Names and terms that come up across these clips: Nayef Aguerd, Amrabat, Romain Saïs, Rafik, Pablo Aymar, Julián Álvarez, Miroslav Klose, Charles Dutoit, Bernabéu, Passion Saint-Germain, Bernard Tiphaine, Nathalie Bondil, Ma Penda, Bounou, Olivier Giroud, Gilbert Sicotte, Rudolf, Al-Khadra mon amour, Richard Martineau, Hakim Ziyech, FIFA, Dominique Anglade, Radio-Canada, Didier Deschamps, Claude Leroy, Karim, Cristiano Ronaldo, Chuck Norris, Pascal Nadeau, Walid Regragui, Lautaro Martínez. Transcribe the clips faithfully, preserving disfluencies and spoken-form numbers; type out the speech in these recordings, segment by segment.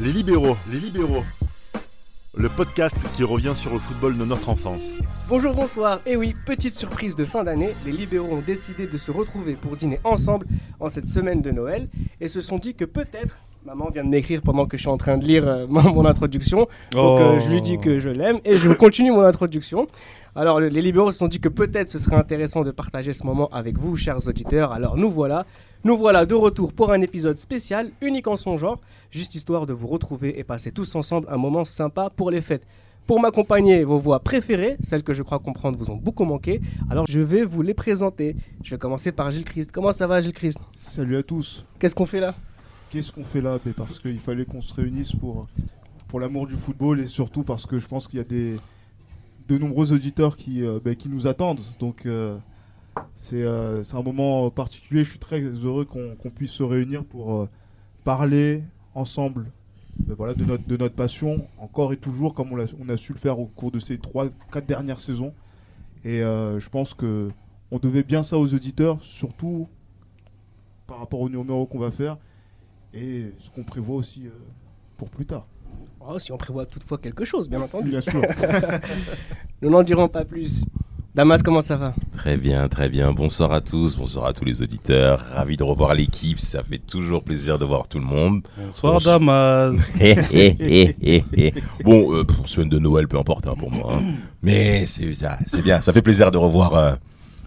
Les libéraux, les libéraux, le podcast qui revient sur le football de notre enfance. Bonjour, bonsoir, et oui, petite surprise de fin d'année, les libéraux ont décidé de se retrouver pour dîner ensemble en cette semaine de Noël, et se sont dit que peut-être, maman vient de m'écrire pendant que je suis en train de lire euh, mon introduction, donc oh. euh, je lui dis que je l'aime, et je continue mon introduction. Alors les libéraux se sont dit que peut-être ce serait intéressant de partager ce moment avec vous, chers auditeurs. Alors nous voilà, nous voilà de retour pour un épisode spécial, unique en son genre, juste histoire de vous retrouver et passer tous ensemble un moment sympa pour les fêtes. Pour m'accompagner, vos voix préférées, celles que je crois comprendre vous ont beaucoup manqué, alors je vais vous les présenter. Je vais commencer par Gilles Christ. Comment ça va, Gilles Christ ? Salut à tous. Qu'est-ce qu'on fait là ? Qu'est-ce qu'on fait là ? Mais parce qu'il fallait qu'on se réunisse pour, pour l'amour du football et surtout parce que je pense qu'il y a des... de nombreux auditeurs qui, euh, bah, qui nous attendent, donc euh, c'est, euh, c'est un moment particulier. Je suis très heureux qu'on, qu'on puisse se réunir pour euh, parler ensemble bah, voilà, de, notre, de notre passion, encore et toujours, comme on a, on a su le faire au cours de ces trois quatre dernières saisons. Et euh, je pense qu'on devait bien ça aux auditeurs, surtout par rapport au numéro qu'on va faire et ce qu'on prévoit aussi euh, pour plus tard. Oh, si on prévoit toutefois quelque chose, bien entendu. Bien sûr. Nous n'en dirons pas plus. Damas, comment ça va ? Très bien, très bien. Bonsoir à tous, bonsoir à tous les auditeurs. Ravi de revoir l'équipe, ça fait toujours plaisir de voir tout le monde. Bonsoir, bonsoir Damas. Bon, euh, semaine de Noël, peu importe hein, pour moi. Hein. Mais c'est, ça, c'est bien, ça fait plaisir de revoir euh,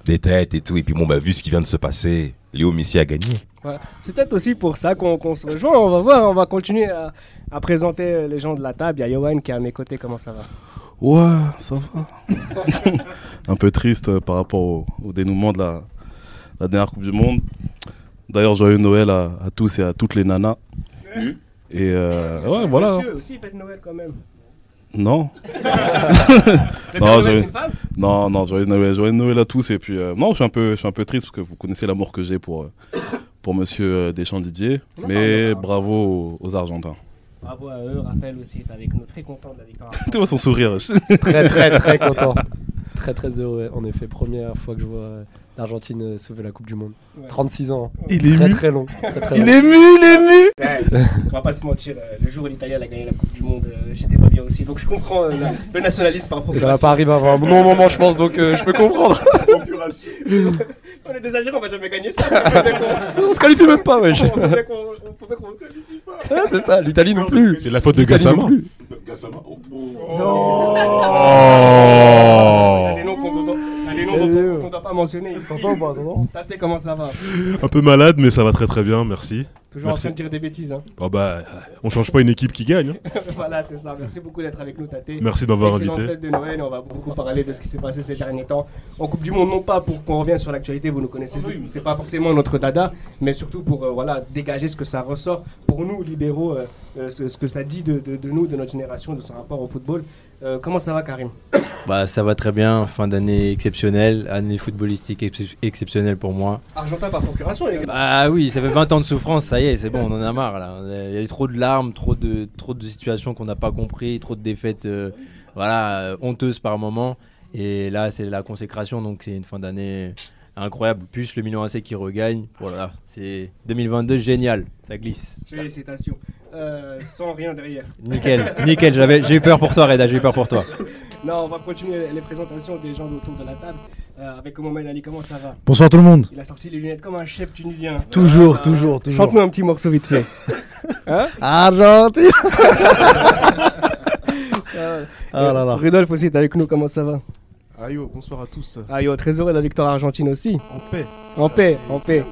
des têtes et tout. Et puis bon, bah, vu ce qui vient de se passer, Léo Messi a gagné. Voilà. C'est peut-être aussi pour ça qu'on, qu'on se rejoint. On va voir, on va continuer à, à présenter les gens de la table. Il y a Yohan qui est à mes côtés, comment ça va ? Ouais, ça va. Un peu triste par rapport au, au dénouement de la, la dernière Coupe du Monde. D'ailleurs, joyeux Noël à, à tous et à toutes les nanas. Mmh. Et euh, ouais, voilà. Monsieur aussi, faites Noël quand même. Non. non, joyeux... non, non, joyeux Noël, joyeux Noël à tous. Et puis, euh... non, je suis un peu, je suis un peu triste parce que vous connaissez l'amour que j'ai pour. Euh... pour monsieur Deschamps Didier, non, mais non, non, non. Bravo aux Argentins. Bravo à eux, Raphaël aussi est avec nous, très content de la victoire. Tu vois son sourire. Très très très content, très très heureux, en effet, première fois que je vois l'Argentine sauver la Coupe du Monde. Ouais. trente-six ans, il est très ému. Très long. Très, très il long. est ému, il est ému ouais, on va pas se mentir, le jour où l'Italie a gagné la Coupe du Monde, j'étais pas bien aussi, donc je comprends euh, le nationalisme par procuration. Ça va pas arriver avant un bon moment je pense, donc euh, je peux comprendre. On est désagérés, on va jamais gagner ça. On... on se qualifie même pas, wesh. On ne se qualifie pas. Ouais, c'est ça, l'Italie non plus. C'est la faute de Gassama. Gassama, oh, oh. Non. Il y a des noms qu'on doit, qu'on doit pas mentionner ici. T'entends pas, t'entends ? Tate, comment ça va ? Un peu malade, mais ça va très très bien, merci. Toujours merci. En train de dire des bêtises. Hein. Oh bah, on change pas une équipe qui gagne. Hein. Voilà, c'est ça. Merci beaucoup d'être avec nous, Tate. Merci d'avoir Excellent invité. Fête de Noël. On va beaucoup parler de ce qui s'est passé ces derniers temps. En Coupe du Monde, non pas pour qu'on revienne sur l'actualité, vous nous connaissez, c'est, c'est pas forcément notre dada, mais surtout pour euh, voilà, dégager ce que ça ressort pour nous, libéraux, euh, euh, ce, ce que ça dit de, de, de nous, de notre génération, de son rapport au football. Euh, comment ça va, Karim ? Bah, ça va très bien. Fin d'année exceptionnelle, année footballistique ex- exceptionnelle pour moi. Argentin par procuration, les gars. Ah oui, ça fait vingt ans de souffrance, ça y est, c'est bon, on en a marre là. Il y a eu trop de larmes, trop de trop de situations qu'on n'a pas compris, trop de défaites, euh, voilà, honteuses par moment. Et là, c'est la consécration, donc c'est une fin d'année incroyable. Plus le Milan A C qui regagne, voilà, c'est deux mille vingt-deux génial, ça glisse. Félicitations. Euh, sans rien derrière. Nickel, nickel, j'avais, j'ai eu peur pour toi Reda, j'ai eu peur pour toi. Non, on va continuer les présentations des gens autour de la table euh, avec Mohamed Ali, comment ça va ? Bonsoir tout le monde. Il a sorti les lunettes comme un chef tunisien. Toujours, euh, toujours, euh, toujours. Chante-nous un petit morceau vite fait. Hein ? Argentine. euh, ah là là. Rudolf aussi est avec nous, comment ça va ? Ayo, bonsoir à tous. Ayo, très heureux de la victoire argentine aussi. En paix. En paix, en paix.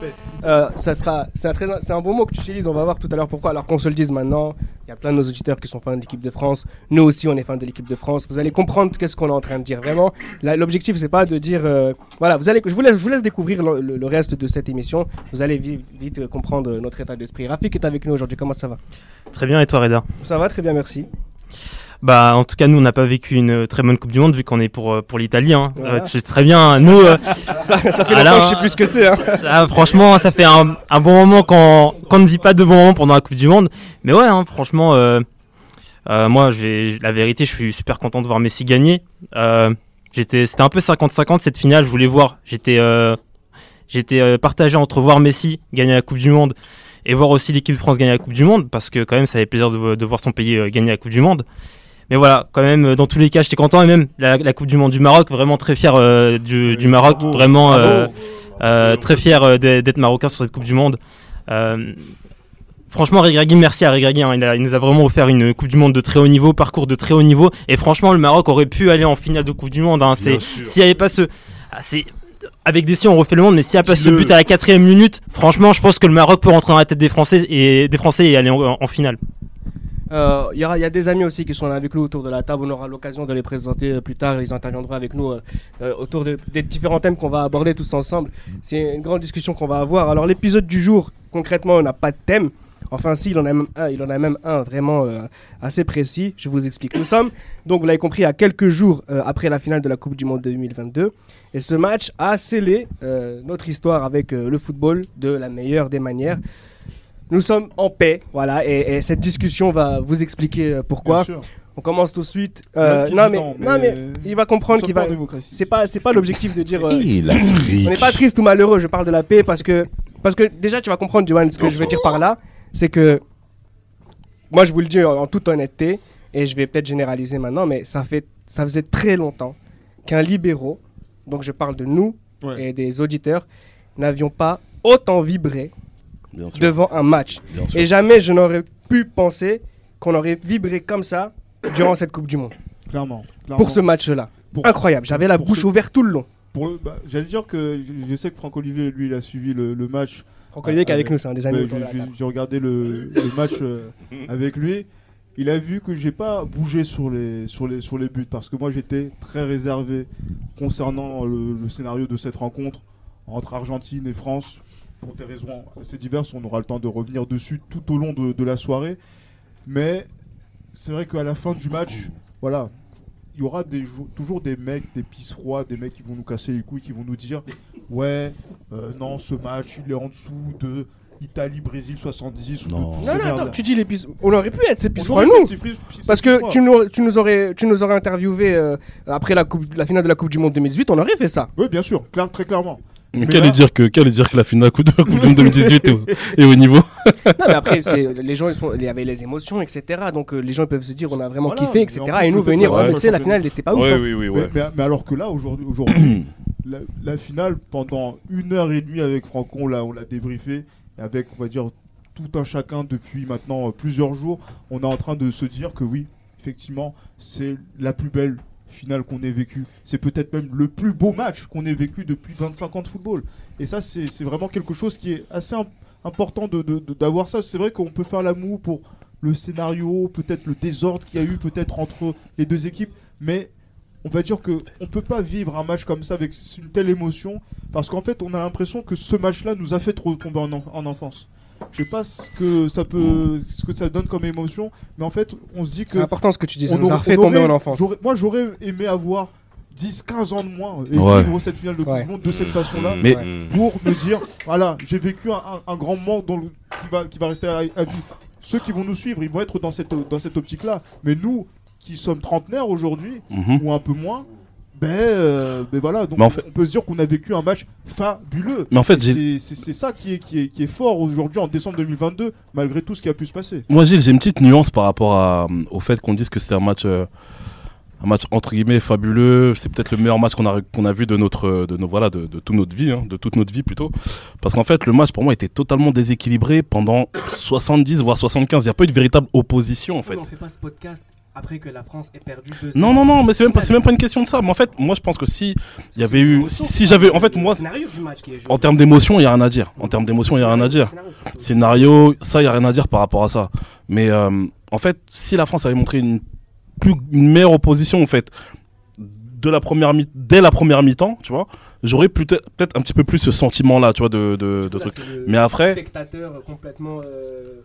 Euh, ça sera, c'est, un très, c'est un bon mot que tu utilises, on va voir tout à l'heure pourquoi. Alors qu'on se le dise maintenant, il y a plein de nos auditeurs qui sont fans de l'équipe de France. Nous aussi, on est fans de l'équipe de France. Vous allez comprendre qu'est-ce qu'on est en train de dire, vraiment. Là, l'objectif, c'est pas de dire... Euh, voilà, vous allez, je, vous laisse, je vous laisse découvrir le, le, le reste de cette émission. Vous allez vite, vite comprendre notre état d'esprit. Rafik est avec nous aujourd'hui, comment ça va ? Très bien, et toi Reda ? Ça va, très bien, merci. Bah, en tout cas, nous, on n'a pas vécu une très bonne Coupe du Monde vu qu'on est pour, pour l'Italie. Hein. Voilà. Euh, c'est très bien. Nous, euh, ça, ça fait longtemps que je sais plus ce que c'est. Hein. Ça, franchement, ça fait un, un bon moment qu'on qu'on ne dit pas de bon moment pendant la Coupe du Monde. Mais ouais, hein, franchement, euh, euh, moi, j'ai, la vérité, je suis super content de voir Messi gagner. Euh, j'étais, c'était un peu cinquante cinquante cette finale. Je voulais voir. J'étais, euh, j'étais euh, partagé entre voir Messi gagner la Coupe du Monde et voir aussi l'équipe de France gagner la Coupe du Monde, parce que quand même ça avait plaisir de, de voir son pays gagner la Coupe du Monde. Mais voilà, quand même, dans tous les cas, j'étais content. Et même la, la Coupe du Monde du Maroc, vraiment très fier euh, du, du Maroc, vraiment euh, euh, très fier d'être marocain sur cette Coupe du Monde. Euh, franchement, Regragui, merci à Regragui. Hein, il, a, il nous a vraiment offert une Coupe du Monde de très haut niveau, parcours de très haut niveau. Et franchement, le Maroc aurait pu aller en finale de Coupe du Monde. Hein, c'est, s'il n'y avait pas ce... Ah, c'est... Avec des si on refait le monde, mais s'il n'y a pas ce but à la quatrième minute, franchement, je pense que le Maroc peut rentrer dans la tête des Français et des Français et aller en, en finale. Il euh, y, y a des amis aussi qui sont là avec nous autour de la table. On aura l'occasion de les présenter plus tard. Ils interviendront avec nous euh, autour de, des différents thèmes qu'on va aborder tous ensemble. C'est une grande discussion qu'on va avoir. Alors l'épisode du jour, concrètement, on n'a pas de thème. Enfin si, il en a même un, il en a même un vraiment euh, assez précis. Je vous explique. Nous sommes, donc vous l'avez compris, à quelques jours euh, après la finale de la Coupe du Monde deux mille vingt-deux. Et ce match a scellé euh, notre histoire avec euh, le football de la meilleure des manières. Nous sommes en paix, voilà, et, et cette discussion va vous expliquer pourquoi. On commence tout de suite. Euh, non, mais, non, mais, non mais il va comprendre qu'il va. C'est pas, c'est pas l'objectif de dire. Euh, on n'est pas triste ou malheureux. Je parle de la paix parce que, parce que déjà tu vas comprendre, Johan, ce que je veux dire par là, c'est que moi je vous le dis en, en toute honnêteté, et je vais peut-être généraliser maintenant, mais ça fait, ça faisait très longtemps qu'un libéraux, donc je parle de nous ouais. et des auditeurs, n'avions pas autant vibré. Devant un match. Et jamais je n'aurais pu penser qu'on aurait vibré comme ça durant cette Coupe du Monde. Clairement. clairement. Pour ce match-là. Pour Incroyable. J'avais la bouche ce... ouverte tout le long. Pour le... bah, j'allais dire que je sais que Franck Olivier, lui, il a suivi le, le match. Franck Olivier qui est avec nous, c'est un des amis. Bah, j'ai, j'ai regardé le, le match euh, avec lui. Il a vu que j'ai pas bougé sur les, sur, les, sur les buts parce que moi j'étais très réservé concernant le, le scénario de cette rencontre entre Argentine et France. Pour des raisons assez diverses, on aura le temps de revenir dessus tout au long de, de la soirée. Mais c'est vrai qu'à la fin du match, voilà, il y aura des, toujours des mecs, des pisse-rois, des mecs qui vont nous casser les couilles, qui vont nous dire « Ouais, euh, non, ce match, il est en dessous de Italie-Brésil soixante-dix. » Non, non, non, attends, tu dis les pisse... On aurait pu être ces pisse-rois, nous. Parce que tu nous, tu nous aurais, tu nous aurais interviewé euh, après la, coupe, la finale de la Coupe du Monde deux mille dix-huit, on aurait fait ça. Oui, bien sûr, clair, très clairement. Mais, mais qu'allait dire que qu'allait dire que la finale de la Coupe du Monde deux mille dix-huit est, au, est au niveau. Non mais après c'est, les gens ils sont, il y avait les émotions etc, donc euh, les gens ils peuvent se dire on a vraiment voilà, kiffé etc, et nous venir ouais, tu sais la finale n'était pas ouf. Ouais, hein. oui, oui, ouais. mais, mais, mais alors que là aujourd'hui, aujourd'hui la, la finale pendant une heure et demie avec Francon là on l'a débriefé avec on va dire tout un chacun depuis maintenant euh, plusieurs jours, on est en train de se dire que oui effectivement c'est la plus belle finale qu'on ait vécu, c'est peut-être même le plus beau match qu'on ait vécu depuis vingt-cinq ans de football. Et ça, c'est, c'est vraiment quelque chose qui est assez imp- important de, de, de, d'avoir ça. C'est vrai qu'on peut faire la moue pour le scénario, peut-être le désordre qu'il y a eu peut-être entre les deux équipes, mais on va dire qu'on ne peut pas vivre un match comme ça avec une telle émotion, parce qu'en fait, on a l'impression que ce match-là nous a fait retomber en, en, en enfance. Je sais pas ce que ça peut, ce que ça donne comme émotion, mais en fait, on se dit que c'est important ce que tu disais. On nous a refait tomber en enfance. Moi, j'aurais aimé avoir dix à quinze ans de moins et ouais. vivre cette finale de Coupe du Monde de cette façon-là, mais... pour me dire, voilà, j'ai vécu un, un, un grand moment dans le, qui va, qui va rester à, à vie. Ceux qui vont nous suivre, ils vont être dans cette, dans cette optique-là. Mais nous, qui sommes trentenaires aujourd'hui, mm-hmm. ou un peu moins. Ben, euh, ben voilà, donc on, fait... on peut se dire qu'on a vécu un match fabuleux. Mais en fait, j'ai... C'est, c'est, c'est ça qui est, qui, est, qui est fort aujourd'hui en décembre deux mille vingt-deux, malgré tout ce qui a pu se passer. Moi, Gilles, j'ai une petite nuance par rapport à, au fait qu'on dise que c'est un match, euh, un match entre guillemets fabuleux. C'est peut-être le meilleur match qu'on a, qu'on a vu de notre, de nos, voilà, de, de toute notre vie, hein, de toute notre vie plutôt. Parce qu'en fait, le match pour moi était totalement déséquilibré pendant soixante-dix voire soixante-quinze. Il n'y a pas eu de véritable opposition en fait. On fait pas ce podcast. Après que la France ait perdu deux zéro. Non non non, mais c'est même pas c'est même pas une question de ça. Mais en fait, moi je pense que si il y avait eu si, si j'avais en fait moi en termes d'émotion, il y a rien à dire. En termes d'émotion, il y a rien à dire. Scénario, ça il y a rien à dire par rapport à ça. Mais euh, en fait, si la France avait montré une plus une meilleure opposition en fait de la première mi- dès la première mi-temps, tu vois, j'aurais plutôt, peut-être un petit peu plus ce sentiment là, tu vois, de de, de truc. Mais après spectateur complètement euh...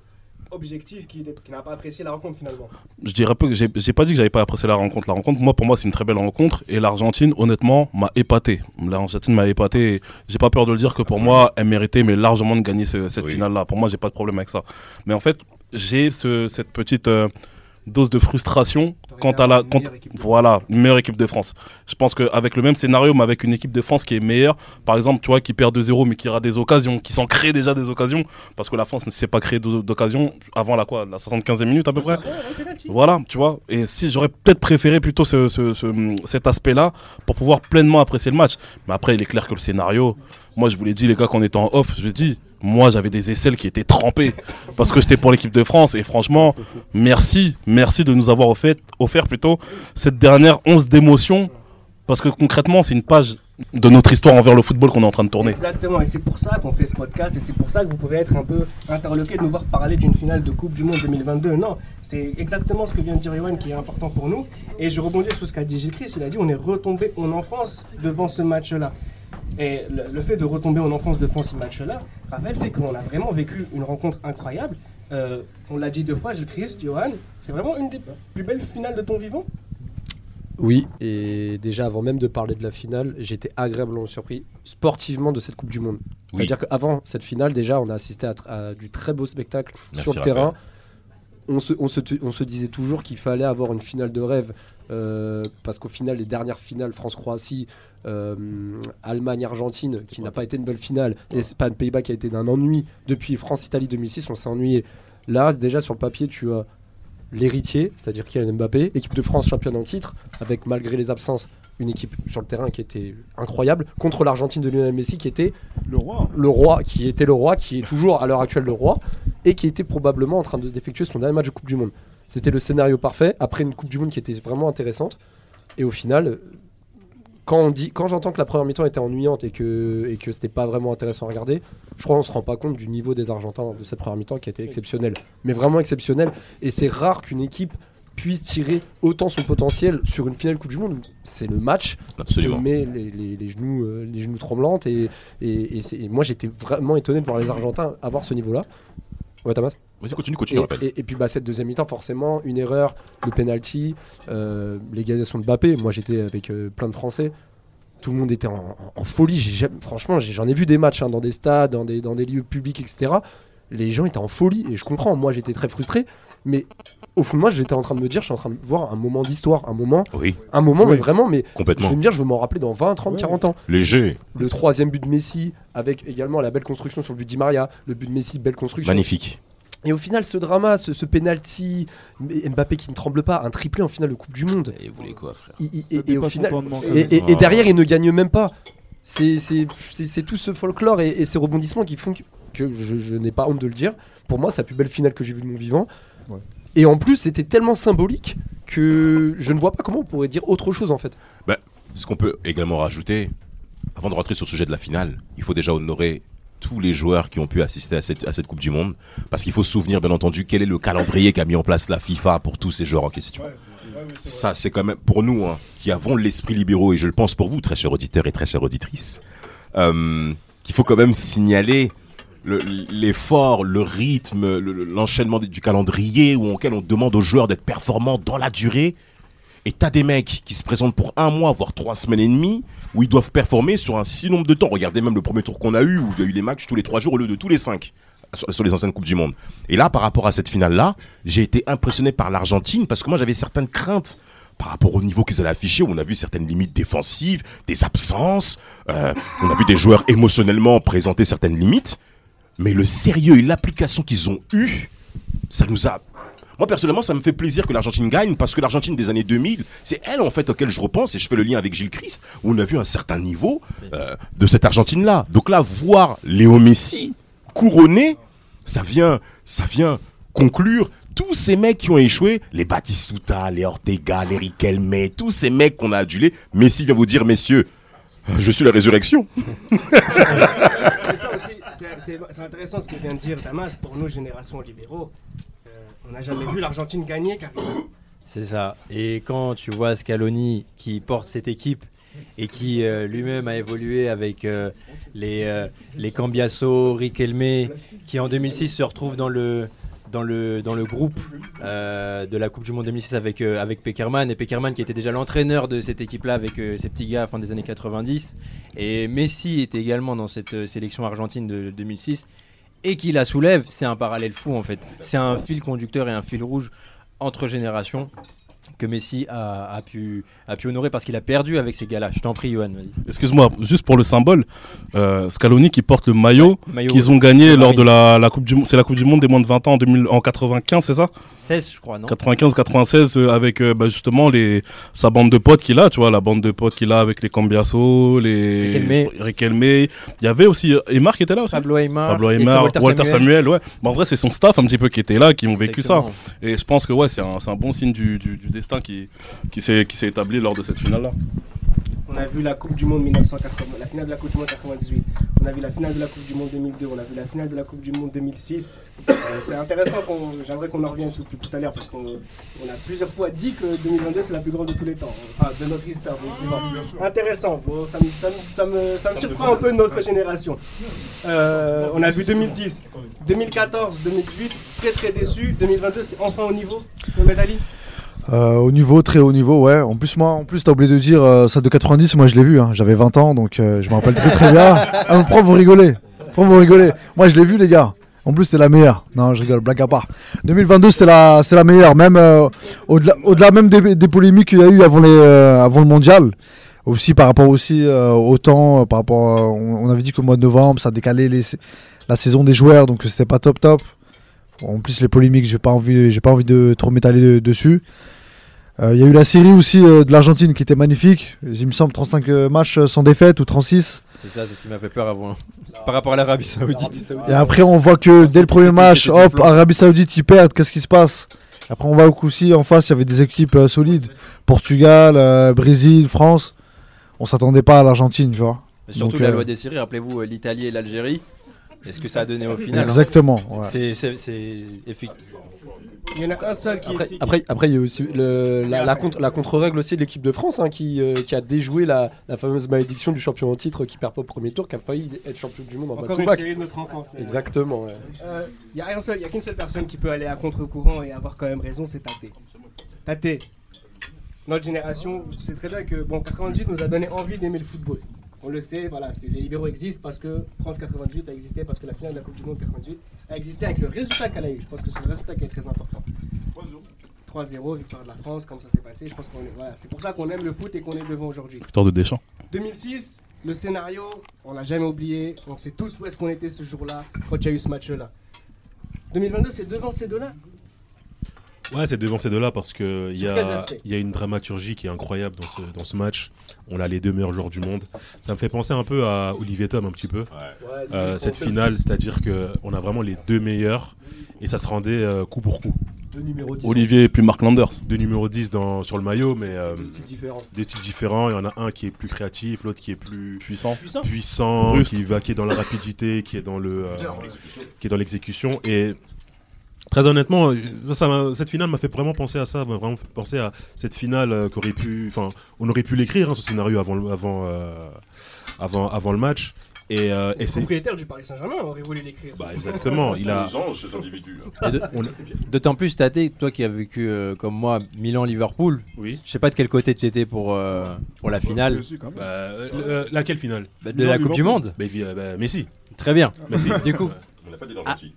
objectif qui, qui n'a pas apprécié la rencontre finalement. Je dirais peu que j'ai, j'ai pas dit que j'avais pas apprécié la rencontre. La rencontre, moi pour moi c'est une très belle rencontre et l'Argentine honnêtement m'a épaté. L'Argentine m'a épaté. Et j'ai pas peur de le dire que pour ouais. moi elle méritait mais largement de gagner ce, cette oui. finale là. Pour moi j'ai pas de problème avec ça. Mais en fait j'ai ce, cette petite euh, dose de frustration quant à la quant, voilà, meilleure équipe de France. Je pense qu'avec le même scénario, mais avec une équipe de France qui est meilleure, par exemple, tu vois, qui perd deux zéro, mais qui aura des occasions, qui s'en crée déjà des occasions, parce que la France ne s'est pas créée d'occasions avant la quoi, la soixante-quinzième minute à peu près. Voilà, tu vois. Et si j'aurais peut-être préféré plutôt ce, ce, ce, cet aspect-là pour pouvoir pleinement apprécier le match. Mais après, il est clair que le scénario. Moi, je vous l'ai dit, les gars, qu'on était en off, je vous l'ai dit, moi, j'avais des aisselles qui étaient trempées parce que j'étais pour l'équipe de France. Et franchement, merci, merci de nous avoir offert, offert plutôt cette dernière once d'émotion parce que concrètement, c'est une page de notre histoire envers le football qu'on est en train de tourner. Exactement, et c'est pour ça qu'on fait ce podcast et c'est pour ça que vous pouvez être un peu interloqué de nous voir parler d'une finale de Coupe du Monde deux mille vingt-deux. Non, c'est exactement ce que vient de dire Yohan qui est important pour nous. Et je rebondis sur ce qu'a dit Gilles Christ, il a dit on est retombé en enfance devant ce match-là. Et le, le fait de retomber en enfance devant ce match-là, Raphaël, c'est qu'on a vraiment vécu une rencontre incroyable. Euh, on l'a dit deux fois, Gilles Christ, Yohan, c'est vraiment une des plus belles finales de ton vivant ? Oui, et déjà avant même de parler de la finale, j'étais agréablement surpris sportivement de cette Coupe du Monde. C'est-à-dire oui. qu'avant cette finale, déjà, on a assisté à, tr- à du très beau spectacle Merci sur le Raphaël. terrain. On se, on, se t- on se disait toujours qu'il fallait avoir une finale de rêve euh, parce qu'au final, les dernières finales France-Croatie, euh, Allemagne-Argentine, C'était qui n'a pas été une belle finale, ouais. et c'est pas un Pays-Bas qui a été d'un ennui depuis France-Italie deux mille six, on s'est ennuyé. Là, déjà sur le papier, tu as l'héritier, c'est-à-dire Kylian Mbappé, l'équipe de France championne en titre, avec malgré les absences, une équipe sur le terrain qui était incroyable, contre l'Argentine de Lionel Messi qui était le roi, le roi qui était le roi, qui est toujours à l'heure actuelle le roi, et qui était probablement en train de, d'effectuer son dernier match de Coupe du Monde. C'était le scénario parfait, après une Coupe du Monde qui était vraiment intéressante, et au final, quand, on dit, quand j'entends que la première mi-temps était ennuyante et que, et que c'était pas vraiment intéressant à regarder, je crois qu'on se rend pas compte du niveau des Argentins de cette première mi-temps qui était exceptionnelle, mais vraiment exceptionnelle, et c'est rare qu'une équipe puisse tirer autant son potentiel sur une finale Coupe du Monde où c'est le match Absolument. qui te met les, les, les, genoux, euh, les genoux tremblants et, et, et, c'est, et moi j'étais vraiment étonné de voir les Argentins avoir ce niveau là. Ouais, Damas, vas-y, continue, continue, et, et, et puis bah, cette deuxième mi-temps forcément une erreur, le penalty, euh, l'égalisation de Mbappé. Moi j'étais avec euh, plein de Français, tout le monde était en, en, en folie. J'ai, franchement j'ai, j'en ai vu des matchs hein, dans des stades, dans des, dans des lieux publics, etc. Les gens étaient en folie et je comprends, moi j'étais très frustré. Mais au fond de moi, j'étais en train de me dire, je suis en train de voir un moment d'histoire, un moment, oui. un moment, oui. mais vraiment, mais je vais me dire, je vais m'en rappeler dans vingt, trente, oui. quarante ans. Léger. Le troisième but de Messi, avec également la belle construction sur le but de Di María, le but de Messi, belle construction. Magnifique. Et au final, ce drama, ce, ce penalty, Mbappé qui ne tremble pas, un triplé en finale de Coupe du Monde. Et vous voulez quoi, frère il, il, et, et, au final, et, et, et, et derrière, il ne gagne même pas. C'est, c'est, c'est, c'est tout ce folklore et, et ces rebondissements qui font que, que je, je n'ai pas honte de le dire. Pour moi, c'est la plus belle finale que j'ai vue de mon vivant. Ouais. Et en plus, c'était tellement symbolique que je ne vois pas comment on pourrait dire autre chose en fait. Bah, ce qu'on peut également rajouter, avant de rentrer sur le sujet de la finale, il faut déjà honorer tous les joueurs qui ont pu assister à cette, à cette Coupe du Monde, parce qu'il faut se souvenir bien entendu quel est le calendrier qu'a mis en place la FIFA pour tous ces joueurs en question. Ouais, c'est, ouais, c'est Ça, c'est quand même pour nous hein, qui avons l'esprit libéraux, et je le pense pour vous, très chers auditeurs et très chères auditrices, euh, qu'il faut quand même signaler. Le, l'effort, le rythme, le, l'enchaînement du calendrier où auquel on demande aux joueurs d'être performants dans la durée. Et t'as des mecs qui se présentent pour un mois, voire trois semaines et demie, où ils doivent performer sur un si nombre de temps. Regardez même le premier tour qu'on a eu, où il y a eu les matchs tous les trois jours au lieu de tous les cinq, sur, sur les anciennes Coupes du Monde. Et là, par rapport à cette finale-là, j'ai été impressionné par l'Argentine, parce que moi j'avais certaines craintes par rapport au niveau qu'ils allaient afficher, où on a vu certaines limites défensives, des absences, euh, on a vu des joueurs émotionnellement présenter certaines limites. Mais le sérieux et l'application qu'ils ont eue, ça nous a... Moi, personnellement, ça me fait plaisir que l'Argentine gagne, parce que l'Argentine des années deux mille, c'est elle, en fait, auquel je repense, et je fais le lien avec Gilles Christ, où on a vu un certain niveau euh, de cette Argentine-là. Donc là, voir Léo Messi couronné, ça vient, ça vient conclure tous ces mecs qui ont échoué, les Batistuta, les Ortega, les Riquelme, tous ces mecs qu'on a adulés. Messi vient vous dire, messieurs, je suis la résurrection. C'est ça aussi. C'est, c'est, c'est intéressant ce que vient de dire Damas. Pour nos générations libéraux, euh, on n'a jamais vu l'Argentine gagner, Karim. C'est ça. Et quand tu vois Scaloni qui porte cette équipe et qui euh, lui-même a évolué avec euh, les, euh, les Cambiasso, Riquelme, qui en deux mille six se retrouve dans le, dans le, dans le groupe euh, de la Coupe du Monde deux mille six avec, euh, avec Pekerman, et Pekerman qui était déjà l'entraîneur de cette équipe-là avec euh, ces petits gars fin des années quatre-vingt-dix, et Messi était également dans cette euh, sélection argentine de deux mille six, et qui la soulève. C'est un parallèle fou en fait, c'est un fil conducteur et un fil rouge entre générations, que Messi a, a, pu, a pu honorer parce qu'il a perdu avec ces gars-là. Je t'en prie, Yohan. Excuse-moi, juste pour le symbole, euh, Scaloni qui porte le maillot, ouais, le maillot qu'ils ont gagné de lors marine. de la, la Coupe du Monde. C'est la Coupe du Monde des moins de vingt ans en, deux mille, en quatre-vingt-quinze, c'est ça ? seize, je crois, non ? quatre-vingt-quinze quatre-vingt-seize, euh, avec euh, bah, justement les, sa bande de potes qu'il a, tu vois, la bande de potes qu'il a avec les Cambiasso, les Riquelme. Il y avait aussi Aymar qui était là aussi. Pablo Aymar, Pablo Aymar Walter, Walter Samuel. Samuel ouais. Bah, en vrai, c'est son staff un petit peu qui était là, qui ont vécu Exactement. ça. Et je pense que ouais, c'est un, c'est un bon signe du, du, du destin qui, qui, s'est, qui s'est établi lors de cette finale-là. On a vu la Coupe du Monde dix-neuf cent quatre-vingts, la finale de la Coupe du Monde quatre-vingt-dix-huit, on a vu la finale de la Coupe du Monde deux mille deux, on a vu la finale de la Coupe du Monde deux mille six. Euh, c'est intéressant, qu'on, j'aimerais qu'on en revienne tout, tout, tout à l'heure parce qu'on on a plusieurs fois dit que deux mille vingt-deux c'est la plus grande de tous les temps, enfin de notre histoire. Ah, intéressant, bon, ça, me, ça, me, ça, me, ça me surprend un peu de notre génération. Euh, on a vu deux mille dix, deux mille quatorze, deux mille dix-huit, très très déçu. deux mille vingt-deux c'est enfin au niveau, Mohamed Ali. Euh, au niveau, très haut niveau, ouais. En plus, moi, en plus, t'as oublié de dire euh, ça de quatre-vingt-dix. Moi, je l'ai vu. Hein. J'avais vingt ans, donc euh, je me rappelle très très bien. Ah, mais prof, vous rigolez. Prof, vous rigolez. Moi, je l'ai vu, les gars. En plus, c'était la meilleure. Non, je rigole. Blague à part. deux mille vingt-deux, c'était la, c'était la meilleure. Même euh, au-delà, au-delà même des, des polémiques qu'il y a eu avant les, euh, avant le mondial. Aussi par rapport aussi euh, au temps, euh, par rapport, euh, on, on avait dit qu'au mois de novembre, ça décalait les, la saison des joueurs, donc c'était pas top top. En plus, les polémiques, j'ai pas envie, j'ai pas envie de trop m'étaler de, dessus. Il euh, y a eu la série aussi euh, de l'Argentine qui était magnifique. Il me semble trente-cinq matchs sans défaite ou trente-six. C'est ça, c'est ce qui m'a fait peur avant. Par rapport à l'Arabie Saoudite. Et après, on voit que dès le premier match, hop, Arabie Saoudite, ils perdent. Qu'est-ce qui se passe ? Après, on voit qu'aussi en face, il y avait des équipes euh, solides. Portugal, euh, Brésil, France. On s'attendait pas à l'Argentine, tu vois. Mais surtout Donc, la euh... loi des séries, rappelez-vous, l'Italie et l'Algérie. Est-ce que ça a donné au final ? Exactement. Hein ouais. C'est, c'est, c'est effectivement. Il y en a un seul qui. Après, après, après, il y a aussi le, la, la, contre, la contre-règle aussi de l'équipe de France hein, qui, euh, qui a déjoué la, la fameuse malédiction du champion en titre qui perd pas au premier tour, qui a failli être champion du monde en back-to-back. Encore une série de notre enfance. Exactement. Il y a un seul, il y a qu'une seule personne qui peut aller à contre-courant et avoir quand même raison, c'est Tate. Tate. Notre génération, c'est très bien que bon, quatre-vingt-dix-huit nous a donné envie d'aimer le football. On le sait, voilà, c'est, les libéraux existent parce que France quatre-vingt-dix-huit a existé, parce que la finale de la Coupe du Monde quatre-vingt-dix-huit a existé avec le résultat qu'elle a eu. Je pense que c'est le résultat qui est très important. trois zéro. trois zéro, victoire de la France, comme ça s'est passé. Je pense qu'on est, voilà, c'est pour ça qu'on aime le foot et qu'on est devant aujourd'hui. Victoire de Deschamps. deux mille six, le scénario, on l'a jamais oublié. On sait tous où est-ce qu'on était ce jour-là, quand il y a eu ce match-là. deux mille vingt-deux, c'est devant ces deux-là. Ouais, c'est devant ces deux-là parce que il y a il y a une dramaturgie qui est incroyable dans ce dans ce match. On a les deux meilleurs joueurs du monde. Ça me fait penser un peu à Olivier Tom un petit peu. Ouais. Ouais, c'est euh, cette finale, c'est-à-dire que on a vraiment les deux meilleurs et ça se rendait euh, coup pour coup. Deux numéros dix. Olivier et puis Mark Landers. Deux numéros dix dans sur le maillot, mais euh, des styles différents. Des styles différents. Il y en a un qui est plus créatif, l'autre qui est plus puissant, puissant, puissant qui va qui est dans la rapidité, qui est dans le euh, qui est dans l'exécution et très honnêtement, ça cette finale m'a fait vraiment penser à ça, m'a vraiment fait penser à cette finale euh, qu'aurait pu, enfin, on aurait pu l'écrire hein, ce scénario avant, avant, euh, avant, avant le match. Et, euh, et le c'est... propriétaire du Paris Saint-Germain aurait voulu l'écrire. Bah exactement, il a. Anges, ces individus. Hein. De, on... D'autant plus, Tate, toi qui as vécu euh, comme moi Milan-Liverpool. Oui. Je sais pas de quel côté tu étais pour euh, pour la finale. Bah, euh, laquelle finale bah, de Milan, la Coupe Liverpool. Du Monde. Bah, bah, Messi. Très bien. Messi. Du coup.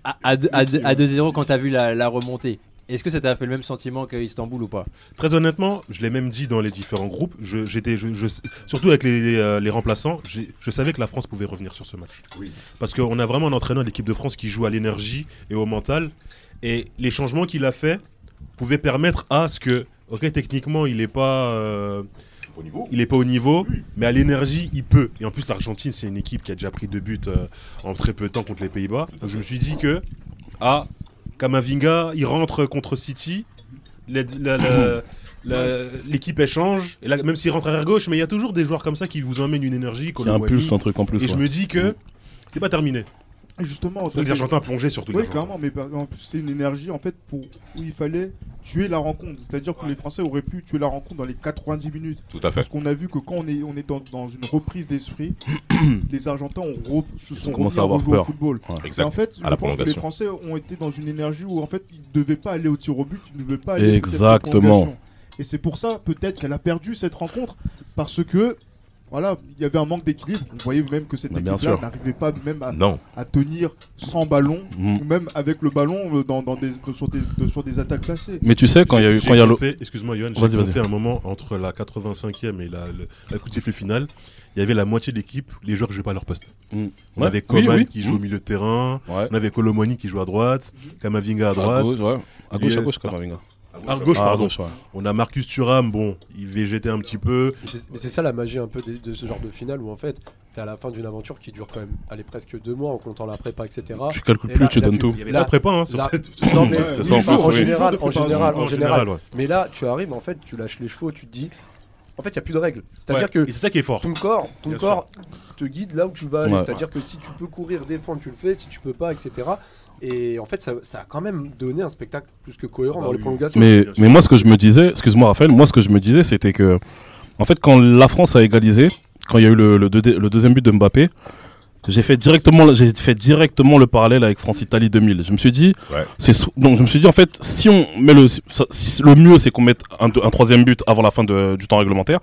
À, à, à, à deux zéro quand t'as vu la, la remontée, est-ce que ça t'a fait le même sentiment qu'Istanbul ou pas ? Très honnêtement, je l'ai même dit dans les différents groupes, je, j'étais, je, je, surtout avec les, euh, les remplaçants, je savais que la France pouvait revenir sur ce match. Oui. Parce qu'on a vraiment un entraîneur de l'équipe de France qui joue à l'énergie et au mental, et les changements qu'il a fait pouvaient permettre à ce que, ok, techniquement il n'est pas... Euh, Niveau. Il n'est pas au niveau, oui. Mais à l'énergie, il peut. Et en plus, l'Argentine, c'est une équipe qui a déjà pris deux buts euh, en très peu de temps contre les Pays-Bas. Donc je me suis dit que, ah, Camavinga, il rentre contre City, la, la, la, la, l'équipe échange. Et là, même s'il rentre à l'arrière-gauche, mais il y a toujours des joueurs comme ça qui vous emmènent une énergie. Qui impulse un truc en plus. Et ouais. Je me dis que c'est pas terminé. Justement, les Argentins plongeaient surtout. Oui, clairement, mais en plus, c'est une énergie en fait pour où il fallait tuer la rencontre. C'est-à-dire que les Français auraient pu tuer la rencontre dans les quatre-vingt-dix minutes. Tout à fait. Parce qu'on a vu que quand on est, on est dans, dans une reprise d'esprit, les Argentins ont re- se sont commencé à avoir peur. Au football. Ouais. Exact. Et en fait, je pense que les Français ont été dans une énergie où en fait ils ne devaient pas aller au tir au but, ils ne devaient pas aller. Exactement. Au tir. Et c'est pour ça peut-être qu'elle a perdu cette rencontre parce que voilà, il y avait un manque d'équilibre. On voyait même que cette équipe-là n'arrivait pas même à, à tenir sans ballon, mmh. ou même avec le ballon dans, dans des, sur, des, sur des attaques classées. Mais tu sais, quand il y a eu... Quand y a le... Excuse-moi, Yohan, j'ai compté un moment entre la quatre-vingt-cinquième et la, le, la coup de sifflet finale. Il y avait la moitié de l'équipe, les joueurs ne jouaient pas à leur poste. Mmh. On ouais. avait Coman oui, oui. qui joue mmh. au milieu de terrain, ouais. on avait Kolo Muani qui joue à droite, Camavinga à droite. À gauche, ouais. à, gauche et... à gauche, Camavinga. À gauche, ah, pardon. Gauche, ouais. On a Marcus Thuram, bon, il végétait un petit peu. Mais c'est ça la magie un peu de, de ce genre de finale où en fait, t'es à la fin d'une aventure qui dure quand même, allez, presque deux mois en comptant la prépa, et cetera. Tu calcules et plus, là, tu là, donnes tu, tout. Il y avait la, la prépa hein, sur la, cette. Non, mais c'est ça, en, plus, en, oui. général, en général, en général, en général. Ouais. Mais là, tu arrives, en fait, tu lâches les chevaux, tu te dis. En fait, il n'y a plus de règles. C'est-à-dire ouais. que c'est ça qui est fort. Ton corps, ton corps te guide là où tu vas aller. Ouais. C'est-à-dire que si tu peux courir, défendre, tu le fais. Si tu peux pas, et cetera. Et en fait, ça, ça a quand même donné un spectacle plus que cohérent bah dans oui. les prolongations. Mais, mais moi, ce que je me disais, excuse-moi Raphaël, moi, ce que je me disais, c'était que, en fait, quand la France a égalisé, quand il y a eu le, le, deux, le deuxième but de Mbappé, j'ai fait directement, j'ai fait directement le parallèle avec France-Italie deux mille. Je me suis dit, ouais. c'est, donc je me suis dit, en fait, si on met le, si, le mieux, c'est qu'on mette un, un troisième but avant la fin de, du temps réglementaire.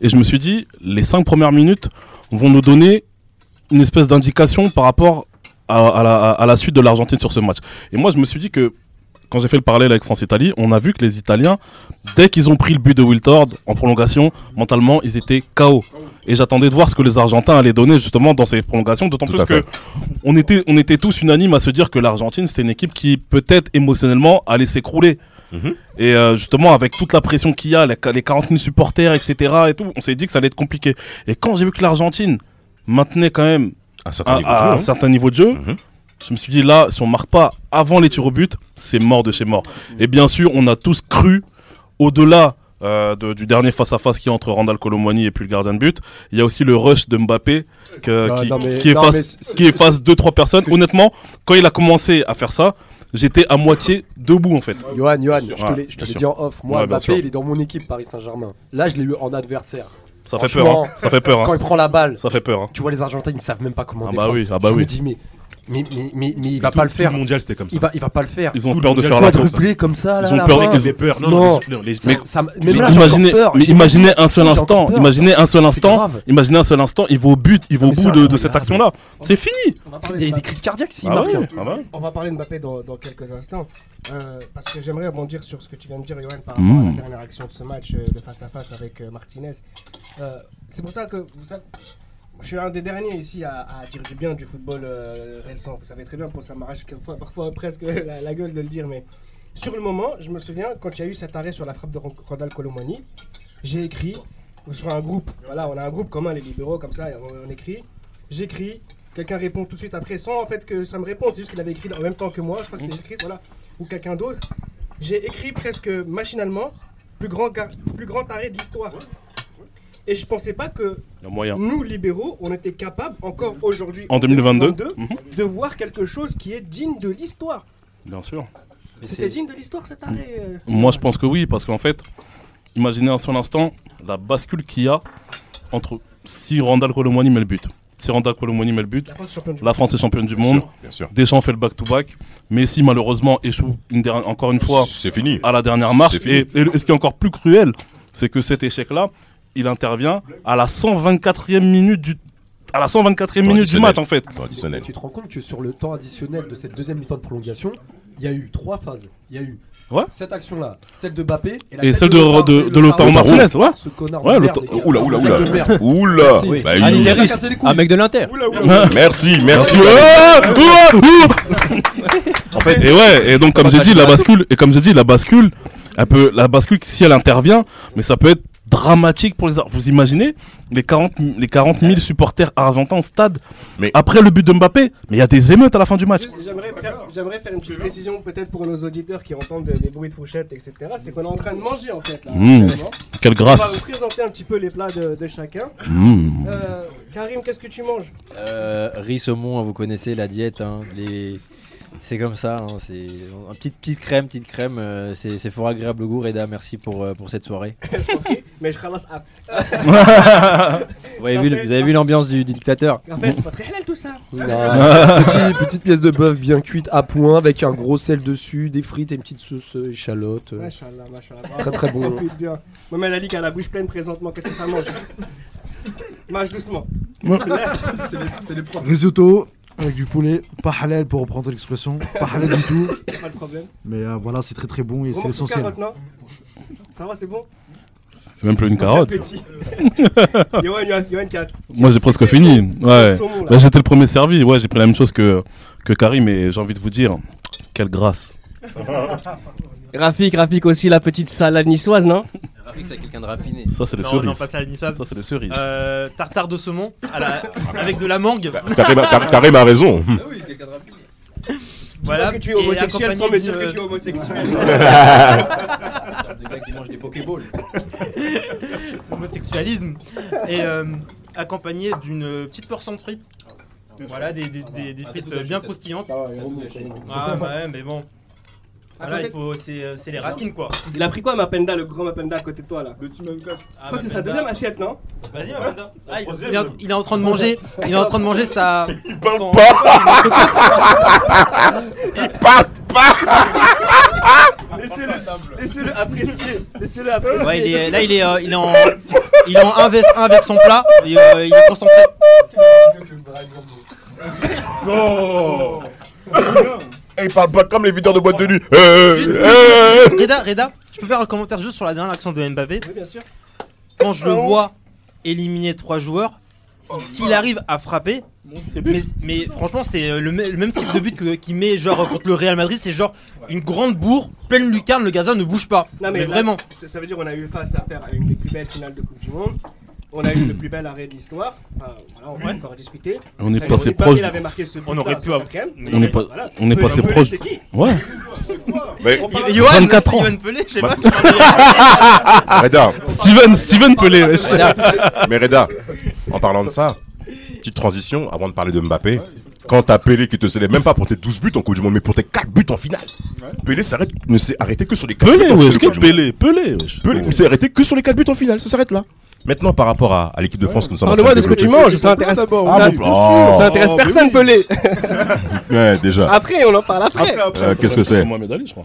Et je me suis dit, les cinq premières minutes vont nous donner une espèce d'indication par rapport à, à, la, à la suite de l'Argentine sur ce match. Et moi, je me suis dit que quand j'ai fait le parallèle avec France-Italie, on a vu que les Italiens, dès qu'ils ont pris le but de Wiltord en prolongation, mentalement, ils étaient K O. Et j'attendais de voir ce que les Argentins allaient donner justement dans ces prolongations, d'autant Tout plus que on était, on était tous unanimes à se dire que l'Argentine, c'était une équipe qui, peut-être émotionnellement, allait s'écrouler. Mmh. Et euh, justement, avec toute la pression qu'il y a, les quarante mille supporters, et cetera, et tout, on s'est dit que ça allait être compliqué. Et quand j'ai vu que l'Argentine maintenait quand même un certain, à, niveau, à, de jeu, hein. un certain niveau de jeu, mmh. je me suis dit là, si on ne marque pas avant les tirs au but, c'est mort de chez mort. Et bien sûr, on a tous cru, au-delà euh, de, du dernier face-à-face qu'il y a entre Randal Kolo Muani et puis le gardien de but, il y a aussi le rush de Mbappé que, non, qui, non, mais, qui non, efface, c'est, qui efface deux trois personnes. Honnêtement, quand il a commencé à faire ça, j'étais à moitié debout en fait. Yohan, Yohan, je te l'ai, je te l'ai dit en off. Moi, ouais, Mbappé, il est dans mon équipe Paris Saint-Germain. Là, je l'ai eu en adversaire. Ça fait peur, hein. Ça fait peur. Hein. Quand il prend la balle, ça fait peur. Hein. Tu vois, les Argentins, ils ne savent même pas comment ah bah défendre. Oui, ah bah je oui. me dis, mais... Mais, mais, mais, mais il va tout, pas le faire. Tout le mondial c'était comme ça. Il va, il va pas le faire. Ils ont tout peur de faire la course. Comme ça, là, ils ont peur qu'ils aient peur. Non, non. non les... ça, ça, mais là, imaginez, peur, mais imaginez un seul instant. Peur, imaginez un seul instant. Imaginez un seul instant. Il va au but, il va au bout ça, de, de cette action-là. C'est fini. Il y a des crises cardiaques s'il marque. On va parler de Mbappé dans quelques instants. Parce que j'aimerais rebondir sur ce que tu viens de dire, Yohan, par rapport à la dernière action de ce match de face à face avec Martinez. C'est pour ça que vous savez. Je suis un des derniers ici à, à dire du bien du football euh, récent. Vous savez très bien, pour ça m'arrache quelquefois, parfois presque la, la gueule de le dire. Mais sur le moment, je me souviens, quand il y a eu cet arrêt sur la frappe de Randal Kolo Muani, j'ai écrit sur un groupe. Voilà, on a un groupe commun, les libéraux, comme ça, on, on écrit. J'écris, quelqu'un répond tout de suite après, sans en fait que ça me réponde. C'est juste qu'il avait écrit en même temps que moi, je crois que c'était Gilles Christ, voilà, ou quelqu'un d'autre. J'ai écrit presque machinalement, plus grand, plus grand arrêt de l'histoire. Et je pensais pas que nous, libéraux, on était capables, encore aujourd'hui, en deux mille vingt-deux, mmh. de voir quelque chose qui est digne de l'histoire. Bien sûr. Mais C'était c'est... digne de l'histoire, cet arrêt mmh. Moi, je pense que oui, parce qu'en fait, imaginez un seul instant la bascule qu'il y a entre si Randal Kolo Muani met le but. Si Randal Kolo Muani met le but, la France est championne du monde. Bien sûr. Deschamps fait le back-to-back. Messi, malheureusement, échoue une derni... encore une fois c'est fini. à la dernière marche. Et, et, et ce qui est encore plus cruel, c'est que cet échec-là, il intervient à la cent vingt-quatrième minute du à la cent vingt-quatrième minute du match en fait. Tu te rends compte que sur le temps additionnel de cette deuxième mi-temps de prolongation, il y a eu trois phases. Il y a eu ouais. cette action là, celle de Mbappé et, la et celle de de, de, de Lautaro Martinez, ouais. Ce connard de merde. Oula oula oula. Oula. Un mec de l'Inter. Merci, merci. En fait, et ouais, et donc comme j'ai dit la bascule et comme j'ai dit la bascule, un peu la bascule si elle intervient, mais ça peut être dramatique pour les vous imaginez les quarante les quarante mille supporters argentins au stade mais après le but de Mbappé mais il y a des émeutes à la fin du match. J'aimerais faire, j'aimerais faire une petite précision peut-être pour nos auditeurs qui entendent des, des bruits de fourchettes etc, c'est qu'on est en train de manger en fait là. Mmh, quelle grâce. On va vous présenter un petit peu les plats de, de chacun. Mmh. euh, Karim, qu'est-ce que tu manges? euh, Riz saumon, vous connaissez la diète hein, les... C'est comme ça, hein, c'est une petite, petite crème, petite crème, euh, c'est, c'est fort agréable au goût. Reda, merci pour, euh, pour cette soirée. Okay, mais je ramasse apte. Vous avez, vu, vous avez vu l'ambiance du, du dictateur. En fait, c'est pas très halal tout ça. Petite, petite pièce de bœuf bien cuite à point avec un gros sel dessus, des frites et une petite sauce échalote. Euh. Machallah, machallah. Très très bon. Mohamed Ali qui a la bouche pleine présentement, qu'est-ce que ça mange? Mange doucement. Ouais. C'est les propres. Risotto avec du poulet, pas halal pour reprendre l'expression, pas halal du tout. Pas de problème. Mais euh, voilà, c'est très très bon et bon, c'est essentiel. Carotte, non ? Ça va, c'est bon ? C'est même plus une carotte. Yohan, Yohan, quatre. Moi j'ai presque fini. Ouais. Là j'étais le premier servi. Ouais, j'ai pris la même chose que que Karim et j'ai envie de vous dire quelle grâce. Rafik, Rafik aussi la petite salade niçoise, non ? Rafik c'est quelqu'un de raffiné. Ça c'est le cerise. Non, non, pas salade niçoise. Ça c'est le cerise. Euh, tartare de saumon à la... avec de la mangue. Karim a raison. Ah oui, quelqu'un de raffiné. Voilà, que tu es homosexuel sans me dire que tu es homosexuel. Le gars qui mange des pokéballs. Homosexualisme. Et euh, accompagné d'une petite portion de frites. Voilà, des, des, des, des frites bien croustillantes. Ah ouais, mais bon. Voilà, il faut, c'est, c'est les racines quoi. Il a pris quoi Ma Penda, le grand Ma Penda à côté de toi là? Le petit Minecraft. Je crois que c'est sa deuxième assiette, non? Vas-y Ma Penda. Ah, il, il, est en, il est en train de manger. Il est en train de manger sa. Il parle son... pas. Il parle pas. Laissez-le, laissez-le apprécier. Laissez-le apprécier. Ouais, il est, là il est, euh, il est en, il est en un contre un avec son plat. Et, euh, il est concentré. Non. Et il parle pas comme les videurs de boîte de nuit. Juste, euh, juste, Reda, Reda, je peux faire un commentaire juste sur la dernière action de Mbappé. Oui, bien sûr. Quand je le vois éliminer trois joueurs, s'il arrive à frapper, mais, mais franchement, c'est le, le même type de but que, qu'il met genre contre le Real Madrid. C'est genre une grande bourre, pleine lucarne, le gazon ne bouge pas. Non, mais, mais là, vraiment. Ça veut dire qu'on a eu face à faire à une des plus belles finales de Coupe du Monde. On a eu le plus bel arrêt de l'histoire. Enfin, voilà, on va encore discuter. On est passé proche. On aurait pu avoir. On est pas. On est passé proche. Ouais. Yohan, Steven Pelé, je sais pas. Reda. Steven, Steven Pelé. Mais Reda, en parlant de ça, petite transition avant de parler de Mbappé. Quand t'as Pelé qui te célèbre même pas pour tes douze buts en Coupe du Monde, mais pour tes quatre buts en finale. Ouais. Pelé s'arrête, ne s'est arrêté que sur les quatre Pelé, buts en ouais, finale. Pelé, Pelé, wesh. Pelé ne s'est arrêté que sur les quatre buts en finale, ça s'arrête là. Maintenant, par rapport à, à l'équipe de France ouais. que nous sommes en train de développer. Parle-moi de ce que tu manges, ça intéresse, ah, bon, oh, ça intéresse oh, personne, oui. Pelé. Ouais, déjà. Après, on en parle après. après, après euh, qu'est-ce que c'est Mohamed Ali, je crois.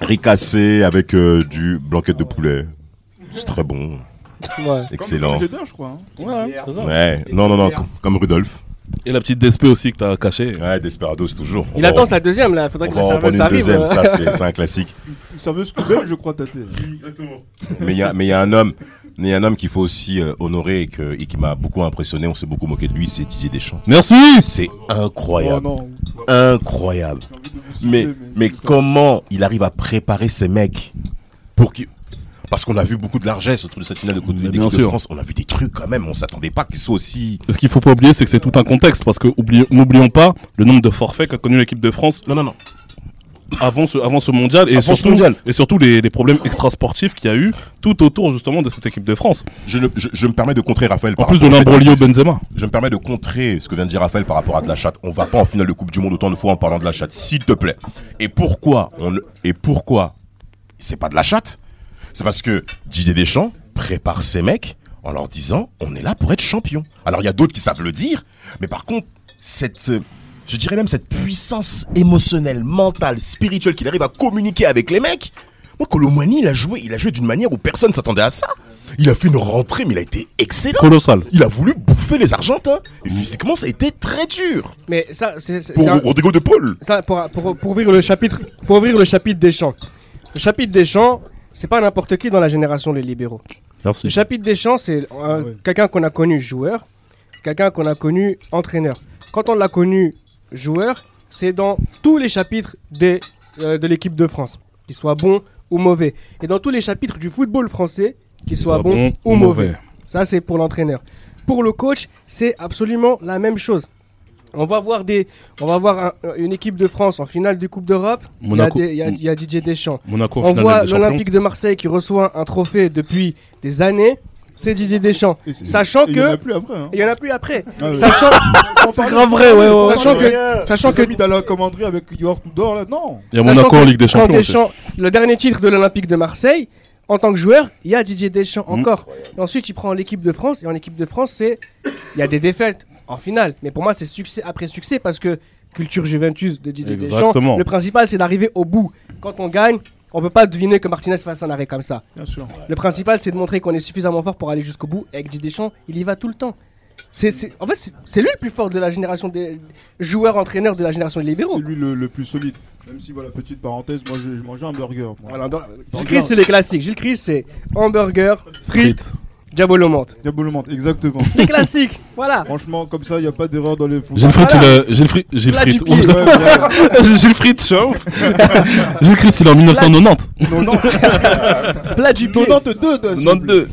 Ricassé avec euh, du blanquette de poulet. C'est très bon. Ouais. Excellent. Comme je crois. Ouais. Non, non, non, comme Rudolf. Et la petite Despé aussi que t'as cachée. Ouais, Desperado, c'est toujours. Il on attend va... sa deuxième là, faudrait on que la serveuse arrive. Deuxième, ça c'est, c'est un classique. Une serveuse coupable, je crois, Tate. Exactement. Mais il y a, mais il y a un homme, il y a un homme qu'il faut aussi euh, honorer et, que, et qui m'a beaucoup impressionné. On s'est beaucoup moqué de lui, c'est Didier Deschamps. Merci. C'est incroyable, oh, incroyable. Mais, mais comment il arrive à préparer ces mecs pour qu'ils... Parce qu'on a vu beaucoup de largesses autour de cette finale de Coupe de France. On a vu des trucs quand même, on s'attendait pas qu'ils soient aussi... Ce qu'il faut pas oublier, c'est que c'est tout un contexte. Parce que oubli... n'oublions pas le nombre de forfaits qu'a connu l'équipe de France. Non, non, non. Avant ce, avant ce mondial. Et avant surtout, mondial. Et surtout les, les problèmes extrasportifs qu'il y a eu tout autour justement de cette équipe de France. Je, ne, je, je me permets de contrer Raphaël. En plus de l'imbroglio Benzema. Je me permets de contrer ce que vient de dire Raphaël par rapport à de la chatte. On va pas en finale de Coupe du Monde autant de fois en parlant de la chatte, s'il te plaît. Et pourquoi on... Et pourquoi c'est pas de la chatte? C'est parce que Didier Deschamps prépare ses mecs en leur disant « on est là pour être champion ». Alors il y a d'autres qui savent le dire, mais par contre, cette, je dirais même cette puissance émotionnelle, mentale, spirituelle qu'il arrive à communiquer avec les mecs, moi Kolo Muani il a joué, il a joué d'une manière où personne ne s'attendait à ça. Il a fait une rentrée, mais il a été excellent. Colossal. Il a voulu bouffer les Argentins. Et physiquement, ça a été très dur. Mais ça, c'est, c'est, pour c'est un... Rodrigo De Paul. Ça, pour, pour, pour ouvrir le chapitre, pour ouvrir le chapitre Deschamps. Le chapitre Deschamps. C'est pas n'importe qui dans la génération des libéraux. Merci. Le chapitre Deschamps, c'est un, ouais. quelqu'un qu'on a connu joueur, quelqu'un qu'on a connu entraîneur. Quand on l'a connu joueur, c'est dans tous les chapitres des, euh, de l'équipe de France, qu'ils soient bons ou mauvais. Et dans tous les chapitres du football français, qu'ils soient bons bon ou mauvais. mauvais. Ça, c'est pour l'entraîneur. Pour le coach, c'est absolument la même chose. On va voir, des, on va voir un, une équipe de France en finale de Coupe d'Europe. Il y, a des, il, y a, il y a Didier Deschamps. Monaco, on voit l'Olympique de Marseille qui reçoit un trophée depuis des années. C'est Didier Deschamps. C'est, sachant que il n'y en a plus après. Hein. Il y en a plus après. Ah, oui. Sachant, c'est grave vrai. Ouais, ouais, ouais. Sachant que, sachant que mis dans la commanderie avec Yohan d'or là, non. Il y a Monaco en Ligue des Champions. Deschamps, le dernier titre de l'Olympique de Marseille. En tant que joueur, il y a Didier Deschamps mmh. encore. Et ensuite, il prend l'équipe de France. Et en équipe de France, c'est il y a des défaites en finale. Mais pour moi, c'est succès après succès parce que culture Juventus de Didier Deschamps. Le principal, c'est d'arriver au bout. Quand on gagne, On peut pas deviner que Martinez fasse un arrêt comme ça. Bien sûr. Le principal, c'est de montrer qu'on est suffisamment fort pour aller jusqu'au bout. Et avec Didier Deschamps, il y va tout le temps. C'est, c'est, en fait, c'est, c'est lui le plus fort de la génération des joueurs-entraîneurs de la génération des libéraux. C'est lui le, le plus solide. Même si, voilà, petite parenthèse, moi je, je mangeais un burger. Moi. Voilà, burger. Gilles Christ, c'est les classiques. Gilles Christ, c'est hamburger, frites, frites. Diabolo menthe. Diabolo menthe, exactement. Les classiques, voilà. Franchement, comme ça, il n'y a pas d'erreur dans les fonds. J'ai le frite, voilà. il a... j'ai le frite. J'ai le frite, ouais, ouais. J'ai le frite, tu vois. J'ai le Christ, il est en mille neuf cent quatre-vingt-dix. Plat du pied. quatre-vingt-douze.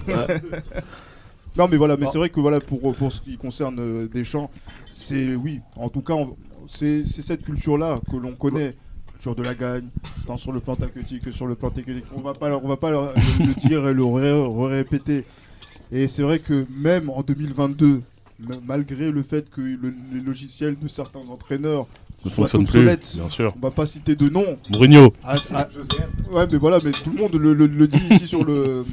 Non, mais voilà, mais c'est vrai que voilà, pour, pour ce qui concerne euh, Deschamps, c'est oui, en tout cas, on, c'est, c'est cette culture-là que l'on connaît. Culture de la gagne, tant sur le plan tactique que sur le plan technique. On va pas, on va pas le, le dire et le répéter. Et c'est vrai que même en deux mille vingt-deux, malgré le fait que le, les logiciels de certains entraîneurs ne fonctionnent plus, bien sûr. On va pas citer de nom. Mourinho. À, à, ouais, mais voilà, mais tout le monde le, le, le dit ici sur le.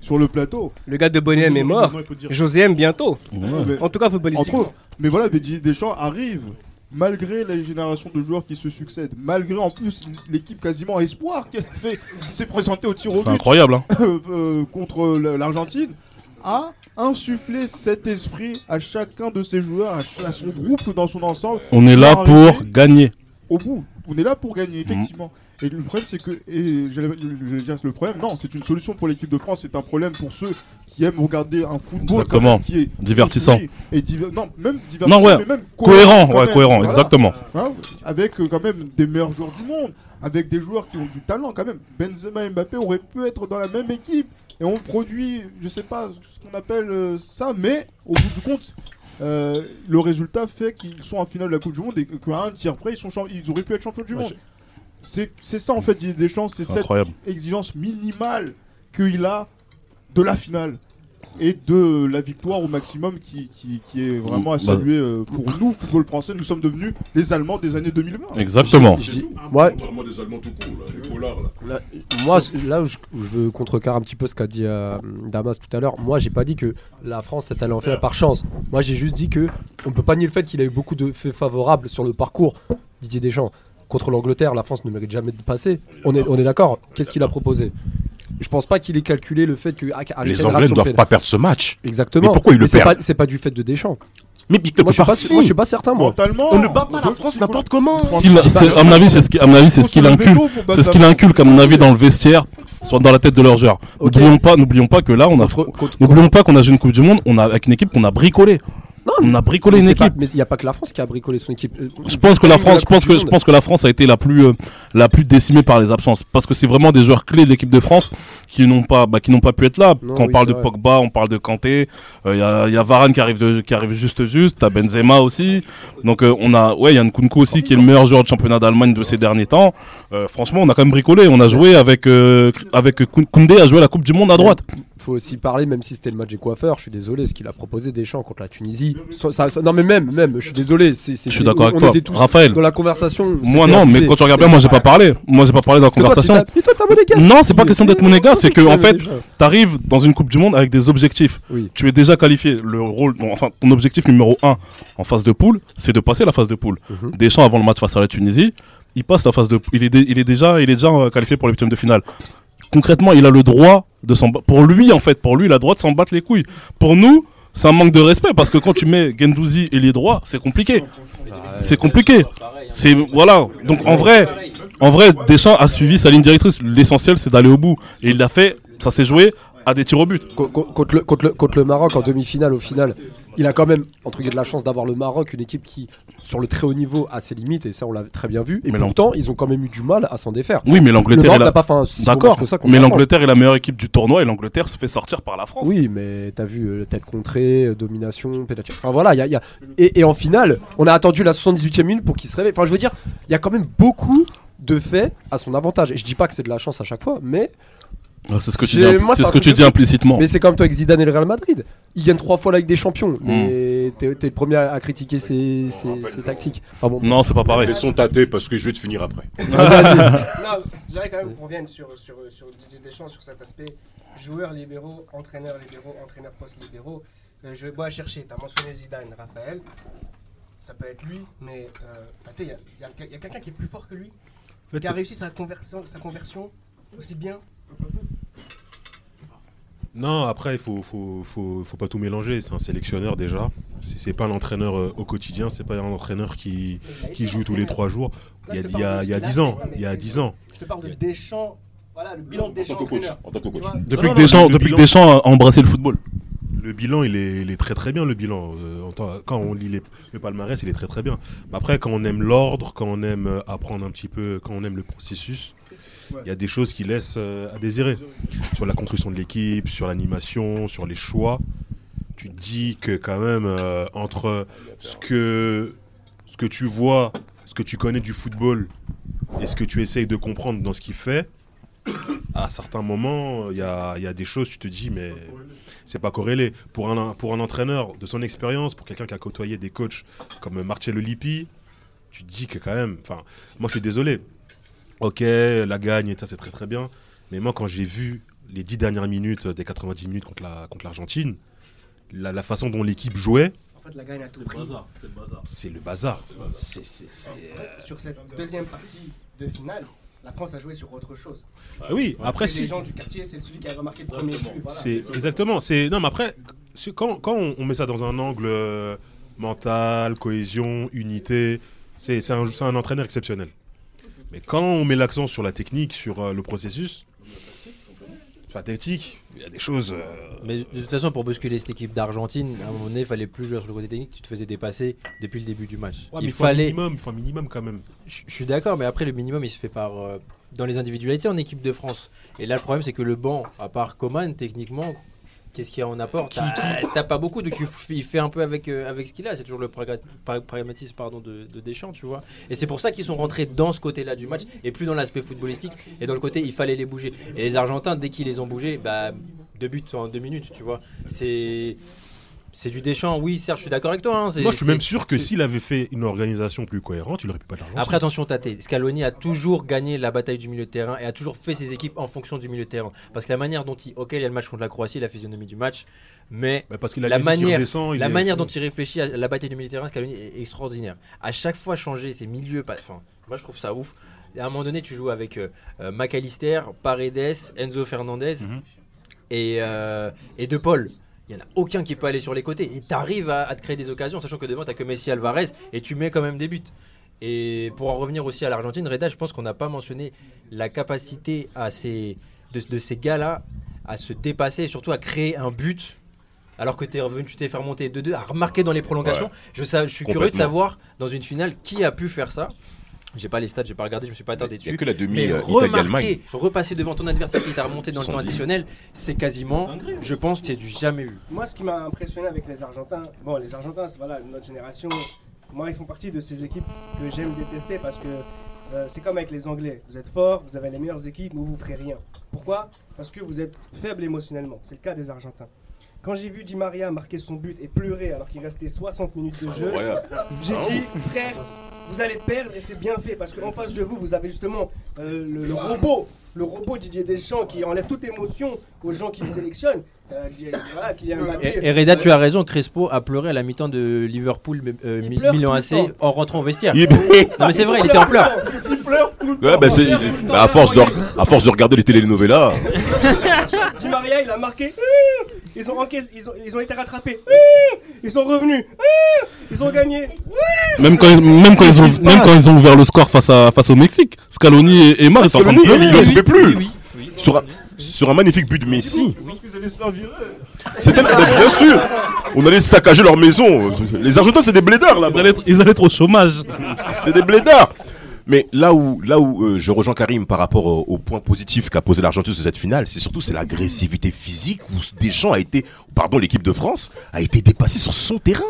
Sur le plateau, le gars de Bonnet est mort. José M bientôt. Ouais. En tout cas, footballistiquement. Mais voilà, mais Deschamps arrive malgré les générations de joueurs qui se succèdent, malgré en plus l'équipe quasiment espoir qu'elle fait, qui s'est présentée au tir au but. C'est incroyable, hein. euh, contre l'Argentine, à insuffler cet esprit à chacun de ses joueurs, à son groupe dans son ensemble. On est là pour gagner. Au bout, on est là pour gagner effectivement. Mmh. Et le problème, c'est que, et j'allais, j'allais dire le problème, non, c'est une solution pour l'équipe de France, c'est un problème pour ceux qui aiment regarder un football quand même, qui est divertissant. Et diver, non, même divertissant, non, ouais. mais même cohérent. Cohérent, ouais, même, cohérent, voilà. Exactement. Hein, avec euh, quand même des meilleurs joueurs du monde, avec des joueurs qui ont du talent quand même. Benzema et Mbappé auraient pu être dans la même équipe et on produit, je sais pas ce qu'on appelle euh, ça, mais au bout du compte. Euh, le résultat fait qu'ils sont en finale de la Coupe du Monde et qu'à un tiers près, ils, sont champ- ils auraient pu être champions du ouais, monde. C'est, c'est ça en fait, il y a des chances, c'est, c'est cette incroyable. Exigence minimale qu'il a de la finale et de la victoire au maximum qui, qui, qui est vraiment à saluer bah. Pour nous, football français. Nous sommes devenus les Allemands des années deux mille vingt. Exactement. J'ai, j'ai, j'ai, ouais. Moi, des Allemands tout court, là, les polars, là. Là, moi, là où je, où je veux contrecarrer un petit peu ce qu'a dit euh, Damas tout à l'heure, moi, j'ai pas dit que la France est allée en finale par chance. Moi, j'ai juste dit que on peut pas nier le fait qu'il a eu beaucoup de faits favorables sur le parcours Didier Deschamps. Contre l'Angleterre, la France ne mérite jamais de passer. On est, on est d'accord. Qu'est-ce qu'il a proposé ? Je pense pas qu'il ait calculé le fait que ah, les Anglais ne doivent Pelé. Pas perdre ce match. Exactement. Mais pourquoi ils le perdent ? C'est pas du fait de Deschamps. Mais moi, je suis pas, si. Moi, je suis pas certain. Moi. On ne bat pas la France n'importe comment. À mon avis, c'est ce qui, à mon avis, c'est ce qu'il incule, c'est ce qu'il inculque à mon avis dans le vestiaire, soit dans la tête de leur joueur. Okay. N'oublions pas, n'oublions pas que là, on a, contre, contre, n'oublions pas qu'on a joué une Coupe du Monde, on a avec une équipe qu'on a bricolée. Non, on a bricolé une équipe. Pas, mais il n'y a pas que la France qui a bricolé son équipe. Euh, je pense que la France, la je pense que je pense que la France a été la plus euh, la plus décimée par les absences, parce que c'est vraiment des joueurs clés de l'équipe de France qui n'ont pas bah, qui n'ont pas pu être là. Non, Quand oui, on parle de vrai. Pogba, on parle de Kanté, il euh, y, y a Varane qui arrive de, qui arrive juste juste, t'as Benzema aussi. Donc euh, on a ouais, il y a Nkunku aussi qui est le meilleur joueur de championnat d'Allemagne de ces derniers temps. Euh, franchement, on a quand même bricolé, on a joué avec euh, avec Koundé a joué à la Coupe du Monde à droite. Faut aussi parler, même si c'était le match des coiffeurs, je suis désolé, ce qu'il a proposé Deschamps contre la Tunisie. Ça, ça, ça, non mais même, même, je suis désolé. C'est, c'est, je suis d'accord on, avec on toi, Raphaël. Dans la conversation. Moi non, abusé. Mais quand tu regardes bien, moi j'ai pas parlé. Moi j'ai pas parlé dans la conversation. Toi, tu t'as, toi, t'as non, c'est pas question d'être monégasque, c'est que en fait, t'arrives dans une Coupe du Monde avec des objectifs. Oui. Tu es déjà qualifié. Le rôle, bon, enfin, ton objectif numéro un en phase de poule, c'est de passer la phase de poule. Mm-hmm. Deschamps avant le match face à la Tunisie, il passe la phase de, il est, dé, il est déjà, il est déjà qualifié pour les huitièmes de finale. Concrètement, il a le droit de s'en battre. Pour lui, en fait, pour lui, il a le droit de s'en battre les couilles. Pour nous, c'est un manque de respect parce que quand tu mets Guendouzi et les droits, c'est compliqué. C'est compliqué. C'est voilà. Donc en vrai, en vrai, Deschamps a suivi sa ligne directrice. L'essentiel, c'est d'aller au bout. Et il l'a fait. Ça s'est joué à des tirs au but. Contre le, contre le, contre le Maroc en demi-finale, au final, il a quand même entre guillemets de la chance d'avoir le Maroc, une équipe qui sur le très haut niveau a ses limites et ça on l'a très bien vu. Et mais pourtant ils ont quand même eu du mal à s'en défaire. Oui, mais l'Angleterre n'a la... pas fait un d'accord. Bon ça mais l'Angleterre est la meilleure équipe du tournoi et l'Angleterre se fait sortir par la France. Oui, mais t'as vu euh, tête contrée, euh, domination, pénalty. Enfin voilà, il y a, y a... Et, et en finale, on a attendu la soixante-dix-huitième minute pour qu'il se réveille. Enfin je veux dire, il y a quand même beaucoup de faits à son avantage. Et je dis pas que c'est de la chance à chaque fois, mais ah, c'est ce que tu dis, impl- moi, c'est ce que tu dis implicitement. Mais c'est comme toi avec Zidane et le Real Madrid. Ils gagnent trois fois la Ligue des Champions. Mais mm. t'es, t'es le premier à critiquer ses, ses, oh, ses tactiques. Ah bon. Non, c'est pas pareil. Ils sont tâtés parce que je vais te finir après. Non, non, j'aimerais quand même qu'on revienne sur, sur, sur Didier Deschamps, sur cet aspect joueurs libéraux, entraîneurs libéraux, entraîneurs post-libéraux. Euh, je vais boire à chercher. T'as mentionné Zidane, Raphaël. Ça peut être lui, mais euh, il y, y, y a quelqu'un qui est plus fort que lui. fait, qui a réussi sa conversion, sa conversion aussi bien. Non, après, il faut, faut, faut, faut pas tout mélanger. C'est un sélectionneur déjà. C'est, c'est pas l'entraîneur euh, au quotidien. C'est pas un entraîneur qui, qui joue tous les trois jours. Il y a dix ans. Il y a dix ans. Je te parle de Deschamps. Voilà, le bilan de Deschamps. En tant que coach. En tant que coach. Depuis que Deschamps, depuis que Deschamps a embrassé le football. Le bilan, il est, il est très très bien, le bilan. Quand on lit les, le palmarès, il est très très bien. Après, quand on aime l'ordre, quand on aime apprendre un petit peu, quand on aime le processus, il ouais. y a des choses qui laissent à désirer. Sur la construction de l'équipe, sur l'animation, sur les choix. Tu te dis que quand même, euh, entre ce que, ce que tu vois, ce que tu connais du football et ce que tu essayes de comprendre dans ce qu'il fait, à certains moments, il y a, y a des choses, tu te dis, mais c'est pas corrélé. Pour un, pour un entraîneur de son expérience, pour quelqu'un qui a côtoyé des coachs comme Marcelo Lippi, tu te dis que quand même, enfin, moi je suis désolé. Ok, la gagne et ça, c'est très très bien. Mais moi, quand j'ai vu les dix dernières minutes des quatre-vingt-dix minutes contre, la, contre l'Argentine, la, la façon dont l'équipe jouait, en fait, la gagne à tout prix. C'est le bazar. C'est le bazar. C'est le bazar. C'est, c'est, c'est... En fait, sur cette deuxième partie de finale, la France a joué sur autre chose. Ah oui, ouais. après c'est si... les gens du quartier, c'est celui qui a remarqué le premier but. Voilà. C'est exactement. C'est non, mais après c'est... quand quand on, on met ça dans un angle euh, mental, cohésion, unité, c'est c'est un, c'est un entraîneur exceptionnel. Mais quand on met l'accent sur la technique, sur euh, le processus, sur la tactique, il y a des choses. Euh... Mais de toute façon, pour bousculer cette équipe d'Argentine, à un moment donné, il fallait plus jouer sur le côté technique. Tu te faisais dépasser depuis le début du match. Ouais, il faut fallait un minimum, faut un minimum quand même. Je suis d'accord, mais après le minimum, il se fait par euh, dans les individualités en équipe de France. Et là, le problème, c'est que le banc, à part Coman, techniquement, qu'est-ce qu'il y a en apport ? Qui, t'as, qui... t'as pas beaucoup, donc il fait un peu avec euh, avec ce qu'il a. C'est toujours le praga- pra- pragmatisme, pardon, de, de Deschamps, tu vois. Et c'est pour ça qu'ils sont rentrés dans ce côté-là du match et plus dans l'aspect footballistique et dans le côté il fallait les bouger. Et les Argentins, dès qu'ils les ont bougés, bah deux buts en deux minutes, tu vois. C'est, c'est du Deschamps. Oui, Serge, je suis d'accord avec toi. Hein, c'est, Moi, je suis c'est, même sûr que c'est... s'il avait fait une organisation plus cohérente, il n'aurait pu pas d'argent. Après, attention, Tate. Scaloni a toujours gagné la bataille du milieu de terrain et a toujours fait ses équipes en fonction du milieu de terrain. Parce que la manière dont il, ok, il y a le match contre la Croatie, la physionomie du match, mais bah parce qu'il a la manière, redescend, la est... manière dont il réfléchit à la bataille du milieu de terrain, Scaloni est extraordinaire. À chaque fois, changer ses milieux. Enfin, moi, je trouve ça ouf. Et à un moment donné, tu joues avec euh, McAllister, Paredes, Enzo Fernandez. Mm-hmm. Et, euh, et De Paul, il n'y en a aucun qui peut aller sur les côtés. Et tu arrives à, à te créer des occasions, sachant que devant, tu n'as que Messi, Alvarez, et tu mets quand même des buts. Et pour en revenir aussi à l'Argentine, Reda, je pense qu'on n'a pas mentionné la capacité à ces, de, de ces gars-là à se dépasser et surtout à créer un but. Alors que t'es revenu, tu t'es fait remonter deux deux, à remarquer dans les prolongations. Ouais, je, ça, je suis curieux de savoir, dans une finale, qui a pu faire ça. J'ai pas les stats, j'ai pas regardé, je me suis pas attardé dessus. Il n'y a que la demi mais remarquer, repasser devant ton adversaire qui t'a remonté dans le temps additionnel, c'est quasiment, je pense, que c'est du jamais vu. Moi, ce qui m'a impressionné avec les Argentins, bon, les Argentins, c'est, voilà, notre génération, moi, ils font partie de ces équipes que j'aime détester parce que euh, c'est comme avec les Anglais. Vous êtes forts, vous avez les meilleures équipes, mais vous ne ferez rien. Pourquoi ? Parce que vous êtes faibles émotionnellement. C'est le cas des Argentins. Quand j'ai vu Di María marquer son but et pleurer alors qu'il restait soixante minutes de jeu, j'ai dit, frère, vous allez perdre et c'est bien fait parce qu'en face de vous, vous avez justement euh, le, le robot, le robot Didier Deschamps qui enlève toute émotion aux gens qui le sélectionnent. Euh, voilà, Kylian Mbappé, et, et Reda, tu as raison, Crespo a pleuré à la mi-temps de Liverpool euh, Milan A C en rentrant au vestiaire. Il... Non mais c'est vrai, il, il était en pleurs. Il pleure tout le temps. Ouais, bah c'est, il... bah à, force de... à force de regarder les telenovelas. Di María, il a marqué. Ils ont, encaissé, ils, ont, ils ont été rattrapés. Ils sont revenus. Ils ont gagné. Même quand, même quand, ils, ont, même quand ils ont ouvert le score face, à, face au Mexique, Scaloni et Emma, ils sont en train de pleurer. Ils ne peuvent plus. Oui, oui. Sur, un, sur un magnifique but de Messi. Oui. C'était bien sûr. On allait saccager leur maison. Les Argentins, c'est des blédards là. Ils allaient, ils allaient être au chômage. C'est des blédards. Mais là où, là où euh, je rejoins Karim par rapport au, au point positif qu'a posé l'Argentine sur cette finale, c'est surtout c'est l'agressivité physique où Deschamps a été, pardon, l'équipe de France a été dépassée sur son terrain.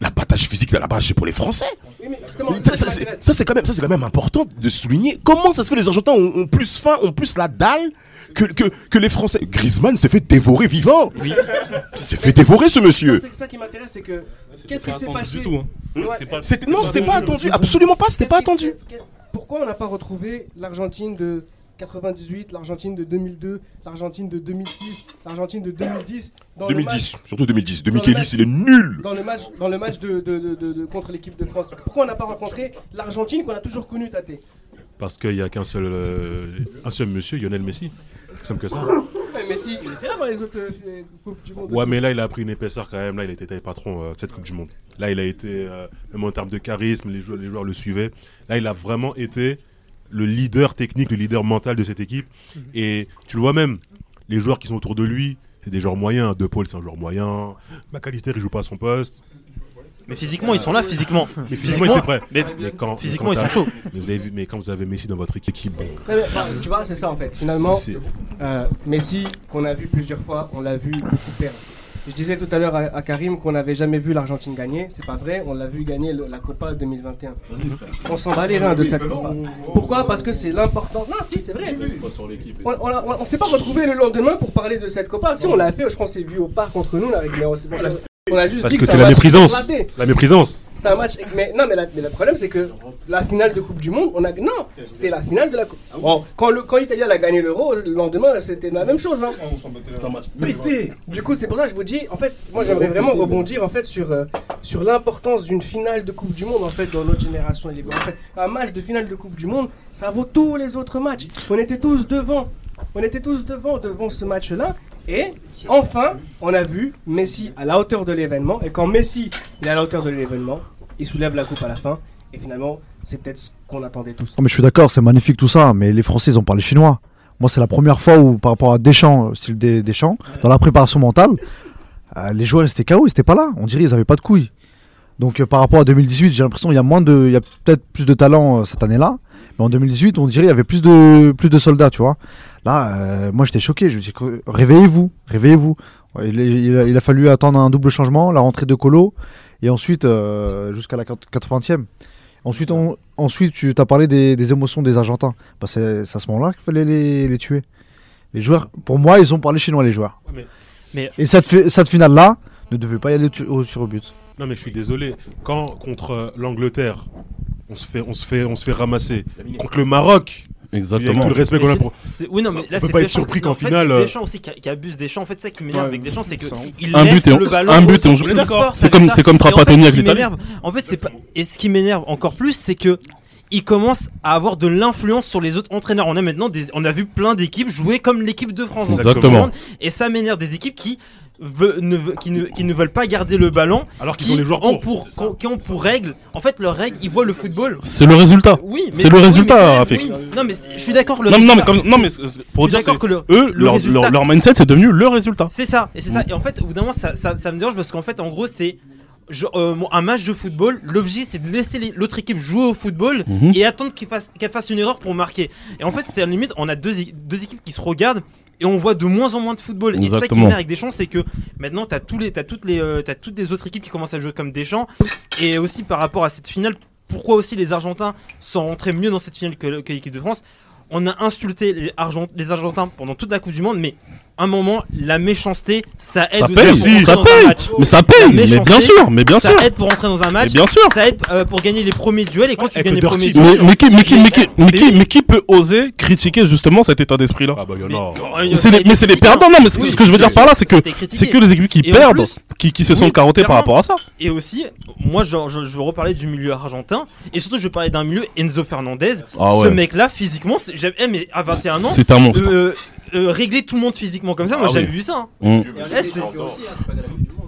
La bataille physique de la base, c'est pour les Français. Oui, mais justement, ça, ça, c'est, ça, c'est quand même, ça, c'est quand même important de souligner. Comment ça se fait les Argentins ont, ont plus faim, ont plus la dalle que, que, que les Français. Griezmann s'est fait dévorer vivant. Oui. S'est fait dévorer ce monsieur. Ça, c'est ça qui m'intéresse, c'est que c'était qu'est-ce qui s'est passé du tout, hein. Mmh. C'était pas, c'était, c'était non, c'était pas attendu. Absolument pas, c'était pas attendu. Pourquoi on n'a pas retrouvé l'Argentine de quatre-vingt-dix-huit, l'Argentine de deux mille deux, l'Argentine de deux mille six, l'Argentine de deux mille dix. Dans deux mille dix, match, surtout deux mille dix. De Michelis, il est nul. Dans le match, dans le match de, de, de, de, de contre l'équipe de France. Pourquoi on n'a pas rencontré l'Argentine qu'on a toujours connue, Tate ? Parce qu'il n'y a qu'un seul, euh, un seul monsieur, Lionel Messi. Simple que ça. Mais Messi, il était là dans les autres euh, Coupes du Monde. Ouais, aussi. Mais là, il a pris une épaisseur quand même. Là, il était patron euh, de cette Coupe du Monde. Là, il a été, euh, même en termes de charisme, les joueurs, les joueurs le suivaient. Là, il a vraiment été le leader technique, le leader mental de cette équipe. Mm-hmm. Et tu le vois même, les joueurs qui sont autour de lui, c'est des joueurs moyens. De Paul, c'est un joueur moyen. McAllister, il joue pas à son poste. Mais physiquement, ils sont là, physiquement. Mais physiquement, ils étaient prêts. Mais, mais quand, physiquement, mais quand ils sont chauds. Mais, vous avez vu, mais quand vous avez Messi dans votre équipe... Bon. Mais, mais, bah, tu vois, c'est ça, en fait. Finalement, euh, Messi, qu'on a vu plusieurs fois, on l'a vu beaucoup perdre. Je disais tout à l'heure à, à Karim qu'on n'avait jamais vu l'Argentine gagner. C'est pas vrai, on l'a vu gagner le, la Copa deux mille vingt et un. On s'en bat les reins de cette Copa. Pourquoi ? Parce que c'est l'important. Non, si, c'est vrai. On ne s'est pas retrouvé le lendemain pour parler de cette Copa. Si, on l'a fait, je pense, c'est vu au parc contre nous, là, avec les... On a juste parce dit que, que c'est la méprisance. La méprisance. C'est un match. Mais non, mais, la, mais le problème c'est que la finale de Coupe du Monde, on a non, c'est la finale de la Coupe. Bon, quand le quand l'Italie a gagné l'Euro, le lendemain c'était la même chose. Hein. C'est un match pété. Du coup, c'est pour ça que je vous dis. En fait, moi j'aimerais vraiment rebondir en fait sur euh, sur l'importance d'une finale de Coupe du Monde en fait dans notre génération. En fait, un match de finale de Coupe du Monde, ça vaut tous les autres matchs. On était tous devant. On était tous devant devant ce match-là. Et enfin, on a vu Messi à la hauteur de l'événement. Et quand Messi est à la hauteur de l'événement, il soulève la coupe à la fin. Et finalement, c'est peut-être ce qu'on attendait tous. Oh mais je suis d'accord, c'est magnifique tout ça. Mais les Français, ils ont parlé chinois. Moi, c'est la première fois où, par rapport à Deschamps, style Deschamps, dans la préparation mentale, euh, les joueurs étaient K O, ils n'étaient pas là. On dirait qu'ils n'avaient pas de couilles. Donc, euh, par rapport à deux mille dix-huit, j'ai l'impression qu'il y a moins de, il y a peut-être plus de talent euh, cette année-là. Mais en deux mille dix-huit, on dirait qu'il y avait plus de, plus de soldats, tu vois. Là, euh, moi, j'étais choqué. Je me dis, réveillez-vous, réveillez-vous. Il, il, il a fallu attendre un double changement, la rentrée de Colo, et ensuite, euh, jusqu'à la quatre-vingtième. Ensuite, on, ensuite tu as parlé des, des émotions des Argentins. Bah, c'est, c'est à ce moment-là qu'il fallait les, les tuer. Les joueurs, pour moi, ils ont parlé chinois, les joueurs. Mais, mais... Et cette, cette finale-là ne devait pas y aller au tir au but. Non mais je suis désolé, quand contre l'Angleterre, on se fait, on se fait, on se fait ramasser, contre le Maroc, exactement. Avec tout le respect qu'on a pour... Oui, non, mais là, on peut pas être surpris qu'en finale... C'est Deschamps aussi qui abuse Deschamps, en fait c'est ça qui m'énerve avec Deschamps, c'est qu'il laisse le ballon... Un but et on joue plus fort, c'est comme Trapattoni avec l'Italie. En fait, c'est pas... Et ce qui m'énerve encore plus, c'est que... il commence à avoir de l'influence sur les autres entraîneurs. On a maintenant des, on a vu plein d'équipes jouer comme l'équipe de France. Exactement. Et ça m'énerve des équipes qui, veut, ne, qui, ne, qui ne veulent pas garder le ballon. Alors qu'ils qui sont les joueurs pro. Pour, qui ont pour règle, en fait leur règle, ils voient le football. C'est le résultat. Oui, mais c'est le oui, résultat, Rafik. Oui. Non mais je suis d'accord. Le non, non mais comme, non mais pour dire que le, eux, le leur, résultat, leur, leur mindset, c'est devenu le résultat. C'est ça. Et c'est ça. Et en fait, au bout d'un moment, ça, ça, ça me dérange parce qu'en fait, en gros, c'est Je, euh, un match de football, l'objet c'est de laisser les, l'autre équipe jouer au football mmh. et attendre qu'il fasse, qu'elle fasse une erreur pour marquer. Et en fait, c'est à la limite, on a deux, deux équipes qui se regardent et on voit de moins en moins de football. Exactement. Et ça qui m'énerve avec Deschamps, c'est que maintenant t'as, tous les, t'as, toutes les, euh, t'as toutes les autres équipes qui commencent à jouer comme Deschamps. Et aussi par rapport à cette finale, pourquoi aussi les Argentins sont rentrés mieux dans cette finale que, que l'équipe de France? On a insulté les, Argent- les Argentins pendant toute la Coupe du Monde, mais à un moment, la méchanceté, ça aide ça paye, aussi si, ça dans paye. un match. Mais ça paye, mais bien sûr, mais bien sûr. Ça aide pour entrer dans un match, bien sûr. Ça aide euh, pour gagner les premiers duels, et quand ouais, tu gagnes les premiers duels... Mais qui, mais, qui, mais, qui, mais, qui, mais qui peut oser critiquer justement cet état d'esprit-là? Ah bah y'en a... Mais, c'est les, mais c'est les perdants, non, mais oui, ce que je veux dire par là, c'est que c'est que les équipes qui et perdent, plus, qui, qui se oui, sont carottées par rapport à ça. Et aussi, moi je, je, je veux reparler du milieu argentin, et surtout je veux parler d'un milieu, Enzo Fernandez. Ce mec-là, physiquement, j'aime mais à vingt et un ans... C'est un monstre. Euh, régler tout le monde physiquement comme ça, moi ah j'avais oui. vu ça. Hein. Mmh. Eh, c'est...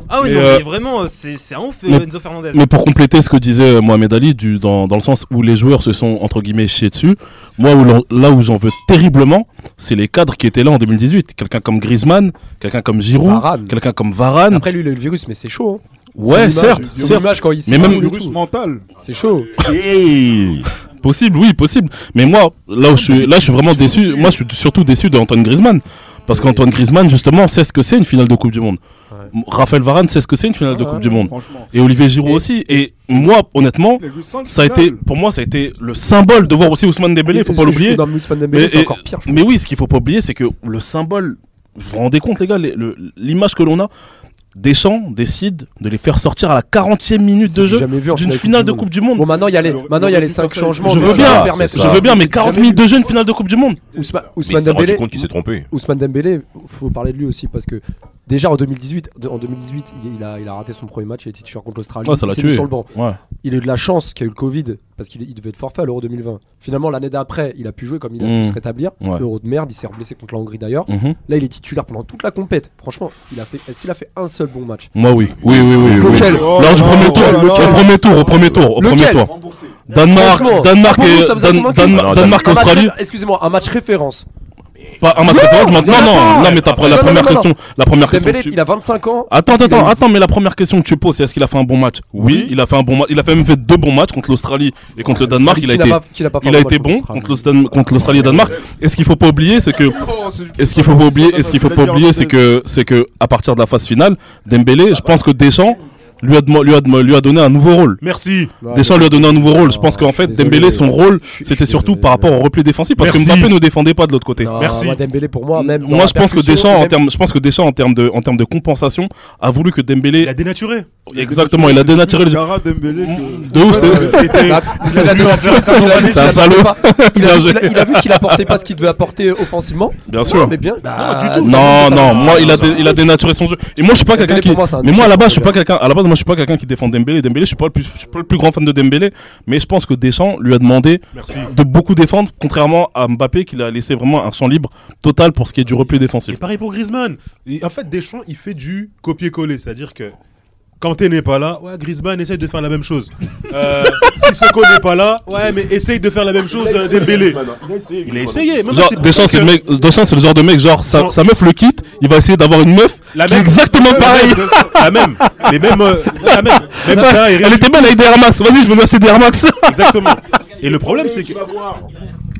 Ah oui, mais non, euh... mais vraiment, c'est, c'est un ouf, mais, Enzo Fernandez. Mais pour compléter ce que disait Mohamed Ali, du, dans, dans le sens où les joueurs se sont entre guillemets chiés dessus, moi où là où j'en veux terriblement, c'est les cadres qui étaient là en deux mille dix-huit. Quelqu'un comme Griezmann, quelqu'un comme Giroud, Varane. quelqu'un comme Varane. Après lui, il a eu le virus, mais c'est chaud. Hein. Ouais, c'est certes, c'est dommage quand il s'est mais même le virus mental, c'est chaud. Hey. Possible, oui, possible. Mais moi, là où je suis, là, je suis vraiment déçu. Moi, je suis surtout déçu d'Antoine Griezmann. Parce qu'Antoine Griezmann, justement, sait ce que c'est une finale de Coupe du Monde. Ouais. Raphaël Varane sait ce que c'est une finale ah, de Coupe non, du Monde. Et Olivier Giroud et aussi. Et moi, honnêtement, ça a été, pour moi, ça a été le symbole de voir aussi Ousmane Dembélé. Il faut pas l'oublier. Dembélé, mais, c'est encore pire, mais oui, ce qu'il faut pas oublier, c'est que le symbole. Vous vous rendez compte, les gars, les, le, l'image que l'on a. Deschamps décide de les faire sortir à la quarantième minute c'est de jeu vu, d'une finale de Coupe du Monde. Bon, maintenant il y a les, maintenant il y a les cinq changements. Je veux bien, je veux bien, mais quarante minutes de jeu, une finale de Coupe du Monde. Ousma, Ousmane Dembélé. Ousmane Dembélé, faut parler de lui aussi parce que Déjà en deux mille dix-huit, de, en deux mille dix-huit il a, il a raté son premier match, il était titulaire contre l'Australie, ouais, ça l'a tué. Mis sur le banc. Ouais. Il a eu de la chance qu'il y a eu le Covid, parce qu'il il devait être forfait à l'Euro deux mille vingt. Finalement, l'année d'après, il a pu jouer comme il a mmh. pu se rétablir. Ouais. Euro de merde, il s'est blessé contre la Hongrie d'ailleurs. Mmh. Là, il est titulaire pendant toute la compète. Franchement, il a fait, est-ce qu'il a fait un seul bon match? Moi, oui. Oui, oui, oui. Lequel? Lors du premier tour, au premier tour, au premier tour, au premier tour. Danemark, Danemark et Danemark Australie. Excusez-moi, un match référence. Pas un match non, référence maintenant, non, non, non, mais t'as la, la première question. La première question. Il a vingt-cinq ans. Attends, attends, attends, mais la première question que tu poses, c'est est-ce qu'il a fait un bon match? Oui, il a fait un bon match. Il a fait même fait deux bons matchs contre l'Australie et contre ouais, le Danemark. Il a été, il a été bon contre l'Australie et le Danemark. Et ce qu'il faut pas oublier, c'est que, et ce qu'il faut pas oublier, et ce qu'il faut pas oublier, c'est que, c'est que, à partir de la phase finale, Dembélé, je pense que Deschamps lui a, lui, a, lui a donné un nouveau rôle. Merci. Deschamps lui a donné un nouveau rôle. Je pense qu'en fait, désolé, Dembélé, son rôle, c'était surtout par rapport au repli défensif, parce Merci. que Mbappé ne défendait pas de l'autre côté. Non, Merci. Moi, Dembélé, pour moi, même. Moi, je pense, que Deschamps, même... En terme, je pense que Deschamps, en termes de, en termes de compensation, a voulu que Dembélé. Il a dénaturé. Exactement, il a dénaturé le jeu. De ouf, c'est un salaud. Il a vu qu'il apportait pas ce qu'il devait apporter offensivement. Bien sûr. Non, non, moi, il a dénaturé son jeu. Et moi, je suis pas quelqu'un qui. Mais moi, à la base, je suis pas quelqu'un. Moi, je suis pas quelqu'un qui défend Dembélé. Dembélé, je suis pas le plus, je suis pas le plus grand fan de Dembélé, mais je pense que Deschamps lui a demandé Merci. de beaucoup défendre, contrairement à Mbappé, qui l'a laissé vraiment un champ libre total pour ce qui est du repli défensif. Et pareil pour Griezmann. Et en fait, Deschamps, il fait du copier-coller, c'est-à-dire que quand Kanté n'est pas là, ouais, Griezmann essaye de faire la même chose. Euh, si Sissoko n'est pas là, ouais, mais essaye de faire la même chose euh, Dembélé. Il a essayé. Il a essayé. Genre, c'est Deschamps, c'est le mec, Deschamps, c'est le genre de mec, genre sa, sa meuf le quitte, il va essayer d'avoir une meuf la qui est exactement pareille. La même. Les mêmes. Euh, la même. Même ça, ça, elle était belle avec des Air Max. Vas-y, je veux m'acheter des Air Max. Exactement. Et le problème, c'est que.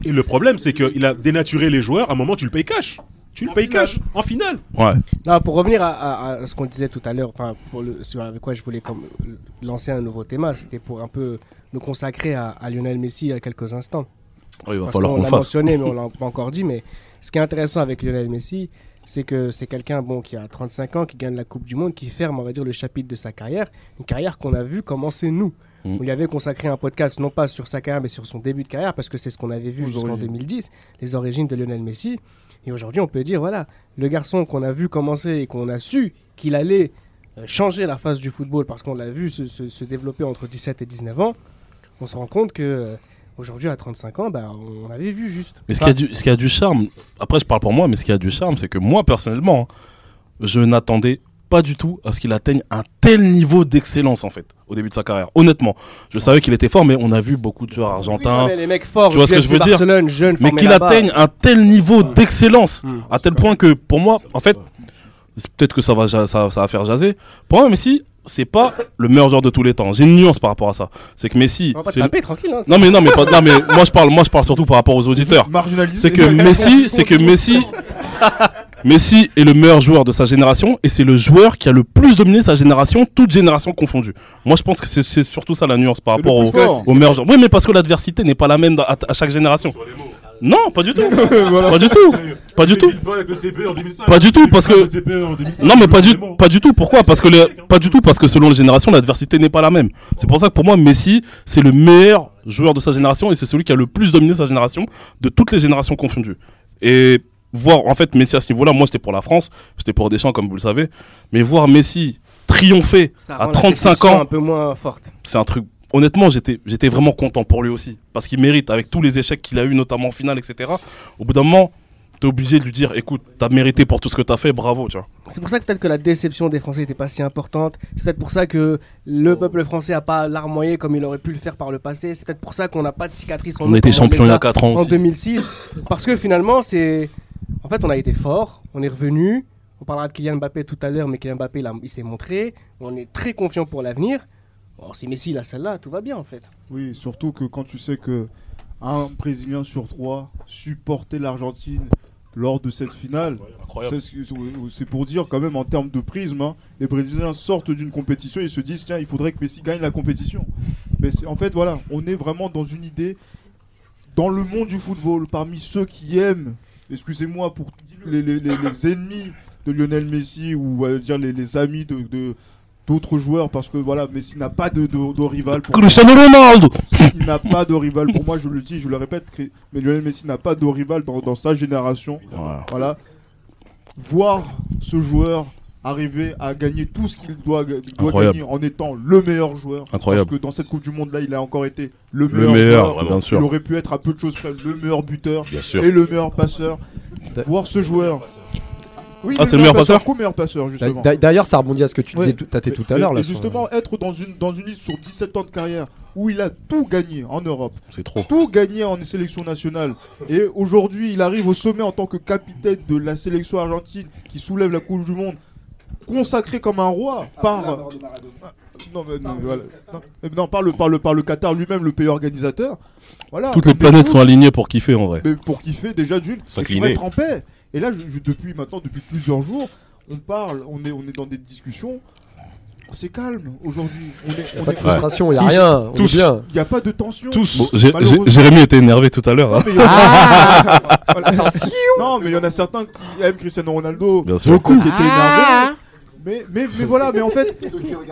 Et le problème, c'est qu'il a dénaturé les joueurs. À un moment, tu le payes cash. Tu le payes cash en finale. Ouais. Non, pour revenir à, à, à ce qu'on disait tout à l'heure, enfin, sur avec quoi je voulais comme lancer un nouveau thème, c'était pour un peu nous consacrer à, à Lionel Messi à quelques instants. Oh, il va Parce falloir qu'on, qu'on l'a fasse. mentionné, mais on l'a pas encore dit. Mais ce qui est intéressant avec Lionel Messi, c'est que c'est quelqu'un bon qui a trente-cinq ans, qui gagne la Coupe du Monde, qui ferme, on va dire, le chapitre de sa carrière, une carrière qu'on a vu commencer nous. Mmh. On lui avait consacré un podcast, non pas sur sa carrière, mais sur son début de carrière, parce que c'est ce qu'on avait vu jusqu'en deux mille dix, les origines de Lionel Messi. Et aujourd'hui, on peut dire, voilà, le garçon qu'on a vu commencer et qu'on a su qu'il allait changer la face du football, parce qu'on l'a vu se, se, se développer entre dix-sept et dix-neuf ans, on se rend compte que... Aujourd'hui, à trente-cinq ans, bah, on avait vu juste. Mais ce, enfin... qui a du, ce qui a du charme, après je parle pour moi, mais ce qui a du charme, c'est que moi, personnellement, je n'attendais pas du tout à ce qu'il atteigne un tel niveau d'excellence, en fait, au début de sa carrière. Honnêtement, je savais qu'il était fort, mais on a vu beaucoup de joueurs argentins. Oui, les mecs forts, tu vois ce que je veux dire, jeune, mais qu'il là-bas. atteigne un tel niveau ouais. d'excellence, mmh, à tel point que pour moi, en fait, peut-être que ça va, ça, ça va faire jaser. Pour moi, Messi, c'est pas le meilleur joueur de tous les temps. J'ai une nuance par rapport à ça. C'est que Messi, on va pas c'est taper, tranquille, hein, non mais non mais pas, non mais moi je parle moi je parle surtout par rapport aux auditeurs. C'est que Messi, c'est que Messi Messi est le meilleur joueur de sa génération et c'est le joueur qui a le plus dominé sa génération, toute génération confondue. Moi je pense que c'est, c'est surtout ça la nuance par c'est rapport au, au meilleur joueur. Oui, mais parce que l'adversité n'est pas la même à, à chaque génération. Non, pas du tout. Voilà. Pas du tout. Pas du tout. Pas du tout parce que Non mais pas du pas du tout. Pourquoi ? Parce que les... pas du tout parce que selon les générations, l'adversité n'est pas la même. C'est pour ça que pour moi Messi, c'est le meilleur joueur de sa génération et c'est celui qui a le plus dominé sa génération de toutes les générations confondues. Et voir en fait Messi à ce niveau-là, moi j'étais pour la France, j'étais pour Deschamps comme vous le savez, mais voir Messi triompher à trente-cinq ans, un peu moins forte. C'est un truc. Honnêtement, j'étais, j'étais vraiment content pour lui aussi. Parce qu'il mérite, avec tous les échecs qu'il a eu, notamment en finale, et cetera. Au bout d'un moment, t'es obligé de lui dire, écoute, t'as mérité pour tout ce que t'as fait, bravo, tu vois. C'est pour ça que peut-être que la déception des Français n'était pas si importante. C'est peut-être pour ça que le peuple français n'a pas larmoyé comme il aurait pu le faire par le passé. C'est peut-être pour ça qu'on n'a pas de cicatrice. On, on était champion il y a quatre ans aussi. En deux mille six. Parce que finalement, c'est... En fait, on a été fort, on est revenu. On parlera de Kylian Mbappé tout à l'heure, mais Kylian Mbappé, il, a... il s'est montré. On est très confiant pour l'avenir. Bon, si Messi il a celle-là, tout va bien en fait. Oui, surtout que quand tu sais que un Brésilien sur trois supportait l'Argentine lors de cette finale, c'est, c'est pour dire quand même en termes de prisme, hein, les Brésiliens sortent d'une compétition et se disent tiens, il faudrait que Messi gagne la compétition. Mais c'est, en fait voilà, on est vraiment dans une idée, dans le monde du football, parmi ceux qui aiment, excusez-moi pour les, les, les, les ennemis de Lionel Messi ou euh, dire les, les amis de... de d'autres joueurs parce que voilà Messi n'a pas de, de, de rival pour Cristiano Ronaldo il n'a pas de rival pour moi je le dis je le répète mais Lionel Messi n'a pas de rival dans, dans sa génération voilà. voilà voir ce joueur arriver à gagner tout ce qu'il doit, doit gagner en étant le meilleur joueur. Incroyable. Parce que dans cette Coupe du Monde là, il a encore été le meilleur, le meilleur joueur. Bien sûr. Il aurait pu être à peu de choses près le meilleur buteur et le meilleur passeur. Voir ce joueur. Oui, ah, le c'est le meilleur passeur, passeur. meilleur passeur justement. D'ailleurs, ça rebondit à ce que tu disais, ouais. Tate tout à l'heure. Là, et justement, sur... être dans une dans une liste sur dix-sept ans de carrière où il a tout gagné en Europe, c'est trop. Tout gagné en sélection nationale. Et aujourd'hui, il arrive au sommet en tant que capitaine de la sélection argentine qui soulève la Coupe du Monde, consacré comme un roi par. par... Non, mais, non, mais, voilà. non, mais non, par le par le par le Qatar lui-même, le pays organisateur. Voilà. Toutes les planètes coups, sont alignées pour kiffer en vrai. Mais pour kiffer déjà d'une, pour être en paix. Et là, je, je, depuis maintenant, depuis plusieurs jours, on parle, on est, on est dans des discussions. C'est calme aujourd'hui. Il n'y a pas de frustration, il n'y a rien. Tous. Il n'y a pas de tension. Tous. Bon, j'ai, Jérémy était énervé tout à l'heure. Hein. Non, ah voilà. Non, mais il y en a certains qui aiment Cristiano Ronaldo. Bien sûr. Beaucoup qui étaient énervés. Mais, mais, mais voilà, mais en fait.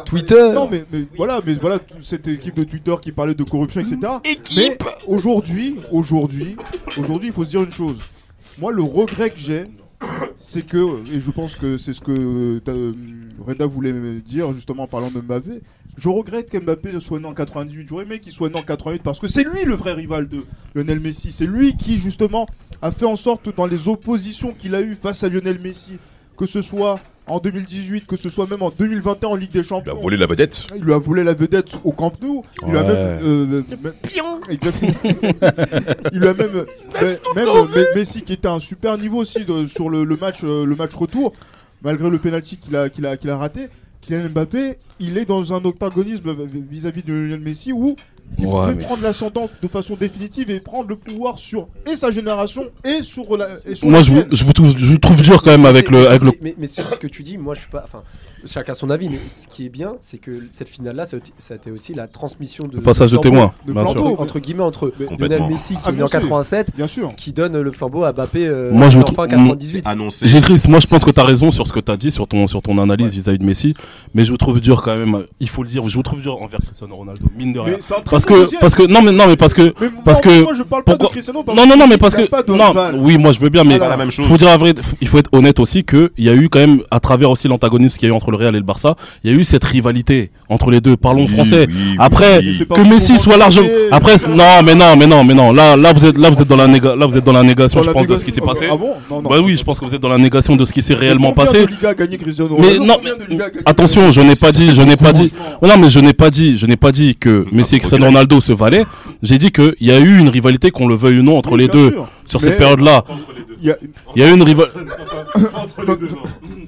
Twitter. Non, mais, mais voilà, mais voilà, cette équipe de Twitter qui parlait de corruption, et cetera. Équipe. Mais aujourd'hui, aujourd'hui, aujourd'hui, il faut se dire une chose. Moi, le regret que j'ai, c'est que, et je pense que c'est ce que euh, Reda voulait me dire justement en parlant de Mbappé, je regrette qu'Mbappé soit né en quatre-vingt-dix-huit. J'aurais aimé qu'il soit né en quatre-vingt-huit parce que c'est lui le vrai rival de Lionel Messi. C'est lui qui, justement, a fait en sorte, dans les oppositions qu'il a eues face à Lionel Messi, que ce soit en deux mille dix-huit, que ce soit même en deux mille vingt et un en Ligue des Champions. Il lui a volé la vedette. Il lui a volé la vedette au Camp Nou. Il ouais. a même... Euh, même pion. Exactement. Il lui a même... même Messi qui était à un super niveau aussi de, sur le, le, match, le match retour, malgré le penalty qu'il a, qu'il a, qu'il a raté. Kylian Mbappé, il est dans un octagonisme vis-à-vis de Lionel Messi où il ouais, peut mais... prendre l'ascendant de façon définitive et prendre le pouvoir sur et sa génération et sur la. Et sur moi, la je, vous, je vous trouve, je vous trouve dur quand même avec mais le, avec le. Mais, mais sur ce que tu dis, moi, je suis pas. Enfin, chacun son avis. Mais ce qui est bien, c'est que cette finale-là, ça a été aussi la transmission de. Le passage de, de témoin. De flambeau, entre guillemets, entre Lionel Messi qui est né en quatre-vingt-sept, bien sûr, qui donne le flambeau à Mbappé. Euh, moi, je me trouve. quatre-vingt-dix-huit. J'ai Chris. Moi, je pense que t'as raison sur ce que t'as dit, sur ton, sur ton analyse ouais. vis-à-vis de Messi. Mais je vous trouve dur quand même. Il faut le dire. Je vous trouve dur envers Cristiano Ronaldo. Mine de rien. Parce que, parce que, non, mais, non, mais parce que, mais parce moi, que, moi, je parle pas pourquoi... de Cristiano, non, non, non, mais parce que, non, oui, moi, je veux bien, mais, ah, il faut dire à vrai, il faut être honnête aussi que, il y a eu quand même, à travers aussi l'antagonisme qu'il y a eu entre le Real et le Barça, il y a eu cette rivalité entre les deux, parlons oui, français. Oui, après, oui, que Messi soit largement, après, non, mais non, mais non, mais non, là, là, vous êtes, là, vous êtes dans la néga... là, vous êtes dans la négation, dans je la pense, négation... de ce qui s'est passé. Ah bon non, non, bah oui, je pense que vous êtes dans la négation de ce qui s'est réellement passé. Mais non, attention, je n'ai pas dit, je n'ai pas dit, non, mais je n'ai pas dit, je n'ai pas dit que Messi Ronaldo se valait, j'ai dit qu'il y a eu une rivalité, qu'on le veuille ou non, entre oui, les deux sûr. Sur mais cette période-là. Il y a eu une rivalité.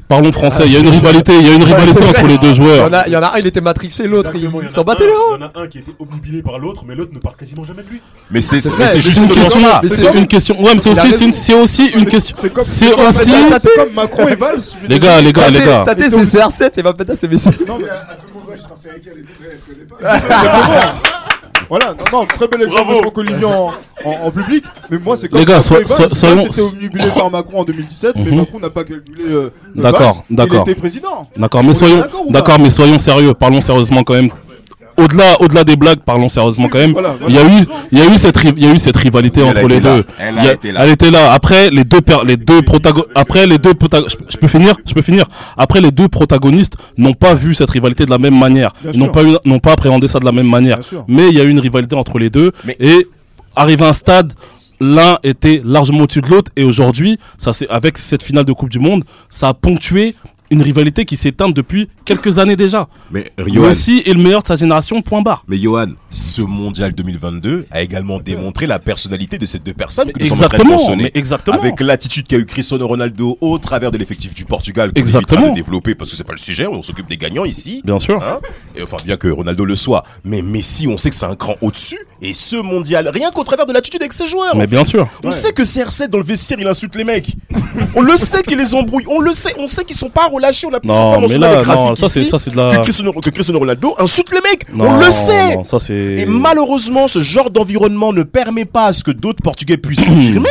Parlons français, il y a une rivalité, il y a une rivalité entre les deux joueurs. Il y, y en a un, il était matrixé, l'autre, il, il s'en battait. Il y en a un qui était obnubilé par l'autre, mais l'autre ne parle quasiment jamais de lui. Mais c'est, c'est, mais c'est, c'est juste une question. Là. C'est, c'est une comme... question. Ouais, mais c'est aussi, c'est, une, c'est aussi une question. C'est comme, c'est comme, aussi... c'est comme Macron et Valls. Les gars, les gars, les gars. Tate, c'est C R sept et Ma Penda, c'est Messi. Non, mais à tout moment, je sortais avec elle et tout, elle connaît pas. Voilà, non, non, très bel exemple de Franck Olivier en, en, en public, mais moi c'est comme les gars, soyons so, so, j'étais omnibulé par Macron en deux mille dix-sept, mm-hmm. mais Macron n'a pas calculé euh, le d'accord, base, d'accord. Il était président. D'accord, mais soyons d'accord, d'accord mais soyons sérieux, parlons sérieusement quand même. Au-delà, au-delà des blagues, parlons sérieusement quand même. Voilà, voilà. Il y a eu, il y a eu cette, il y a eu cette rivalité elle entre les deux. Elle, a, été là. elle était là. Après les deux, per, les deux protagonistes, après les deux protagonistes, je, je peux finir, je peux finir. Après les deux protagonistes n'ont pas vu cette rivalité de la même manière, Bien n'ont sûr. pas eu, n'ont pas appréhendé ça de la même manière. Mais il y a eu une rivalité entre les deux. Mais... Et arrivé à un stade, l'un était largement au-dessus de l'autre. Et aujourd'hui, ça c'est avec cette finale de Coupe du Monde, ça a ponctué une rivalité qui s'éteint depuis quelques années déjà. Mais Yohan, Messi est le meilleur de sa génération, point barre. Mais Yohan, ce mondial deux mille vingt-deux a également démontré la personnalité de ces deux personnes mais que nous sommes en train de mentionner. Exactement. Avec l'attitude qu'a eu Cristiano Ronaldo au travers de l'effectif du Portugal, que nous éviterons de développer parce que c'est pas le sujet, on s'occupe des gagnants ici. Bien sûr. Hein et enfin, bien que Ronaldo le soit. Mais Messi, on sait que c'est un cran au-dessus. Et ce mondial, rien qu'au travers de l'attitude avec ses joueurs. Mais bien fait. sûr. On ouais. sait que C R sept dans le vestiaire, il insulte les mecs. On le sait qu'il les embrouille. On le sait. On sait qu'ils sont pas relâchés. On a pu mentionner avec Rafik ça ici c'est, ça c'est de la... que, Cristiano, que Cristiano Ronaldo insulte les mecs. Non, on le sait. Non, ça c'est... Et malheureusement, ce genre d'environnement ne permet pas à ce que d'autres Portugais puissent s'affirmer.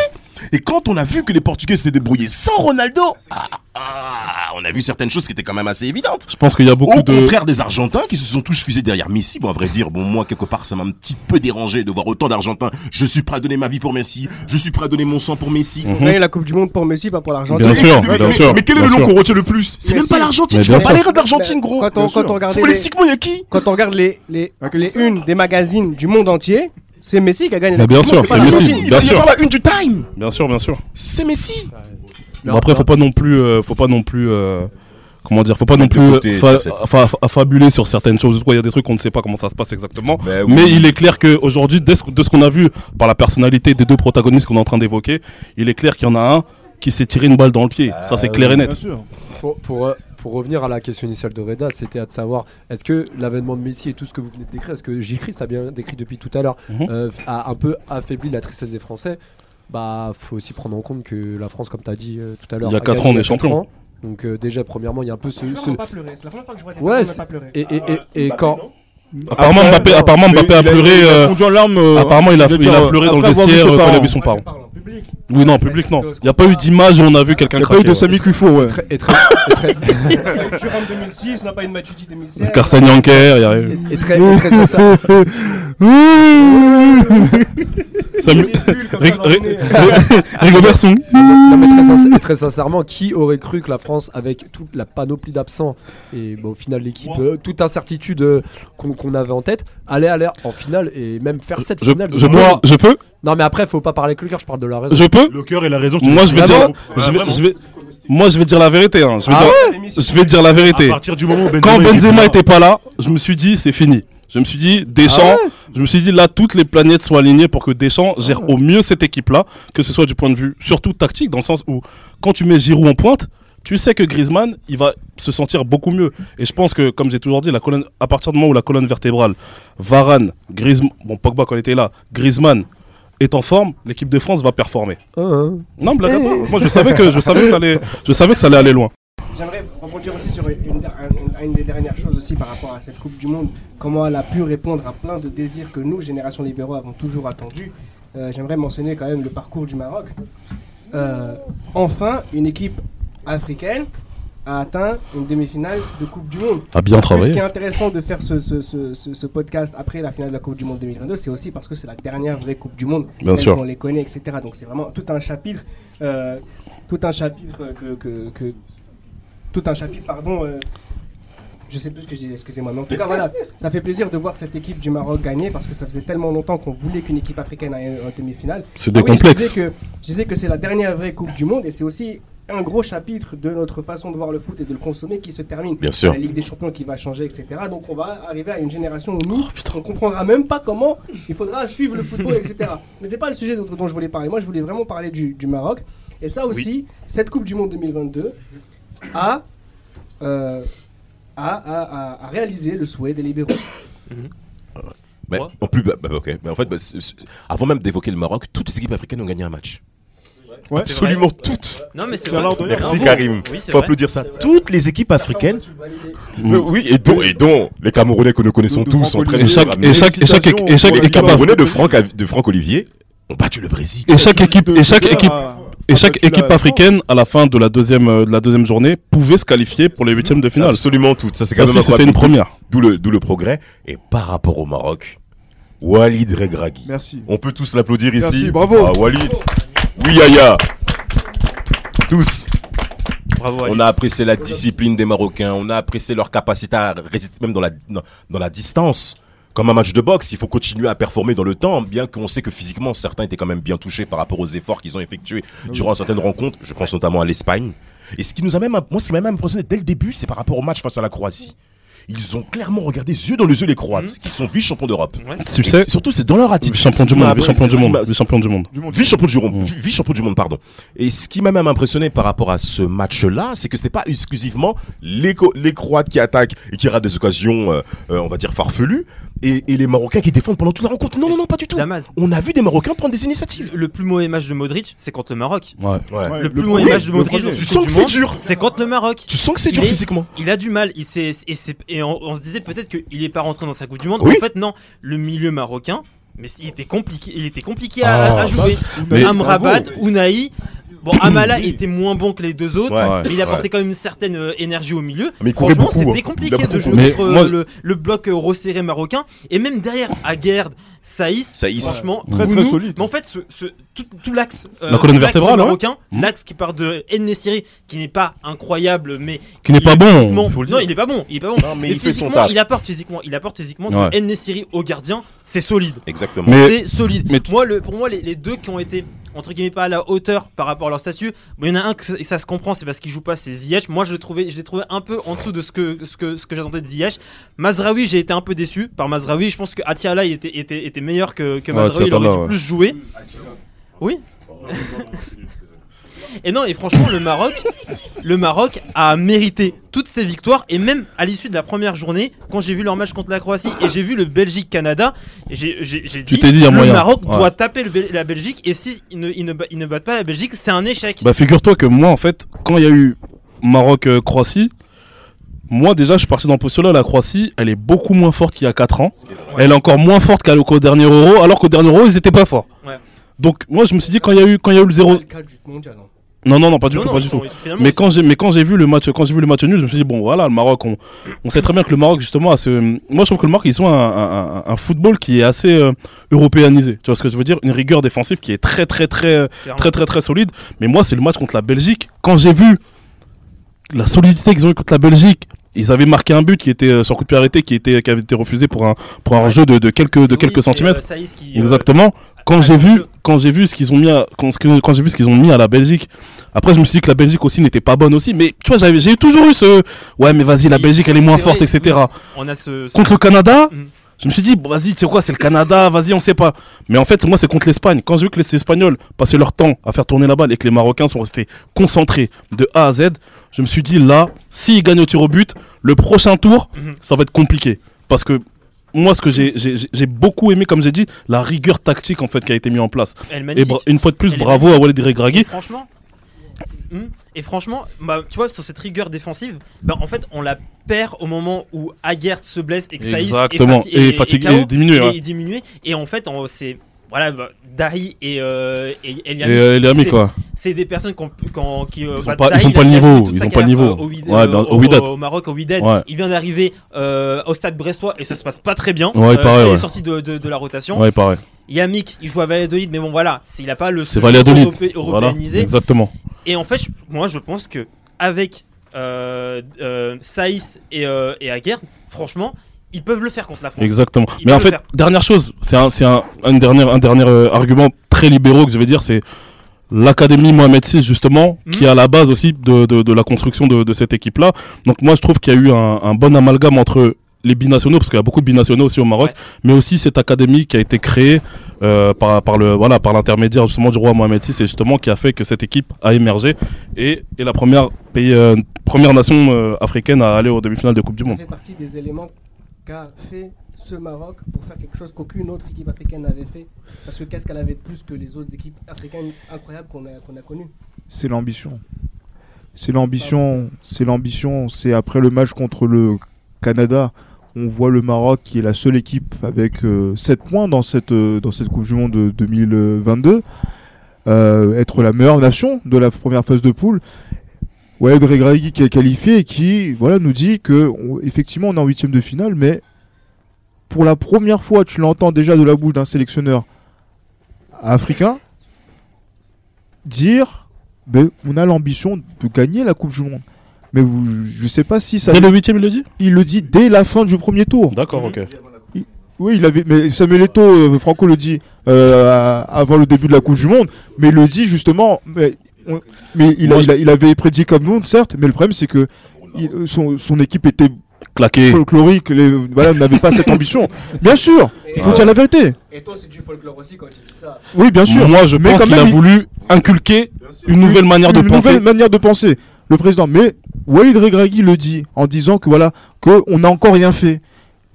Et quand on a vu que les Portugais s'étaient débrouillés sans Ronaldo, ah, ah, on a vu certaines choses qui étaient quand même assez évidentes. Je pense qu'il y a beaucoup Au de... contraire des Argentins qui se sont tous fusés derrière Messi. Bon, à vrai dire, bon, moi, quelque part, ça m'a un petit peu dérangé de voir autant d'Argentins. Je suis prêt à donner ma vie pour Messi. Je suis prêt à donner mon sang pour Messi. Mm-hmm. Mais la Coupe du Monde pour Messi, pas pour l'Argentine. Bien sûr, bien mais, sûr. Mais quel est le nom qu'on retient le plus? C'est mais même si. Pas l'Argentine. Je vois pas les rêves d'Argentine, gros. Quand on, quand on regarde footballistiquement, il y a qui? Quand on regarde les, les, les unes des magazines du monde entier, c'est Messi qui a gagné la Coupe du Monde. C'est Messi, bien sûr. Il va y avoir la une du Time. Bien sûr, bien sûr. C'est Messi. Bon, après, faut pas non plus, euh, faut pas non plus, euh, comment dire, faut pas non plus fa- cette... fa- affabuler sur certaines choses. Il y a des trucs qu'on ne sait pas comment ça se passe exactement. Bah, oui. Mais il est clair qu'aujourd'hui, dès ce, de ce qu'on a vu par la personnalité des deux protagonistes qu'on est en train d'évoquer, il est clair qu'il y en a un qui s'est tiré une balle dans le pied. Euh, ça, c'est clair oui, et net. Bien sûr. Pour, pour, euh... Pour revenir à la question initiale de Reda, c'était à de savoir, est-ce que l'avènement de Messi et tout ce que vous venez de décrire, est-ce que Gilles Christ a bien décrit depuis tout à l'heure, mm-hmm. euh, a un peu affaibli la tristesse des Français? Bah, faut aussi prendre en compte que la France, comme tu as dit euh, tout à l'heure, il y a quatre ans, on est champion. Donc euh, déjà, premièrement, il y a un peu ce... Les joueurs n'ont pas pleuré, c'est la première fois que je vois des ouais, gens qui n'ont pas pleuré. Et, et, et, et quand... Apparemment, après, Mbappé, apparemment Mbappé a, a pleuré. Il a fondu en larmes, euh, apparemment, il a, il a pleuré dans le vestiaire quand il a vu son parent. Oui, non, en public, non. Il n'y a pas eu d'image où on a vu quelqu'un craquer. Il n'y a pas eu de Samy Kuffour, ouais. Et très. Thuram deux mille six, on n'a pas eu de Matuidi deux mille sept. Carson Yanker, il y a eu. Et très, c'est ça. Rigobert Song. Non, mais très sincèrement, qui aurait cru que la France, avec toute la panoplie d'absents, et au final, l'équipe, toute incertitude qu'on qu'on avait en tête, aller à l'air en finale et même faire cette je, finale. Je, moi, je peux Non mais après faut pas parler que le cœur, je parle de la raison. Je peux Le cœur et la raison. Je moi je vais dire, je vais, je vais, moi je vais dire la vérité. Hein. Je, vais ah dire, ouais je vais dire la vérité. À partir du moment où Benzema quand Benzema était pas là, je me suis dit c'est fini. Je me suis dit Deschamps, ah ouais je me suis dit là toutes les planètes sont alignées pour que Deschamps gère ah ouais. au mieux cette équipe là, que ce soit du point de vue surtout tactique dans le sens où quand tu mets Giroud en pointe. Tu sais que Griezmann, il va se sentir beaucoup mieux. Et je pense que, comme j'ai toujours dit, la colonne, à partir du moment où la colonne vertébrale, Varane, Griezmann, bon, Pogba quand il était là, Griezmann est en forme, l'équipe de France va performer. Oh. Non, blague à part. Moi, je savais que je savais que ça allait, je savais que ça allait aller loin. J'aimerais rebondir aussi sur une, une, une des dernières choses aussi par rapport à cette Coupe du Monde. Comment elle a pu répondre à plein de désirs que nous, génération libéraux, avons toujours attendus. Euh, j'aimerais mentionner quand même le parcours du Maroc. Euh, enfin, une équipe africaine a atteint une demi-finale de Coupe du Monde. A bien travaillé. Ce qui est intéressant de faire ce, ce, ce, ce, ce podcast après la finale de la Coupe du Monde deux mille vingt-deux, c'est aussi parce que c'est la dernière vraie Coupe du Monde. Bien sûr. On les connaît, et cetera. Donc c'est vraiment tout un chapitre, euh, tout un chapitre que, que, que tout un chapitre, pardon. Euh, je sais plus ce que je dis, excusez-moi. Mais en tout cas, voilà, ça fait plaisir de voir cette équipe du Maroc gagner parce que ça faisait tellement longtemps qu'on voulait qu'une équipe africaine aille en demi-finale. C'est des ah oui, complexes. Je disais, que, je disais que c'est la dernière vraie Coupe du Monde et c'est aussi un gros chapitre de notre façon de voir le foot et de le consommer qui se termine. Bien sûr. La Ligue des Champions qui va changer, et cetera. Donc on va arriver à une génération où nous, oh, on ne comprendra même pas comment il faudra suivre le football, et cetera. Mais ce n'est pas le sujet dont je voulais parler. Moi, je voulais vraiment parler du, du Maroc. Et ça aussi, oui. Cette Coupe du Monde deux mille vingt-deux a, euh, a, a, a, a réalisé le souhait des libéraux. Mm-hmm. Bah, en plus, bah, bah, okay. bah, en fait, bah, c'est, c'est, avant même d'évoquer le Maroc, toutes les équipes africaines ont gagné un match. Ouais, absolument vrai. Toutes. Non, mais c'est c'est vrai. Merci bravo. Karim. Oui, faut vrai. Applaudir ça. Toutes les équipes africaines. Mmh. Oui, et dont, et dont les Camerounais que nous connaissons de, de tous en train de chaque et chaque et chaque et chaque équipe Camerounais de Franck de Franck Olivier ont battu le Brésil. Et chaque équipe et chaque équipe et chaque équipe africaine à la fin de la deuxième de la deuxième journée pouvait se qualifier pour les huitièmes de finale. Absolument toutes. Ça c'est quand même c'était une première. D'où le d'où le progrès et par rapport au Maroc. Walid Regragui. Merci. On peut tous l'applaudir ici. Merci, bravo. Ah Walid. Oui, Yaya. Tous. Bravo, on a apprécié la discipline des Marocains. On a apprécié leur capacité à résister même dans la, dans la distance. Comme un match de boxe, il faut continuer à performer dans le temps, bien qu'on sait que physiquement, certains étaient quand même bien touchés par rapport aux efforts qu'ils ont effectués oui. durant certaines rencontres. Je pense notamment à l'Espagne. Et ce qui nous a même, moi, ce qui m'a même impressionné dès le début, c'est par rapport au match face à la Croatie. Ils ont clairement regardé yeux dans les yeux les Croates, mmh. qui sont vice-champions d'Europe. Ouais. Tu sais, surtout, c'est dans leur attitude. Vice-champion du monde, vice-champion du monde, vice-champion du monde. Vice-champion du monde, vice-champion du monde, pardon. Et ce qui m'a même impressionné par rapport à ce match-là, c'est que c'était pas exclusivement les, co- les Croates qui attaquent et qui ratent des occasions, euh, euh, on va dire, farfelues, et, et les Marocains qui défendent pendant toute la rencontre. Non, non, non, pas du tout. Damas. On a vu des Marocains prendre des initiatives. Le plus mauvais match de Modrić, c'est contre le Maroc. Ouais. ouais. Le plus mauvais match de Modrić, tu sens que c'est dur. C'est contre le Maroc. Tu sens que c'est dur physiquement. Il a du mal, il s'est, et c'est, et on, on se disait peut-être qu'il n'est pas rentré dans sa Coupe du Monde. Oui. En fait, non. Le milieu marocain mais il était compliqué, il était compliqué à, oh, à jouer. Bah, Amrabat, Ounahi. Bon, Amala était moins bon que les deux autres, ouais, mais il apportait ouais. quand même une certaine euh, énergie au milieu. Mais franchement, beaucoup, c'était compliqué hein. de jouer contre euh, moi... le, le bloc euh, resserré marocain. Et même derrière, Aguerd, Saïs, Saïs, franchement, ouais. très, Bounou, très solide. Mais en fait, ce, ce, tout, tout l'axe, euh, la colonne vertébrale, l'axe marocain, hein. l'axe qui part de Ennessiri, qui n'est pas incroyable, mais qui n'est pas bon. Non, il est pas bon. Il est pas bon. Non, mais, mais il fait son taf. Il apporte physiquement, il apporte physiquement. Ouais. Ennessiri au gardien, c'est solide. Exactement. C'est solide. Mais moi, pour moi, les deux qui ont été entre guillemets pas à la hauteur par rapport à leur statut, mais il y en a un que ça se comprend, c'est parce qu'il joue pas, c'est Ziyech. Moi je l'ai trouvé, je l'ai trouvé un peu en dessous de ce que ce que ce que j'attendais de Ziyech. Mazraoui, j'ai été un peu déçu par Mazraoui. Je pense que Atiala il était était était meilleur que que Mazraoui, ouais, il aurait dû ouais. plus jouer. Oui. Et non, et franchement le Maroc, le Maroc a mérité toutes ses victoires, et même à l'issue de la première journée, quand j'ai vu leur match contre la Croatie et j'ai vu le Belgique-Canada, j'ai, j'ai, j'ai dit, dit le moyen. Maroc ouais. doit taper le, la Belgique, et s'ils si ne, ne, ne battent pas la Belgique, c'est un échec. Bah figure-toi que moi en fait, quand il y a eu Maroc-Croatie, moi déjà je suis parti dans le postulat, la Croatie elle est beaucoup moins forte qu'il y a quatre ans, ouais. elle est encore moins forte qu'au dernier Euro, alors qu'au dernier Euro ils étaient pas forts. Ouais. Donc moi je me suis dit quand il y a eu quand il y a eu le zéro... Non non non pas du non, tout non, pas du tout. Mais quand j'ai mais quand j'ai vu le match quand j'ai vu le match nul, je me suis dit bon voilà, le Maroc on on sait très bien que le Maroc justement a ce moi je trouve que le Maroc ils ont un un, un football qui est assez euh, européanisé. Tu vois ce que je veux dire, une rigueur défensive qui est très très très très très très, très solide. Mais moi c'est le match contre la Belgique, quand j'ai vu la solidité qu'ils ont eu contre la Belgique, ils avaient marqué un but qui était sur coup de pied arrêté qui était qui avait été refusé pour un pour un jeu de, de quelques de oui, quelques centimètres. Euh, qui, Exactement. Euh, quand j'ai vu quand j'ai vu ce qu'ils ont mis à, quand, quand j'ai vu ce qu'ils ont mis à la Belgique. Après je me suis dit que la Belgique aussi n'était pas bonne aussi, mais tu vois j'avais j'ai toujours eu ce ouais mais vas-y la Belgique elle est moins c'est forte vrai, et cetera. Oui. On a ce, ce... contre le Canada. Mm. Je me suis dit, bon, vas-y, c'est quoi, c'est le Canada, vas-y, on sait pas. Mais en fait, moi, c'est contre l'Espagne. Quand j'ai vu que les Espagnols passaient leur temps à faire tourner la balle et que les Marocains sont restés concentrés de A à Z, je me suis dit, là, s'ils gagnent au tir au but, le prochain tour, mm-hmm. ça va être compliqué. Parce que moi, ce que j'ai, j'ai, j'ai beaucoup aimé, comme j'ai dit, la rigueur tactique, en fait, qui a été mise en place. Et bra- une fois de plus, Elle bravo à Walid Regragui. Franchement, et franchement, bah, tu vois, sur cette rigueur défensive, bah, en fait, on la perd au moment où Aguerd se blesse et que Saïs est fatigué, diminué. Et en fait, on, c'est voilà, bah, Dari et euh, et Eliami, et, euh, Eliami c'est, quoi. C'est des personnes qu'on, qu'on, qui euh, ils bah, pas, Dari, ils sont pas le niveau, ils ont pas le niveau. Au, ouais, euh, ben, au, au, au Maroc, au Wydad, ouais. il vient d'arriver euh, au Stade Brestois et ça se passe pas très bien. Ouais, euh, pareil, il est ouais. sorti de, de, de la rotation. Ouais, pareil. Yamik, il joue à Valladolid, mais bon voilà, c'est, il a pas le c'est Valladolid europé- européanisé. Voilà, exactement. Et en fait, moi je pense que avec euh, euh, Saïs et, euh, et Aguerd, franchement, ils peuvent le faire contre la France. Exactement. Ils mais en fait, dernière chose, c'est un, c'est un, un dernier, un dernier euh, argument très libéraux que je vais dire, c'est l'académie Mohamed six justement, mmh. qui est à la base aussi de, de, de la construction de, de cette équipe-là. Donc moi je trouve qu'il y a eu un, un bon amalgame entre les binationaux, parce qu'il y a beaucoup de binationaux aussi au Maroc, ouais. mais aussi cette académie qui a été créée euh, par, par, le, voilà, par l'intermédiaire justement du roi Mohamed six, et justement qui a fait que cette équipe a émergé et est la première, pays, euh, première nation euh, africaine à aller aux demi-finales de Coupe du Monde. Ça fait partie des éléments qu'a fait ce Maroc pour faire quelque chose qu'aucune autre équipe africaine n'avait fait, parce que qu'est-ce qu'elle avait de plus que les autres équipes africaines incroyables qu'on a, qu'on a connues ? C'est l'ambition. C'est l'ambition, c'est l'ambition, c'est après le match contre le Canada, on voit le Maroc qui est la seule équipe avec euh, sept points dans cette, euh, dans cette Coupe du Monde de deux mille vingt-deux, euh, être la meilleure nation de la première phase de poule. Walid Regragui qui est qualifié et qui voilà, nous dit qu'effectivement on, on est en huitième de finale, mais pour la première fois tu l'entends déjà de la bouche d'un sélectionneur africain dire bah, on a l'ambition de gagner la Coupe du Monde. Mais vous, je sais pas si ça. Dès le huitième, il le dit ? Il le dit dès la fin du premier tour. D'accord, ok. Il, oui, il avait. Mais Samuel Eto'o, euh, Franco le dit euh, avant le début de la Coupe du Monde, mais il le dit justement. Mais, on, mais il, Moi, a, il, a, il avait prédit comme nous, certes, mais le problème c'est que il, son, son équipe était claquée, folklorique, les, voilà, n'avait pas cette ambition. Bien sûr, il faut dire la vérité. Eto'o, c'est du folklore aussi quand il dit ça. Oui, bien sûr. Moi, je mais pense qu'il même, a voulu inculquer une nouvelle manière de penser. Une nouvelle manière de penser. Le président, mais Walid Regragui le dit en disant que voilà, qu'on n'a encore rien fait,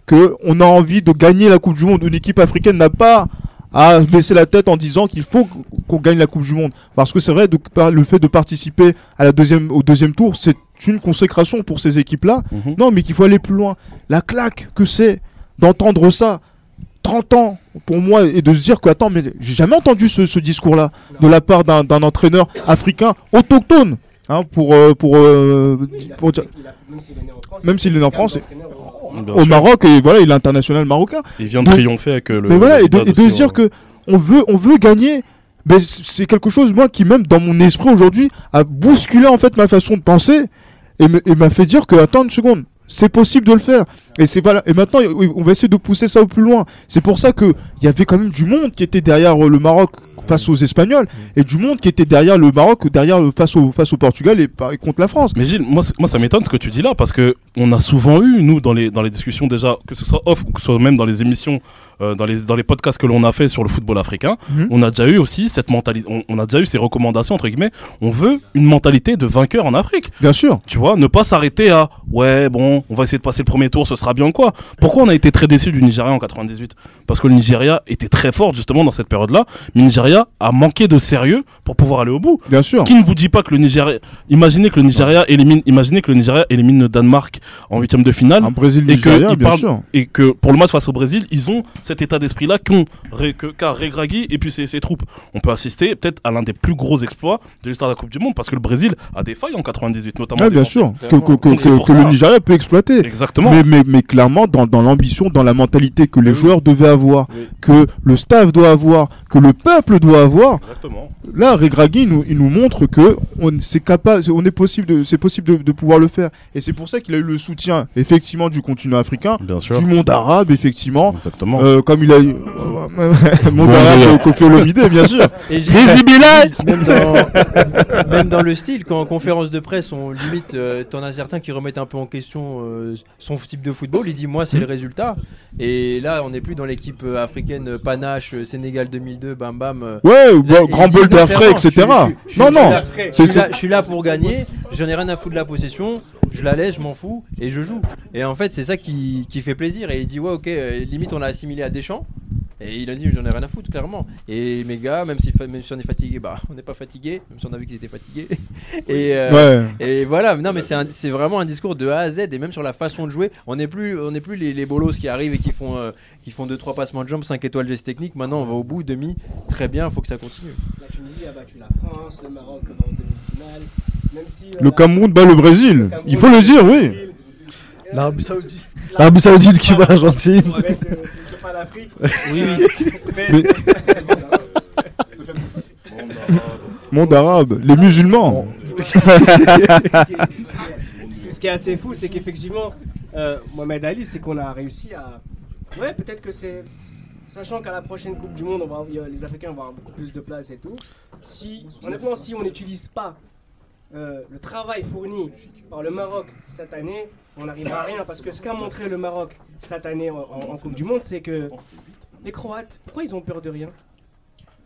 qu'on a envie de gagner la Coupe du Monde. Une équipe africaine n'a pas à baisser la tête en disant qu'il faut qu'on gagne la Coupe du Monde. Parce que c'est vrai, de, le fait de participer à la deuxième, au deuxième tour, c'est une consécration pour ces équipes-là. Mmh. Non, mais qu'il faut aller plus loin. La claque que c'est d'entendre ça trente ans pour moi, et de se dire que attends, mais j'ai jamais entendu ce, ce discours-là de la part d'un, d'un entraîneur africain autochtone. Hein, pour pour, euh, oui, pour dire, même s'il est né en France, au Maroc, et voilà, il est international marocain. Il vient de donc, triompher avec le. Mais voilà, le et de, et de se dire que on veut on veut gagner. Mais c'est quelque chose moi qui même dans mon esprit aujourd'hui a bousculé en fait ma façon de penser et, me, et m'a fait dire que attends une seconde, c'est possible de le faire. Et c'est pas là. Et maintenant on va essayer de pousser ça au plus loin. C'est pour ça que il y avait quand même du monde qui était derrière le Maroc face aux Espagnols et du monde qui était derrière le Maroc, derrière le, face au face au Portugal et contre la France. Mais Gilles, moi, moi ça m'étonne ce que tu dis là parce que on a souvent eu nous dans les dans les discussions déjà que ce soit off ou que ce soit même dans les émissions, euh, dans les dans les podcasts que l'on a fait sur le football africain, mmh. on a déjà eu aussi cette mentalité, on, on a déjà eu ces recommandations entre guillemets. On veut une mentalité de vainqueur en Afrique. Bien sûr. Tu vois, ne pas s'arrêter à ouais bon, on va essayer de passer le premier tour, ce sera bien quoi. Pourquoi on a été très déçu du Nigeria en quatre-vingt-dix-huit ? Parce que le Nigeria était très fort justement dans cette période-là. Mais Nigeria a manqué de sérieux pour pouvoir aller au bout. Bien sûr. Qui ne vous dit pas que le Nigeria, imaginez que le Nigeria élimine, imaginez que le Nigeria élimine le Danemark en huitième de finale, un Brésil et Nigeria, que bien parlent, sûr. Et que pour le match face au Brésil, ils ont cet état d'esprit là qu'ont que, qu'a Regragui et puis ses, ses troupes. On peut assister peut-être à l'un des plus gros exploits de l'histoire de la Coupe du Monde parce que le Brésil a des failles en quatre-vingt-dix-huit notamment. Ouais, bien sûr. Que, que, que, que, que le Nigeria peut exploiter. Exactement. Mais, mais, mais clairement dans, dans l'ambition, dans la mentalité que les oui. joueurs devaient avoir, oui. que le staff doit avoir, que le peuple doit avoir. Exactement. Là, Regragui nous, il nous montre que on c'est capable, on est possible, de, c'est possible de, de pouvoir le faire. Et c'est pour ça qu'il a eu le soutien, effectivement, du continent africain, bien sûr. Du monde arabe, effectivement. Exactement. Euh, comme il a eu monde arabe, Koffi Olomidé, bien sûr. Et même dans, même dans le style, quand en conférence de presse, on limite, euh, t'en as certains qui remettent un peu en question euh, son type de football. Il dit moi, c'est le résultat. Et là, on n'est plus dans l'équipe africaine panache, Sénégal deux mille deux, bam bam. Ouais, là, grand bol d'affray, et cetera. Je suis, je suis, non, je non. Je suis, là, je suis là pour gagner. J'en ai rien à foutre de la possession. Je la laisse, je m'en fous et je joue. Et en fait, c'est ça qui, qui fait plaisir. Et il dit ouais, ok, limite on l'a assimilé à Deschamps. Et il a dit j'en ai rien à foutre, clairement. Et mes gars, même si, même si on est fatigué, bah on n'est pas fatigué. Même si on a vu qu'ils étaient fatigués. et, euh, ouais. et voilà. Non, mais c'est, un, c'est vraiment un discours de A à Z. Et même sur la façon de jouer, on n'est plus, on n'est plus les, les bolos qui arrivent et qui font, euh, qui font deux trois passements de jambes, cinq étoiles gestes techniques. Maintenant, on va au bout, demi. Très bien, faut que ça continue. La Tunisie a battu la France, le Maroc en demi-finale. Même si, euh, le Cameroun bat le Brésil. Le Cameroun, il faut le dire, oui. L'Arabie Saoudite. L'Arabie Saoudite qui bat l'Argentine. Ouais, mais c'est, c'est pas l'Afrique. Oui, oui. Mais, mais... c'est bon, c'est bon. Monde arabe. Monde arabe. Les musulmans. Ce qui est assez fou, c'est qu'effectivement, euh, Mohamed Ali, c'est qu'on a réussi à... Ouais, peut-être que c'est... Sachant qu'à la prochaine Coupe du Monde, on va, les Africains vont avoir beaucoup plus de place et tout. Si, honnêtement, si on n'utilise pas euh, le travail fourni par le Maroc cette année... On n'arrivera à rien parce que ce qu'a montré le Maroc cette année en, en, en Coupe du Monde, c'est que les Croates, pourquoi ils ont peur de rien ?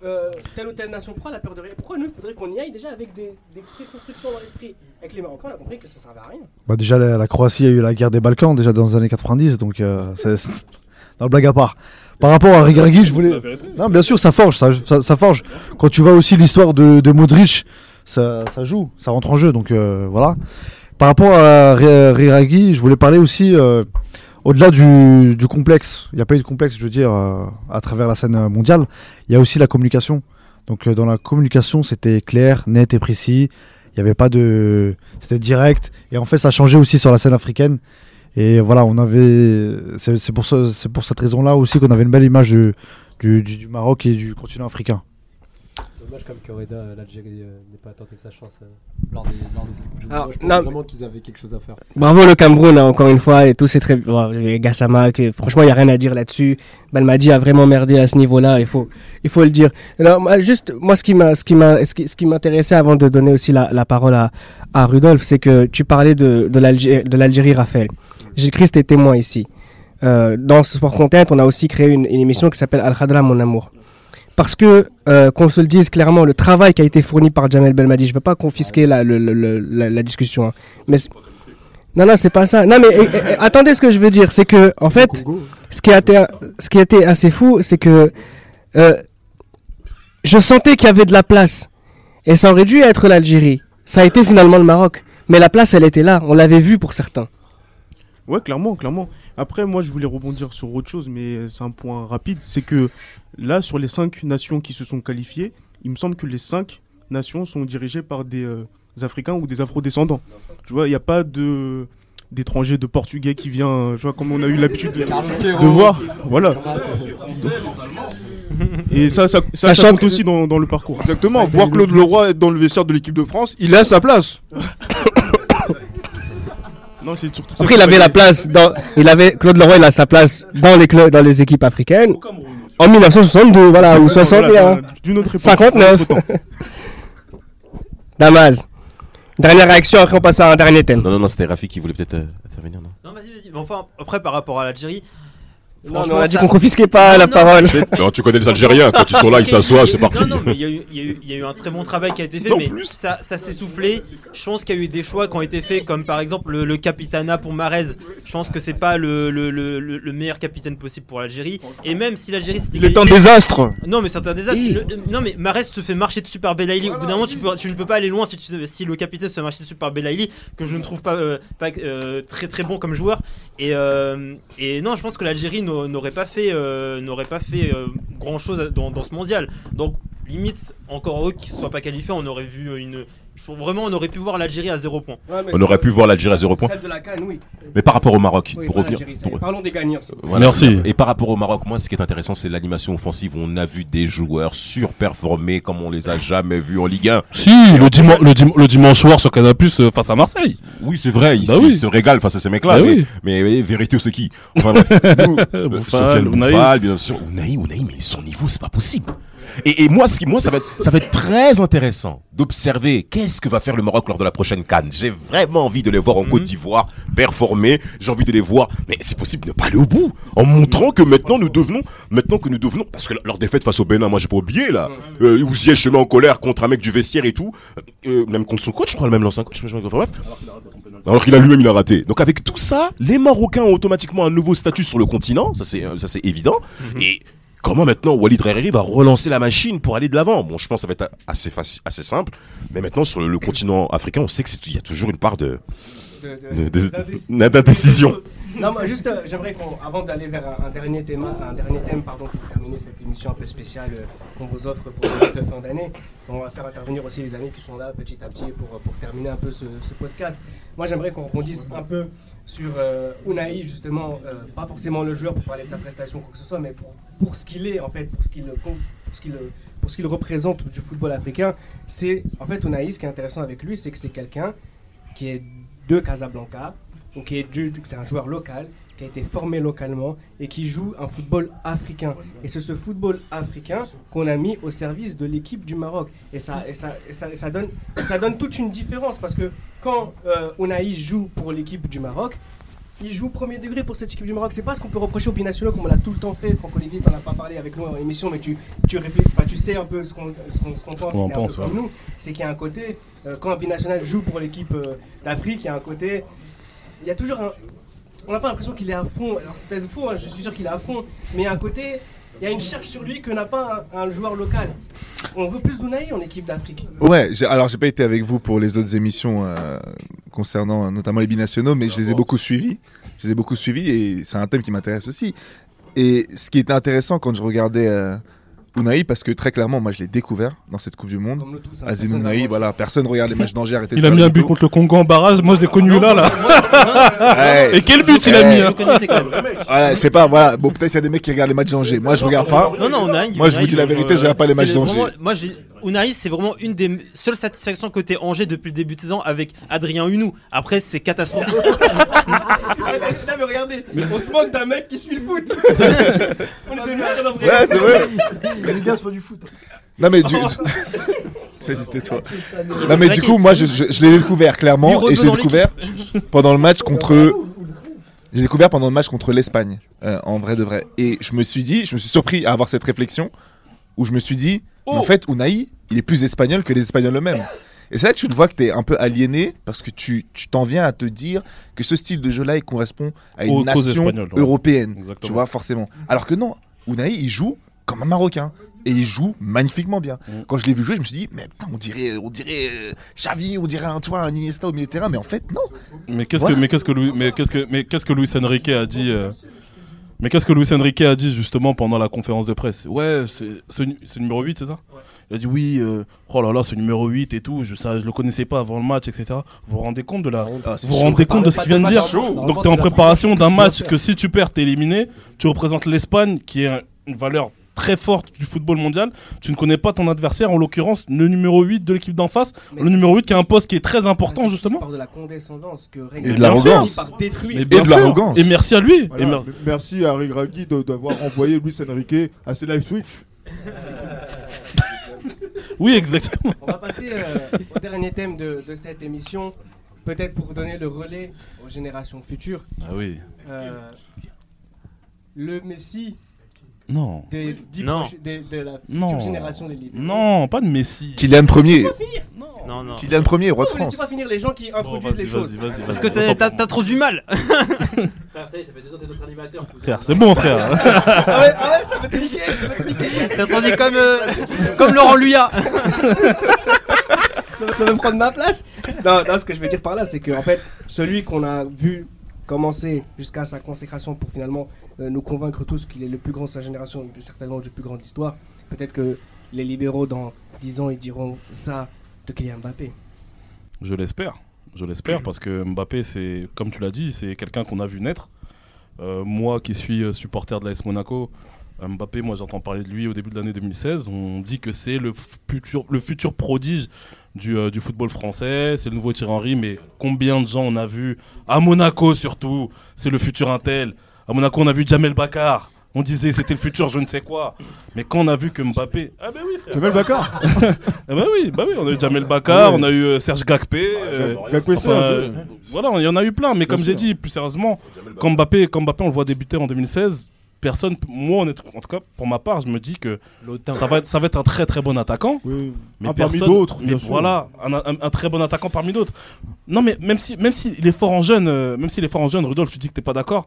euh, Telle ou telle nation, pourquoi elle a peur de rien ? Pourquoi nous, il faudrait qu'on y aille déjà avec des, des préconstructions dans l'esprit ? Avec les Marocains, on a compris que ça ne servait à rien. Bah déjà, la, la Croatie a eu la guerre des Balkans déjà dans les années quatre-vingt-dix, donc euh, c'est, c'est... non, blague à part. Par rapport à Regragui, je voulais... Non, bien sûr, ça forge, ça, ça, ça forge. Quand tu vois aussi l'histoire de, de Modric, ça, ça joue, ça rentre en jeu, donc euh, voilà. Par rapport à Regragui, je voulais parler aussi, euh, au-delà du, du complexe, il n'y a pas eu de complexe, je veux dire, euh, à travers la scène mondiale, il y a aussi la communication. Donc euh, dans la communication, c'était clair, net et précis, il n'y avait pas de... C'était direct, et en fait ça changeait aussi sur la scène africaine. Et voilà, on avait... C'est, c'est, pour, ce, c'est pour cette raison-là aussi qu'on avait une belle image du, du, du, du Maroc et du continent africain. Dommage comme que Reda, l'Algérie euh, n'ait pas tenté sa chance euh, lors, des, lors de cette Coupe du Monde. Alors, je pense non, vraiment qu'ils avaient quelque chose à faire. Bravo le Cameroun, hein, encore une fois, et tout c'est très... Bon, Gassama, que, franchement il n'y a rien à dire là-dessus. Balmadi a vraiment merdé à ce niveau-là, il faut, il faut le dire. Alors, juste, moi ce qui, m'a, ce, qui m'a, ce, qui, ce qui m'intéressait avant de donner aussi la, la parole à, à Rudolf, c'est que tu parlais de, de, l'Algérie, de l'Algérie, Raphaël. Gilles Christ est témoin ici. Euh, dans ce Sport Content, on a aussi créé une, une émission qui s'appelle Al-Khadra, mon amour. Parce que, euh, qu'on se le dise clairement, le travail qui a été fourni par Jamel Belmadi, je ne veux pas confisquer la, le, le, la, la discussion. Hein, mais c'est... Non, non, c'est pas ça. Non, mais et, et, attendez ce que je veux dire. C'est que, en fait, ce qui a été, ce qui a été assez fou, c'est que euh, je sentais qu'il y avait de la place. Et ça aurait dû être l'Algérie. Ça a été finalement le Maroc. Mais la place, elle était là. On l'avait vu pour certains. Ouais, clairement, clairement. Après, moi, je voulais rebondir sur autre chose, mais c'est un point rapide. C'est que là, sur les cinq nations qui se sont qualifiées, il me semble que les cinq nations sont dirigées par des euh, Africains ou des Afro-descendants. Tu vois, il n'y a pas de... d'étrangers, de Portugais qui vient, tu vois, comme on a eu l'habitude de, de voir. Voilà. Et ça, ça, ça, ça compte que... aussi dans, dans le parcours. Exactement. Voir Claude Leroy être dans le vestiaire de l'équipe de France, il a sa place. Non, c'est surtout après, il avait la place dans, il avait, Claude Leroy, il a sa place dans les clubs, dans les équipes africaines. En dix-neuf cent soixante-deux, voilà, ou soixante et un. D'une autre époque. cinquante-neuf. Damas. Dernière réaction, après on passe à un dernier thème. Non, non, non, c'était Rafik qui voulait peut-être euh, intervenir. Non, non vas-y, vas-y. Mais enfin, après, par rapport à l'Algérie. Non, non, on a dit ça... qu'on confisquait pas non, la non, parole. Non, tu connais les Algériens, quand ils sont là, ils s'assoient, c'est parti. Non, non, mais il y, y, y a eu un très bon travail qui a été fait, non, mais plus. ça, ça s'est soufflé. Je pense qu'il y a eu des choix qui ont été faits, comme par exemple le, le capitana pour Marez. Je pense que c'est pas le, le, le, le meilleur capitaine possible pour l'Algérie. Et même si l'Algérie c'était. Il est un désastre. Non, mais c'est un désastre. Oui. Le, non, mais Marez se fait marcher dessus par Belaïli. Au bout d'un moment, tu, peux, tu ne peux pas aller loin si, tu, si le capitaine se fait marcher dessus par Belaïli, que je ne trouve pas, euh, pas euh, très très bon comme joueur. Et, euh, et non, je pense que l'Algérie n'aurait pas fait, euh, n'aurait pas fait euh, grand chose dans, dans ce mondial. Donc limite encore eux qui ne soient pas qualifiés, on aurait vu une. Vraiment, on aurait pu voir l'Algérie à zéro point. Ouais, on aurait pu voir l'Algérie à zéro point. Celle de la Cannes, oui. Mais par rapport au Maroc, oui, pour revenir. Pour... Parlons des gagnants. Voilà. Merci. Et par rapport au Maroc, moi, ce qui est intéressant, c'est l'animation offensive. On a vu des joueurs surperformés comme on les a jamais vus en Ligue un. Si, le, diman- le, dim- le dimanche soir sur Canal Plus euh, face à Marseille. Oui, c'est vrai. Ils bah se, oui. se régalent face à ces mecs-là. Bah mais, oui. mais, mais vérité, c'est qui ? Enfin bref, nous, Boufal, Ounahi, bien sûr. Ounahi, Ounahi, mais son niveau, c'est pas possible. Et, et moi, ce qui, moi, ça va être, ça va être très intéressant d'observer qu'est-ce que va faire le Maroc lors de la prochaine Cannes. J'ai vraiment envie de les voir en mmh. Côte d'Ivoire performer. J'ai envie de les voir, mais c'est possible de ne pas aller au bout en montrant que maintenant nous devenons, maintenant que nous devenons, parce que leur défaite face au Bénin, moi j'ai pas oublié là. Euh, Ouzier se met en colère contre un mec du vestiaire et tout, euh, même contre son coach, je crois, le même l'ancien coach. Enfin, bref. Alors qu'il a lui-même il a raté. Donc avec tout ça, les Marocains ont automatiquement un nouveau statut sur le continent. Ça c'est, ça c'est évident. Mmh. Et comment maintenant Walid Regragui va relancer la machine pour aller de l'avant? Bon, je pense que ça va être assez, faci- assez simple. Mais maintenant, sur le, le continent africain, on sait qu'il y a toujours une part de... d'indécision. Non, moi, juste, euh, j'aimerais qu'avant d'aller vers un, un dernier thème, un dernier thème, pardon, pour terminer cette émission un peu spéciale euh, qu'on vous offre pour le de fin d'année, on va faire intervenir aussi les amis qui sont là petit à petit pour, pour terminer un peu ce, ce podcast. Moi, j'aimerais qu'on rebondisse un peu sur euh, Ounahi, justement, euh, pas forcément le joueur pour parler de sa prestation, quoi que ce soit, mais pour, pour ce qu'il est, en fait, pour ce qu'il compte, pour ce qu'il pour ce qu'il représente du football africain. C'est, en fait, Ounahi, ce qui est intéressant avec lui, c'est que c'est quelqu'un qui est de Casablanca, donc qui est du, c'est un joueur local, qui a été formé localement et qui joue un football africain. Et c'est ce football africain qu'on a mis au service de l'équipe du Maroc. Et ça, et ça, et ça, et ça, donne, ça donne toute une différence, parce que quand euh, Ounahi joue pour l'équipe du Maroc, il joue premier degré pour cette équipe du Maroc. C'est pas ce qu'on peut reprocher aux binationaux, comme on l'a tout le temps fait. Franck Olivier, t'en as pas parlé avec nous en émission, mais tu, tu réfléchis, tu sais un peu ce qu'on, ce qu'on, ce qu'on pense, ce qu'on pense ouais. Comme nous. C'est qu'il y a un côté, euh, quand un binational joue pour l'équipe euh, d'Afrique, il y a un côté, il y a toujours un, on n'a pas l'impression qu'il est à fond. Alors c'est peut-être faux, hein, je suis sûr qu'il est à fond, mais il y a un côté, il y a une charge sur lui que n'a pas un, un joueur local. On veut plus d'Ounahi en équipe d'Afrique. Ouais, j'ai, alors j'ai pas été avec vous pour les autres émissions. Euh... concernant notamment les binationaux, mais je les ai beaucoup suivis. Je les ai beaucoup suivis et c'est un thème qui m'intéresse aussi. Et ce qui était intéressant quand je regardais euh, Ounahi, parce que très clairement, moi je l'ai découvert dans cette Coupe du Monde. Azim Ounahi, voilà, personne ne regarde les matchs d'Angers. Il a mis un but contre le Congo en barrage, moi je l'ai connu là, là. Et quel but il a mis, hein. Voilà, je sais pas, voilà, bon, peut-être il y a des mecs qui regardent les matchs d'Angers. Moi je regarde pas. Non, non, Ounahi. Moi je vous dis la vérité, je regarde pas les matchs d'Angers. Moi j'ai. Ounahi, c'est vraiment une des seules satisfactions côté Angers depuis le début de saison avec Adrien Hunou. Après, c'est catastrophique. Là, mais regardez, on se moque d'un mec qui suit le foot. On est des merdes en vrai. Ouais, c'est vrai. Les gars se font du foot. Non, mais du. Ça, c'était toi. Non, mais du coup, moi, je, je, je l'ai découvert clairement. Et je l'ai découvert pendant le match contre. J'ai découvert pendant le match contre l'Espagne, euh, en vrai de vrai. Et je me suis dit, je me suis surpris à avoir cette réflexion où je me suis dit. Mais en fait, Ounahi, il est plus espagnol que les Espagnols eux-mêmes. Et c'est là que tu le vois que t'es un peu aliéné, parce que tu, tu t'en viens à te dire que ce style de jeu-là, il correspond à une Aux nation européenne, ouais. Tu vois, forcément. Alors que non, Ounahi, il joue comme un Marocain. et il joue magnifiquement bien. Mmh. Quand je l'ai vu jouer, je me suis dit, mais putain, on dirait, on dirait euh, Xavi, on dirait un Antoine, un Iniesta au milieu de terrain, mais en fait, non. Mais qu'est-ce voilà. que, mais qu'est-ce que, Louis, mais qu'est-ce que, mais qu'est-ce que Luis Enrique a dit euh... Mais qu'est-ce que Luis Enrique a dit justement pendant la conférence de presse? Ouais, c'est, c'est, c'est numéro huit, c'est ça? Ouais. Il a dit oui, euh, oh là là, c'est numéro huit et tout, je ne le connaissais pas avant le match, et cetera. Vous vous rendez compte de, la... ah, vous vous rendez compte de ce qu'il vient de dire? Donc tu es en préparation d'un match que si tu perds, tu es éliminé, tu représentes l'Espagne qui est une valeur très forte du football mondial, tu ne connais pas ton adversaire, en l'occurrence le numéro huit de l'équipe d'en face, mais le numéro huit qui a un poste qui est très important, c'est justement. Par de la condescendance que Regragui et de l'arrogance. Et de l'arrogance. Et merci à lui. Voilà. Et mer- merci à Regragui d'avoir envoyé Luis Enrique à ses live Twitch. Oui, exactement. On va passer euh, au dernier thème de, de cette émission, peut-être pour donner le relais aux générations futures. Ah oui. Euh, le Messi. Non. Des, non. Proches, des, de la non. future génération des libéraux. Non, pas de Messi. Kylian Premier. Non. non, non. Kylian Premier, roi de France. Laissez pas finir les gens qui introduisent bon, vas-y, les vas-y, choses. Vas-y, vas-y, Parce vas-y, que vas-y. T'as, t'as, t'as trop du mal. Frère, ça y est, ça fait deux ans que t'es notre animateur. Frère, c'est bon, frère. ah, ouais, ah ouais, ça va te niquer, ça va te niquer. T'as entendu comme, euh, comme Laurent Luya. ça, ça veut prendre ma place. Non, non, ce que je veux dire par là, c'est que en fait, celui qu'on a vu commencer jusqu'à sa consécration pour finalement euh, nous convaincre tous qu'il est le plus grand de sa génération, certainement le plus grand de l'histoire. Peut-être que les libéraux dans dix ans ils diront ça de Kylian Mbappé. Je l'espère, je l'espère parce que Mbappé, c'est comme tu l'as dit, c'est quelqu'un qu'on a vu naître. Euh, moi qui suis supporter de l'A S Monaco, Mbappé, moi j'entends parler de lui au début de l'année deux mille seize, on dit que c'est le futur, le futur prodige du, euh, du football français, c'est le nouveau Thierry Henry, mais combien de gens on a vu, à Monaco surtout, c'est le futur Intel, à Monaco on a vu Djamel Bakar, on disait c'était le futur je ne sais quoi, mais quand on a vu que Mbappé... Ah ben bah oui frère. Djamel Bakar. Ah bah oui, bah oui, on a eu Djamel Bakar, ouais. On a eu euh, Serge Gakpé, euh, ah, Gakpé enfin, euh, voilà, il y en a eu plein, mais comme j'ai dit, plus sérieusement, quand Mbappé, quand Mbappé on le voit débuter en deux mille seize, personne, moi en tout cas pour ma part, je me dis que ça va, être, ça va être un très très bon attaquant, oui. mais ah, personne, parmi d'autres, mais voilà, un, un, un très bon attaquant parmi d'autres. Non mais même si même si il est fort en jeune, euh, même s'il est fort en jeune, Rudolf, tu dis que t'es pas d'accord.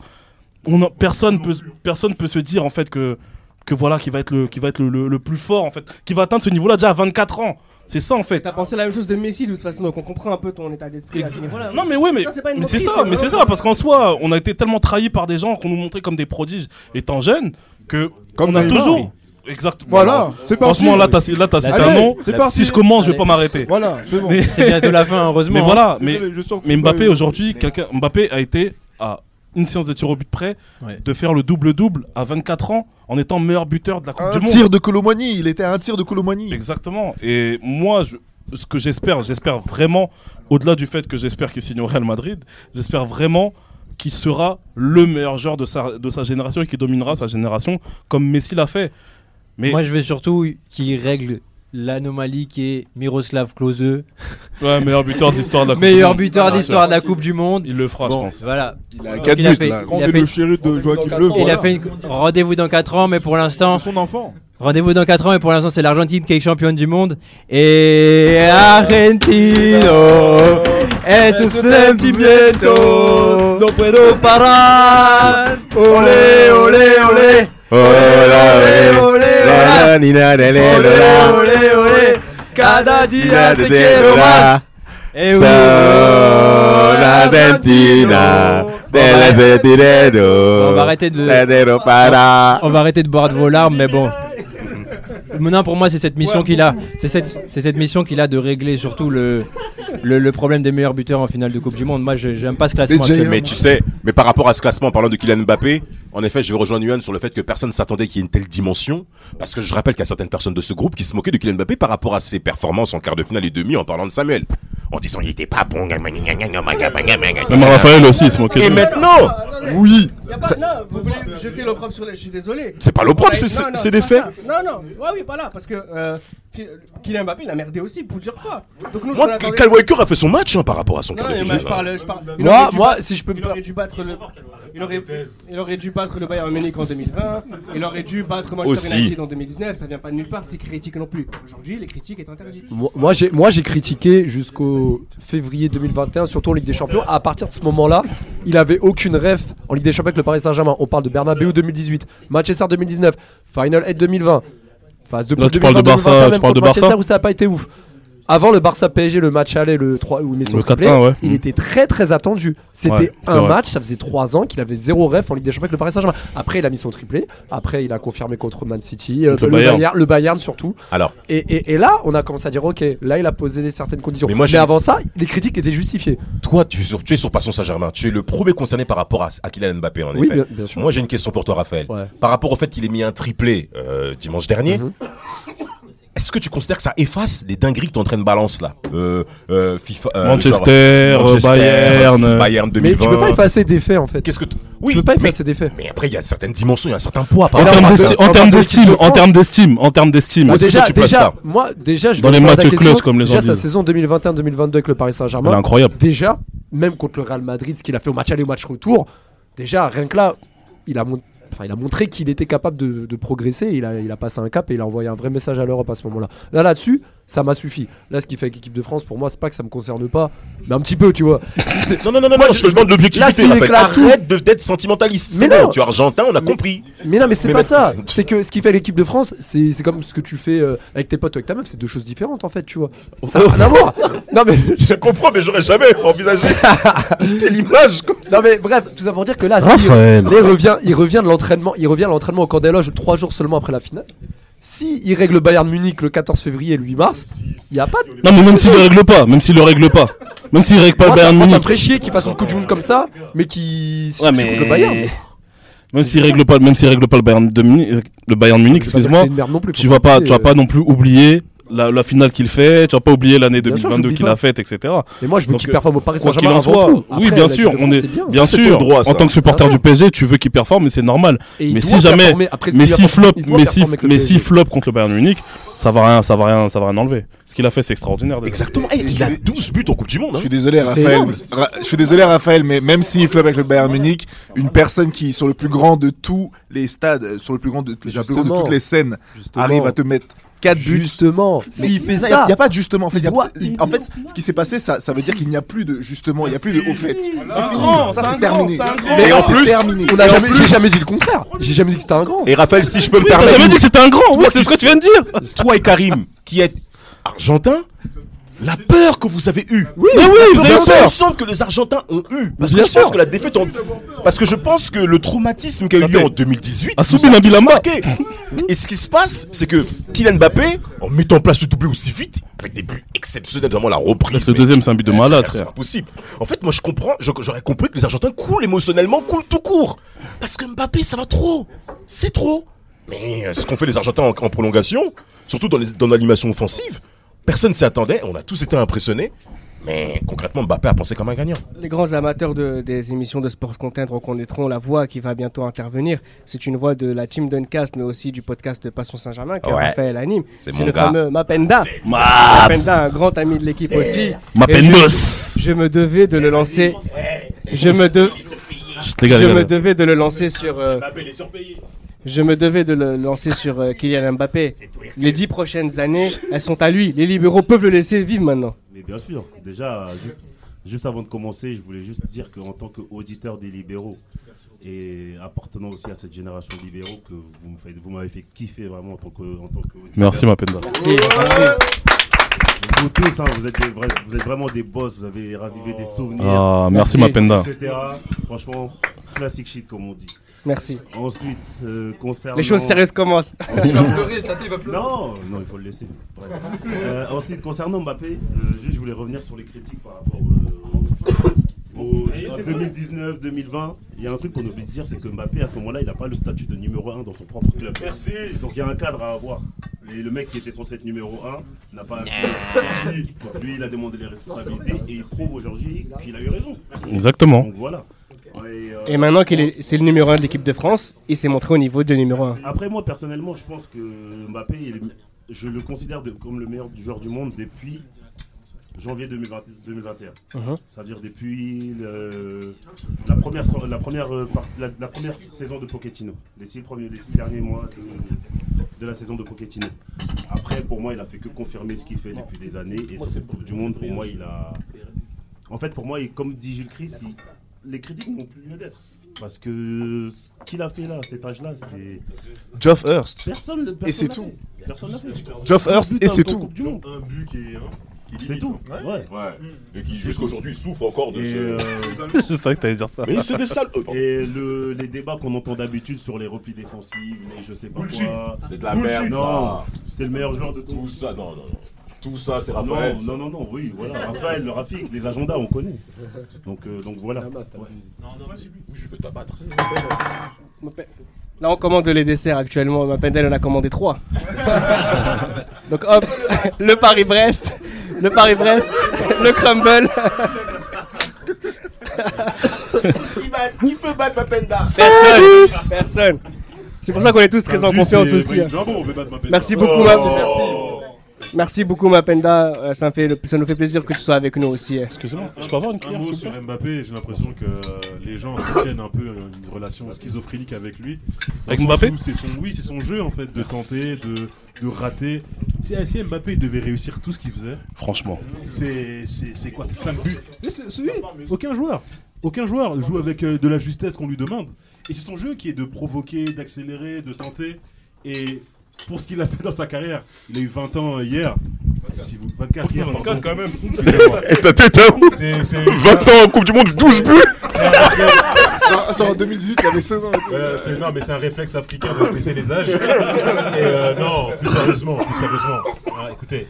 On a, personne peut personne peut se dire en fait que que voilà qui va être le qui va être le, le, le plus fort en fait, qui va atteindre ce niveau-là déjà à vingt-quatre ans. C'est ça en fait. Et t'as pensé la même chose de Messi de toute façon, donc on comprend un peu ton état d'esprit. Ex- à ce niveau-là. Non mais oui, mais, non, c'est, mais motrice, c'est ça, c'est mais c'est ça, parce qu'en soi, on a été tellement trahis par des gens qu'on nous montrait comme des prodiges étant jeunes que comme on a toujours. Morts. Exactement. Voilà, c'est parti. Franchement, là, t'as, là, t'as cité un nom. Si je commence, allez. Je vais pas m'arrêter. Voilà, c'est bon. Mais, c'est bien de la fin, heureusement. Mais hein. Voilà, mais, mais Mbappé aujourd'hui, quelqu'un, Mbappé a été à une séance de tir au but près ouais. de faire le double-double à vingt-quatre ans en étant meilleur buteur de la Coupe un du Monde. Un tir de Kolo Muani, il était à un tir de Kolo Muani. Exactement. Et moi, je, ce que j'espère, j'espère vraiment, au-delà du fait que j'espère qu'il signe au Real Madrid, j'espère vraiment qu'il sera le meilleur joueur de sa, de sa génération et qu'il dominera sa génération comme Messi l'a fait. Mais moi, je vais surtout qu'il règle l'anomalie qui est Miroslav Klose. Ouais, meilleur buteur de l'histoire de la Coupe meilleur du Monde. Meilleur buteur d'histoire de la Coupe du Monde. Il le fera, bon, je pense. Voilà. Il a quatre buts, là. Il a fait le chéri de Joachim Löw. Il a fait une... Rendez-vous dans quatre ans, mais pour l'instant... C'est son enfant. Rendez-vous dans quatre ans, mais pour l'instant, c'est l'Argentine qui est championne du monde. Et... Argentino, es un sentimiento, no puedo parar. Olé, olé, olé. Olé, olé. Olé, olé, olé, cada dia te quiero más. Son Argentina, de la Zetirero. On va arrêter de boire de vos larmes, mais bon. Non, pour moi, c'est cette mission qu'il a. C'est cette, c'est cette mission qu'il a de régler surtout le, le, le problème des meilleurs buteurs en finale de Coupe du Monde. Moi, je, j'aime pas ce classement. Mais tu sais, mais par rapport à ce classement, en parlant de Kylian Mbappé, en effet, je vais rejoindre Yohan sur le fait que personne ne s'attendait qu'il y ait une telle dimension. Parce que je rappelle qu'il y a certaines personnes de ce groupe qui se moquaient de Kylian Mbappé par rapport à ses performances en quart de finale et demi en parlant de Samuel. En disant il était pas bon. Même Raphaël aussi il se moquait. Et maintenant, oui. Pas, non, vous voulez jeter l'opprobre sur les. Je suis désolé. C'est pas l'opprobre, c'est, c'est, non, non, c'est, c'est des faits. Non, non, ouais, oui, pas là, parce que euh, Kylian Mbappé il a merdé aussi plusieurs fois. Donc nous. Moi, Kyle Walker a fait son match hein, par rapport à son. Non, non, mais je parle, je parle. Moi, moi, si je peux me. Il aurait dû battre le. Il aurait, il aurait dû battre le Bayern Munich en deux mille vingt, il aurait dû battre Manchester United en deux mille dix-neuf, ça vient pas de nulle part, c'est critique non plus. Aujourd'hui, les critiques sont interdites. Moi, moi, j'ai, moi j'ai critiqué jusqu'au février deux mille vingt et un, surtout en Ligue des Champions. À partir de ce moment-là, il avait aucune ref en Ligue des Champions avec le Paris Saint-Germain. On parle de Bernabeu deux mille dix-huit, Manchester deux mille dix-neuf, Final huit deux mille vingt. Enfin, là, tu parles de Barça, tu parles de Barça où ça n'a pas été ouf. Avant le Barça P S G, le match aller, le trois où Messi triplé, ouais. Il mmh. était très très attendu. C'était ouais, un vrai. match, ça faisait trois ans qu'il avait zéro ref en Ligue des Champions avec le Paris Saint-Germain. Après, il a mis son triplé. Après, il a confirmé contre Man City, euh, le, le, Bayern. Bayern, le Bayern surtout. Alors. Et, et, et là, on a commencé à dire ok, là, il a posé certaines conditions. Mais, moi, mais avant ça, les critiques étaient justifiées. Toi, tu es sur, tu es sur Passion Saint-Germain. Tu es le premier concerné par rapport à, à Kylian Mbappé en oui, effet. Bien, bien sûr. Moi, j'ai une question pour toi, Raphaël. Ouais. Par rapport au fait qu'il ait mis un triplé euh, dimanche dernier. Mmh. Est-ce que tu considères que ça efface les dingueries que tu es en train de balancer là euh, euh, FIFA, euh, Manchester, genre, Manchester, Bayern, Bayern deux mille vingt. Mais tu peux pas effacer des faits en fait. Qu'est-ce que t- oui, tu peux pas effacer mais, des faits. Mais après il y a certaines dimensions, il y a un certain poids. Par en termes d'estime, en termes d'estime, en termes d'estime, en termes d'estime. Moi, déjà, tu déjà, ça moi déjà je dans les matchs close comme les gens disent. Déjà sa saison deux mille vingt et un deux mille vingt-deux avec le Paris Saint-Germain. Elle est incroyable. Déjà, même contre le Real Madrid, ce qu'il a fait au match aller au match retour, déjà rien que là, il a monté. Enfin, il a montré qu'il était capable de, de progresser, il a, il a passé un cap et il a envoyé un vrai message à l'Europe à ce moment-là. Là, là-dessus, ça m'a suffi. Là, ce qu'il fait avec l'équipe de France, pour moi, c'est pas que ça me concerne pas, mais un petit peu, tu vois. C'est... Non, non, non, moi, non, je te demande l'objectivité. Arrête d'être sentimentaliste. Mais non, tu es argentin, on a mais, compris. Mais non, mais c'est mais pas mais... ça. C'est que ce qu'il fait avec l'équipe de France, c'est, c'est comme ce que tu fais euh, avec tes potes ou avec ta meuf, c'est deux choses différentes en fait, tu vois. Ça n'a rien à voir. Non, mais je comprends, mais j'aurais jamais envisagé telle image comme ça. Non, mais bref, tout ça pour dire que là, si, euh, il, revient, il revient de l'entraînement. Il revient à l'entraînement au camp des Loges trois jours seulement après la finale. Si il règle Bayern Munich le quatorze février et le huit mars, il n'y a pas de... Non mais même s'il ne le règle pas, même s'il le règle pas, même s'il règle pas moi, le Bayern ça, moi, Munich... Ça me ferait chier qu'il fasse une Coupe du Monde comme ça, mais qu'il... Ouais, mais... le Bayern. Même s'il règle pas, même s'il règle pas le Bayern, de Munich, le Bayern Munich, excuse-moi, plus, tu vas pas, euh... tu vas pas non plus oublier... La, la finale qu'il fait, tu vas pas oublier l'année deux mille vingt-deux sûr, qu'il a faite, et cetera. Mais moi, je veux Donc, qu'il performe au Paris Saint-Germain avant tout. Après, oui, bien sûr, on est bien, bien sûr. Droit, en tant que supporter bien du P S G, tu veux qu'il performe, mais c'est normal. Et mais si jamais, après, mais si flop, mais si, mais si flop contre le Bayern Munich, ça va rien, ça va rien, ça va rien enlever. Ce qu'il a fait, c'est extraordinaire. Déjà. Exactement. Et il a douze buts en Coupe du Monde. Hein. Je suis désolé, Raphaël. Ra- je suis désolé, Raphaël, mais même s'il flop avec le Bayern Munich, une personne qui sur le plus grand de tous les stades, sur le plus grand de toutes les scènes, arrive à te mettre quatre buts. Justement, s'il fait ça, il n'y a, a pas de justement. En fait, a, en fait ce qui s'est passé, ça, ça veut dire qu'il n'y a plus de justement, il n'y a plus de au fait. C'est fini, ça c'est terminé. Mais en plus, on a jamais, j'ai jamais dit le contraire. J'ai jamais dit que c'était un grand. Et Raphaël, si je peux oui, me permettre. J'ai jamais dit que c'était un grand. Oui, c'est ce que tu viens de dire. Toi et Karim, qui êtes argentin. La peur que vous avez eue. Oui, mais oui, vous avez peur. Sens que les Argentins ont eu. Parce bien que je sûr. pense que la défaite en... Parce que je pense que le traumatisme qu'a eu lieu en deux mille dix-huit a soumis la marqué. Et ce qui se passe, c'est que Kylian Mbappé, en mettant en place ce doublé aussi vite, avec des buts exceptionnels, vraiment la reprise. Là, ce deuxième, c'est un but de malade. C'est impossible. En fait, moi, je comprends. J'aurais compris que les Argentins coulent émotionnellement, coulent tout court. Parce que Mbappé, ça va trop. C'est trop. Mais ce qu'ont fait les Argentins en, en prolongation, surtout dans, les, dans l'animation offensive. Personne ne s'y attendait, on a tous été impressionnés, mais concrètement Mbappé a pensé comme un gagnant. Les grands amateurs de, des émissions de Sports Content reconnaîtront la voix qui va bientôt intervenir. C'est une voix de la team Duncast, mais aussi du podcast Passion Saint-Germain que ouais. Raphaël anime. C'est, C'est le gars. fameux Ma Penda. Ma Penda, un grand ami de l'équipe aussi. Ma Pendos. Je, je me devais de le lancer. Je me de... Je me devais de le lancer sur. Euh... Je me devais de le lancer sur euh, Kylian Mbappé. Les dix prochaines années, elles sont à lui. Les libéraux peuvent le laisser vivre maintenant. Mais bien sûr. Déjà, juste, juste avant de commencer, je voulais juste dire qu'en tant qu'auditeur des libéraux et appartenant aussi à cette génération libéraux, que vous, me faites, vous m'avez fait kiffer vraiment en tant qu'auditeur. Merci, ma Penda. Merci, merci. Vous tous, hein, vous, êtes des vrais, vous êtes vraiment des boss. Vous avez ravivé oh. des souvenirs. Ah, merci, merci, ma Penda. et cetera. Franchement, classic shit, comme on dit. Merci. Ensuite, euh, concernant... Les choses sérieuses commencent. Il va pleurer, Tate va pleurer. Non, non, il faut le laisser. Ouais. Euh, ensuite, concernant Mbappé, euh, je voulais revenir sur les critiques par rapport euh, au deux mille dix-neuf deux mille vingt. Il y a un truc qu'on oublie de dire, c'est que Mbappé, à ce moment-là, il n'a pas le statut de numéro un dans son propre club. Merci. Donc il y a un cadre à avoir. Et le mec qui était censé être numéro un n'a pas... Lui, il a demandé les responsabilités et il prouve aujourd'hui qu'il a eu raison. Merci. Exactement. Donc voilà. Et, euh, et maintenant qu'il est, c'est le numéro un de l'équipe de France, il s'est montré au niveau de numéro un. Après moi personnellement, je pense que Mbappé, il, je le considère de, comme le meilleur joueur du monde depuis janvier deux mille vingt et un. Uh-huh. C'est-à-dire depuis le, la, première, la, première, la, la première saison de Pochettino, les six, premiers, les six derniers mois de, de la saison de Pochettino. Après pour moi, il a fait que confirmer ce qu'il fait depuis des années et sur cette Coupe du Monde, pour moi, il a... En fait pour moi, il, comme dit Gilles Christ, il... Les critiques n'ont plus lieu d'être. Parce que ce qu'il a fait là, cette page-là, c'est... Geoff Hurst. Personne, personne. Et c'est tout. Personne l'a fait. Geoff Hurst et c'est tout. Un but qui est... C'est tout. Ouais. ouais. ouais. Et qui jusqu'aujourd'hui souffre encore de ce. Euh... Je savais que t'allais dire ça. Mais c'est des sales. Et le, les débats qu'on entend d'habitude sur les replis défensifs, les je sais pas Bullshit. quoi. C'est de la Bullshit. merde. Non. T'es le meilleur joueur de tout. Tout ça, non, non, non. Tout ça, c'est Raphaël. Non, non, non, non, oui, voilà. Raphaël, le Rafik, les agendas, on connaît. Donc, euh, donc voilà. Damas, ouais. Non, non, vas-y, lui. Je veux t'abattre. Là, on commande les desserts actuellement. Ma Penda, on a commandé trois. Donc hop, le Paris-Brest. Le Paris-Brest, le Crumble. Qui peut battre Ma Penda ? Personne. Personne. C'est pour ça qu'on est tous très en confiance aussi. Merci beaucoup, Ma Penda. Merci beaucoup, Ma Penda. Ça, fait, ça nous fait plaisir que tu sois avec nous aussi. Excusez-moi, je peux avoir une cuillère, s'il vous plaît ? Un mot sur Mbappé, j'ai l'impression que les gens tiennent un peu une relation schizophrénique avec lui. Avec Mbappé ? C'est son, oui, c'est son jeu, en fait, de tenter, de... de rater. Si, si Mbappé il devait réussir tout ce qu'il faisait, franchement, c'est, c'est, c'est quoi, c'est cinq buts. Mais c'est, c'est, aucun joueur, aucun joueur joue avec de la justesse qu'on lui demande. Et c'est son jeu qui est de provoquer, d'accélérer, de tenter. Et pour ce qu'il a fait dans sa carrière, il a eu vingt ans hier. Si vous... vingt-quatre hier, pardon. vingt-quatre quand même. Et ta tête, vingt ans en Coupe du Monde, douze buts. Genre en deux mille dix-huit, il avait seize ans. Euh, non, mais c'est un réflexe africain de baisser les âges. Et euh, non, plus sérieusement, plus sérieusement. Ah, écoutez,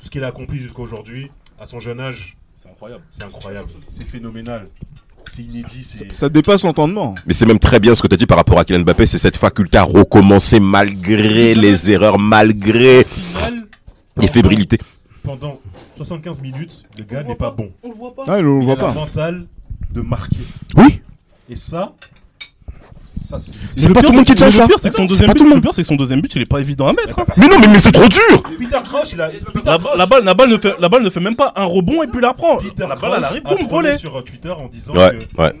tout ce qu'il a accompli jusqu'à aujourd'hui, à son jeune âge, c'est incroyable. C'est incroyable. C'est phénoménal. C'est inédit. C'est... Ça, ça dépasse l'entendement. Mais c'est même très bien ce que tu as dit par rapport à Kylian Mbappé. C'est cette faculté à recommencer malgré les erreurs, malgré les fébrilités. Pendant soixante-quinze minutes, le gars n'est pas bon. On le voit pas. Ah, il le voit pas. Il a la mentale de marquer. Oui. Et ça, ça c'est, c'est, c'est pas tout le monde qui tient ça. Le pire, c'est que son deuxième but, le pire, c'est que son deuxième but, il est pas évident à mettre. Hein. Mais non, mais, mais c'est trop dur. Peter Crouch, il a... la, la, balle, la, balle ne fait, la balle ne fait même pas un rebond et puis la reprend. Peter la balle, elle arrive, boum, volée. Sur Twitter en disant ouais, que ouais.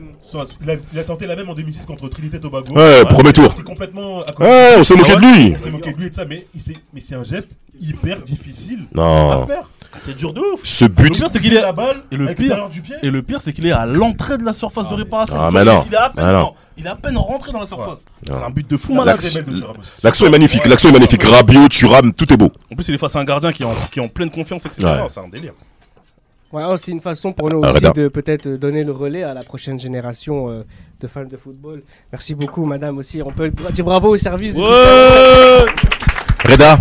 Il, a, il a tenté la même en deux mille six contre Trinité Tobago. Ouais, ouais, premier tour. Complètement à ouais, on s'est moqué de lui. On s'est moqué de lui et de ça, mais, il s'est, mais c'est un geste hyper difficile non. à faire. C'est dur de ouf. Ce but, le pire, c'est qu'il est à la balle et le pire, et le pire, c'est qu'il est à l'entrée de la surface ah, de réparation. Ah, mais non. Il est à peine, non. Il est à peine rentré dans la surface. Ouais. C'est un but de fou malade. L'action, l'action est magnifique. Ouais. L'action est magnifique. Rabiot, tu rames, tout est beau. En plus, il est face à un gardien qui est en, qui est en pleine confiance, et cetera. Ouais. C'est un délire. Ouais, alors, c'est une façon pour nous aussi de peut-être donner le relais à la prochaine génération euh, de fans de football. Merci beaucoup, madame aussi. On peut dire bravo au service. Ouais. De... Reda,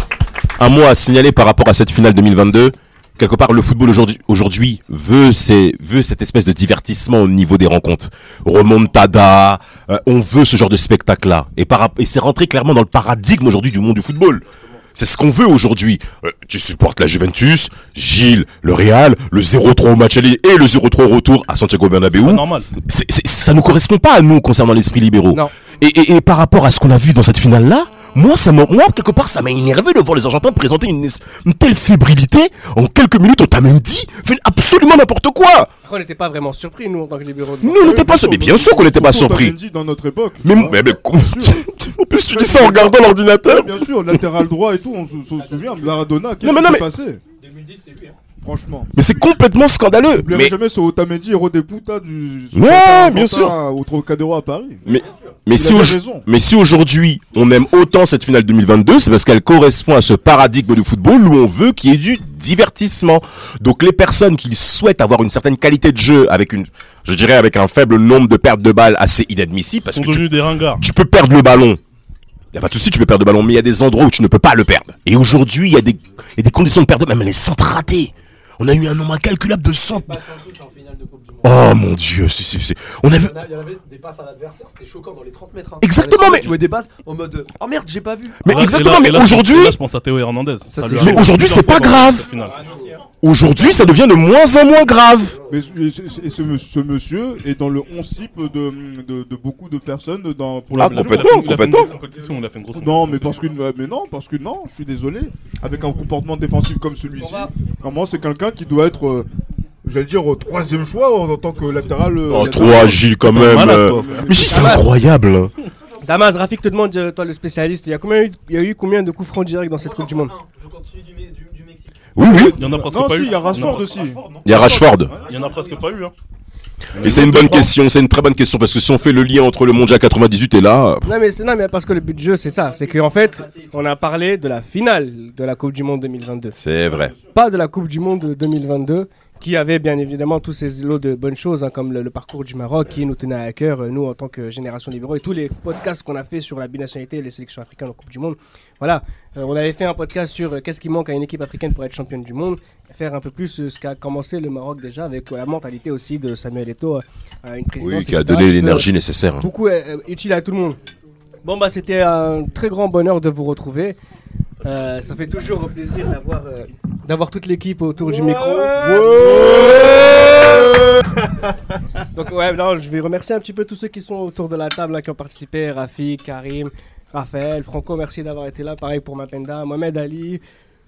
un mot à signaler par rapport à cette finale deux mille vingt-deux. Quelque part, le football aujourd'hui, aujourd'hui veut, c'est, veut cette espèce de divertissement au niveau des rencontres. Remontada, euh, on veut ce genre de spectacle-là. Et, par, et c'est rentré clairement dans le paradigme aujourd'hui du monde du football. C'est ce qu'on veut aujourd'hui. Euh, tu supportes la Juventus, Gilles, le Real, le zéro trois au match aller et le zéro trois au retour à Santiago Bernabéu. C'est normal. C'est, c'est, ça ne correspond pas à nous concernant l'esprit libéraux. Non. Et, et, et par rapport à ce qu'on a vu dans cette finale-là, Moi, ça m'a, moi, quelque part, ça m'a énervé de voir les Argentins présenter une, une telle fébrilité. En quelques minutes, on t'a même dit, fait absolument n'importe quoi. On n'était pas vraiment surpris, nous, en tant que libéraux. Nous, on n'était pas surpris. Mais bien sûr qu'on n'était pas surpris. Dans notre époque. Mais, mais, mais, mais en plus, tu dis ça en regardant l'ordinateur. Bien sûr, latéral droit et tout, on se souvient. Maradona, qu'est-ce qui s'est passé ? deux mille dix, c'est lui, hein. Franchement. Mais c'est complètement scandaleux. N'oubliez mais... jamais ce Otamendi, héros des putas du. Ouais, bien sûr. Au Trocadéro à Paris. Mais, mais, si au... mais si aujourd'hui on aime autant cette finale deux mille vingt-deux, c'est parce qu'elle correspond à ce paradigme du football où on veut qu'il y ait du divertissement. Donc les personnes qui souhaitent avoir une certaine qualité de jeu avec une, je dirais avec un faible nombre de pertes de balles assez inadmissibles, parce Ils sont que tu... Des ringards. Tu peux perdre le ballon. Il n'y a pas de souci, tu peux perdre le ballon, mais il y a des endroits où tu ne peux pas le perdre. Et aujourd'hui, il y a des, y a des conditions de perdre, même les centres ratés. On a eu un nombre incalculable de cent. Oh mon dieu, c'est, c'est, c'est. On a vu. Il y avait des passes à l'adversaire, c'était choquant dans les trente mètres. Hein. Exactement, mais. Tu vois des passes en mode. De... Oh merde, j'ai pas vu. Mais ah, exactement, là, mais là, aujourd'hui. Là, je pense à Théo Hernandez. Ça, ça, c'est mais aujourd'hui, c'est pas grave. Aujourd'hui, ça devient de moins en moins grave. Mais ce, ce, ce monsieur est dans le onze type de, de, de beaucoup de personnes dans, pour la ah, complètement, complètement. Non, mais parce que mais non, parce que non, je suis désolé. Avec un comportement défensif comme celui-ci, vraiment, c'est quelqu'un qui doit être, euh, j'allais dire, euh, troisième choix en, en tant que latéral. Euh, oh, trois Gilles quand même. Malade, euh... Mais Gilles, c'est incroyable. Damas, Rafik te demande, toi le spécialiste, il y a combien eu, il y a eu combien de coups francs directs dans cette Coupe du Monde ? Je continue du, du, du Mexique. Oui, oui. Il y en a presque non, pas si, eu. Il y a Rashford aussi. Il y a Rashford. Il y en a presque pas eu. Hein. Et c'est une bonne question, c'est une très bonne question, parce que si on fait le lien entre le Mondial quatre-vingt-dix-huit et là... Non mais, non mais parce que le but de jeu c'est ça, c'est qu'en fait on a parlé de la finale de la Coupe du Monde deux mille vingt-deux. C'est vrai. Pas de la Coupe du Monde deux mille vingt-deux, qui avait bien évidemment tous ces lots de bonnes choses, hein, comme le, le parcours du Maroc qui nous tenait à cœur, nous en tant que génération libéraux, et tous les podcasts qu'on a fait sur la binationalité et les sélections africaines en Coupe du Monde. Voilà, euh, on avait fait un podcast sur euh, qu'est-ce qui manque à une équipe africaine pour être championne du monde, faire un peu plus euh, ce qu'a commencé le Maroc déjà, avec euh, la mentalité aussi de Samuel Eto'o, euh, une présidence, oui, qui a donné et cetera, l'énergie euh, nécessaire. Hein. Beaucoup euh, utile à tout le monde. Bon bah c'était un très grand bonheur de vous retrouver. Euh, ça fait toujours plaisir d'avoir, euh, d'avoir toute l'équipe autour du micro. Ouais. Donc ouais, non, je vais remercier un petit peu tous ceux qui sont autour de la table, hein, qui ont participé, Rafik, Karim, Raphaël, Franco, merci d'avoir été là, pareil pour Ma Penda, Mohamed Ali,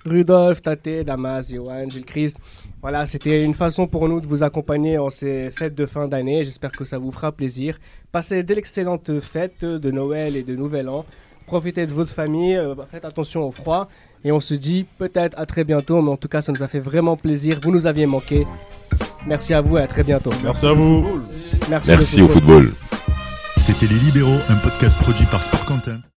Rudolf, Tate, Damas, Yohan, Gilles Christ. Voilà, c'était une façon pour nous de vous accompagner en ces fêtes de fin d'année, j'espère que ça vous fera plaisir. Passez d'excellentes fêtes de Noël et de Nouvel An. Profitez de votre famille, euh, faites attention au froid et on se dit peut-être à très bientôt, mais en tout cas ça nous a fait vraiment plaisir, vous nous aviez manqué. Merci à vous et à très bientôt. Merci à vous. Merci, Merci au football. football. C'était Les Libéraux, un podcast produit par Sport Content.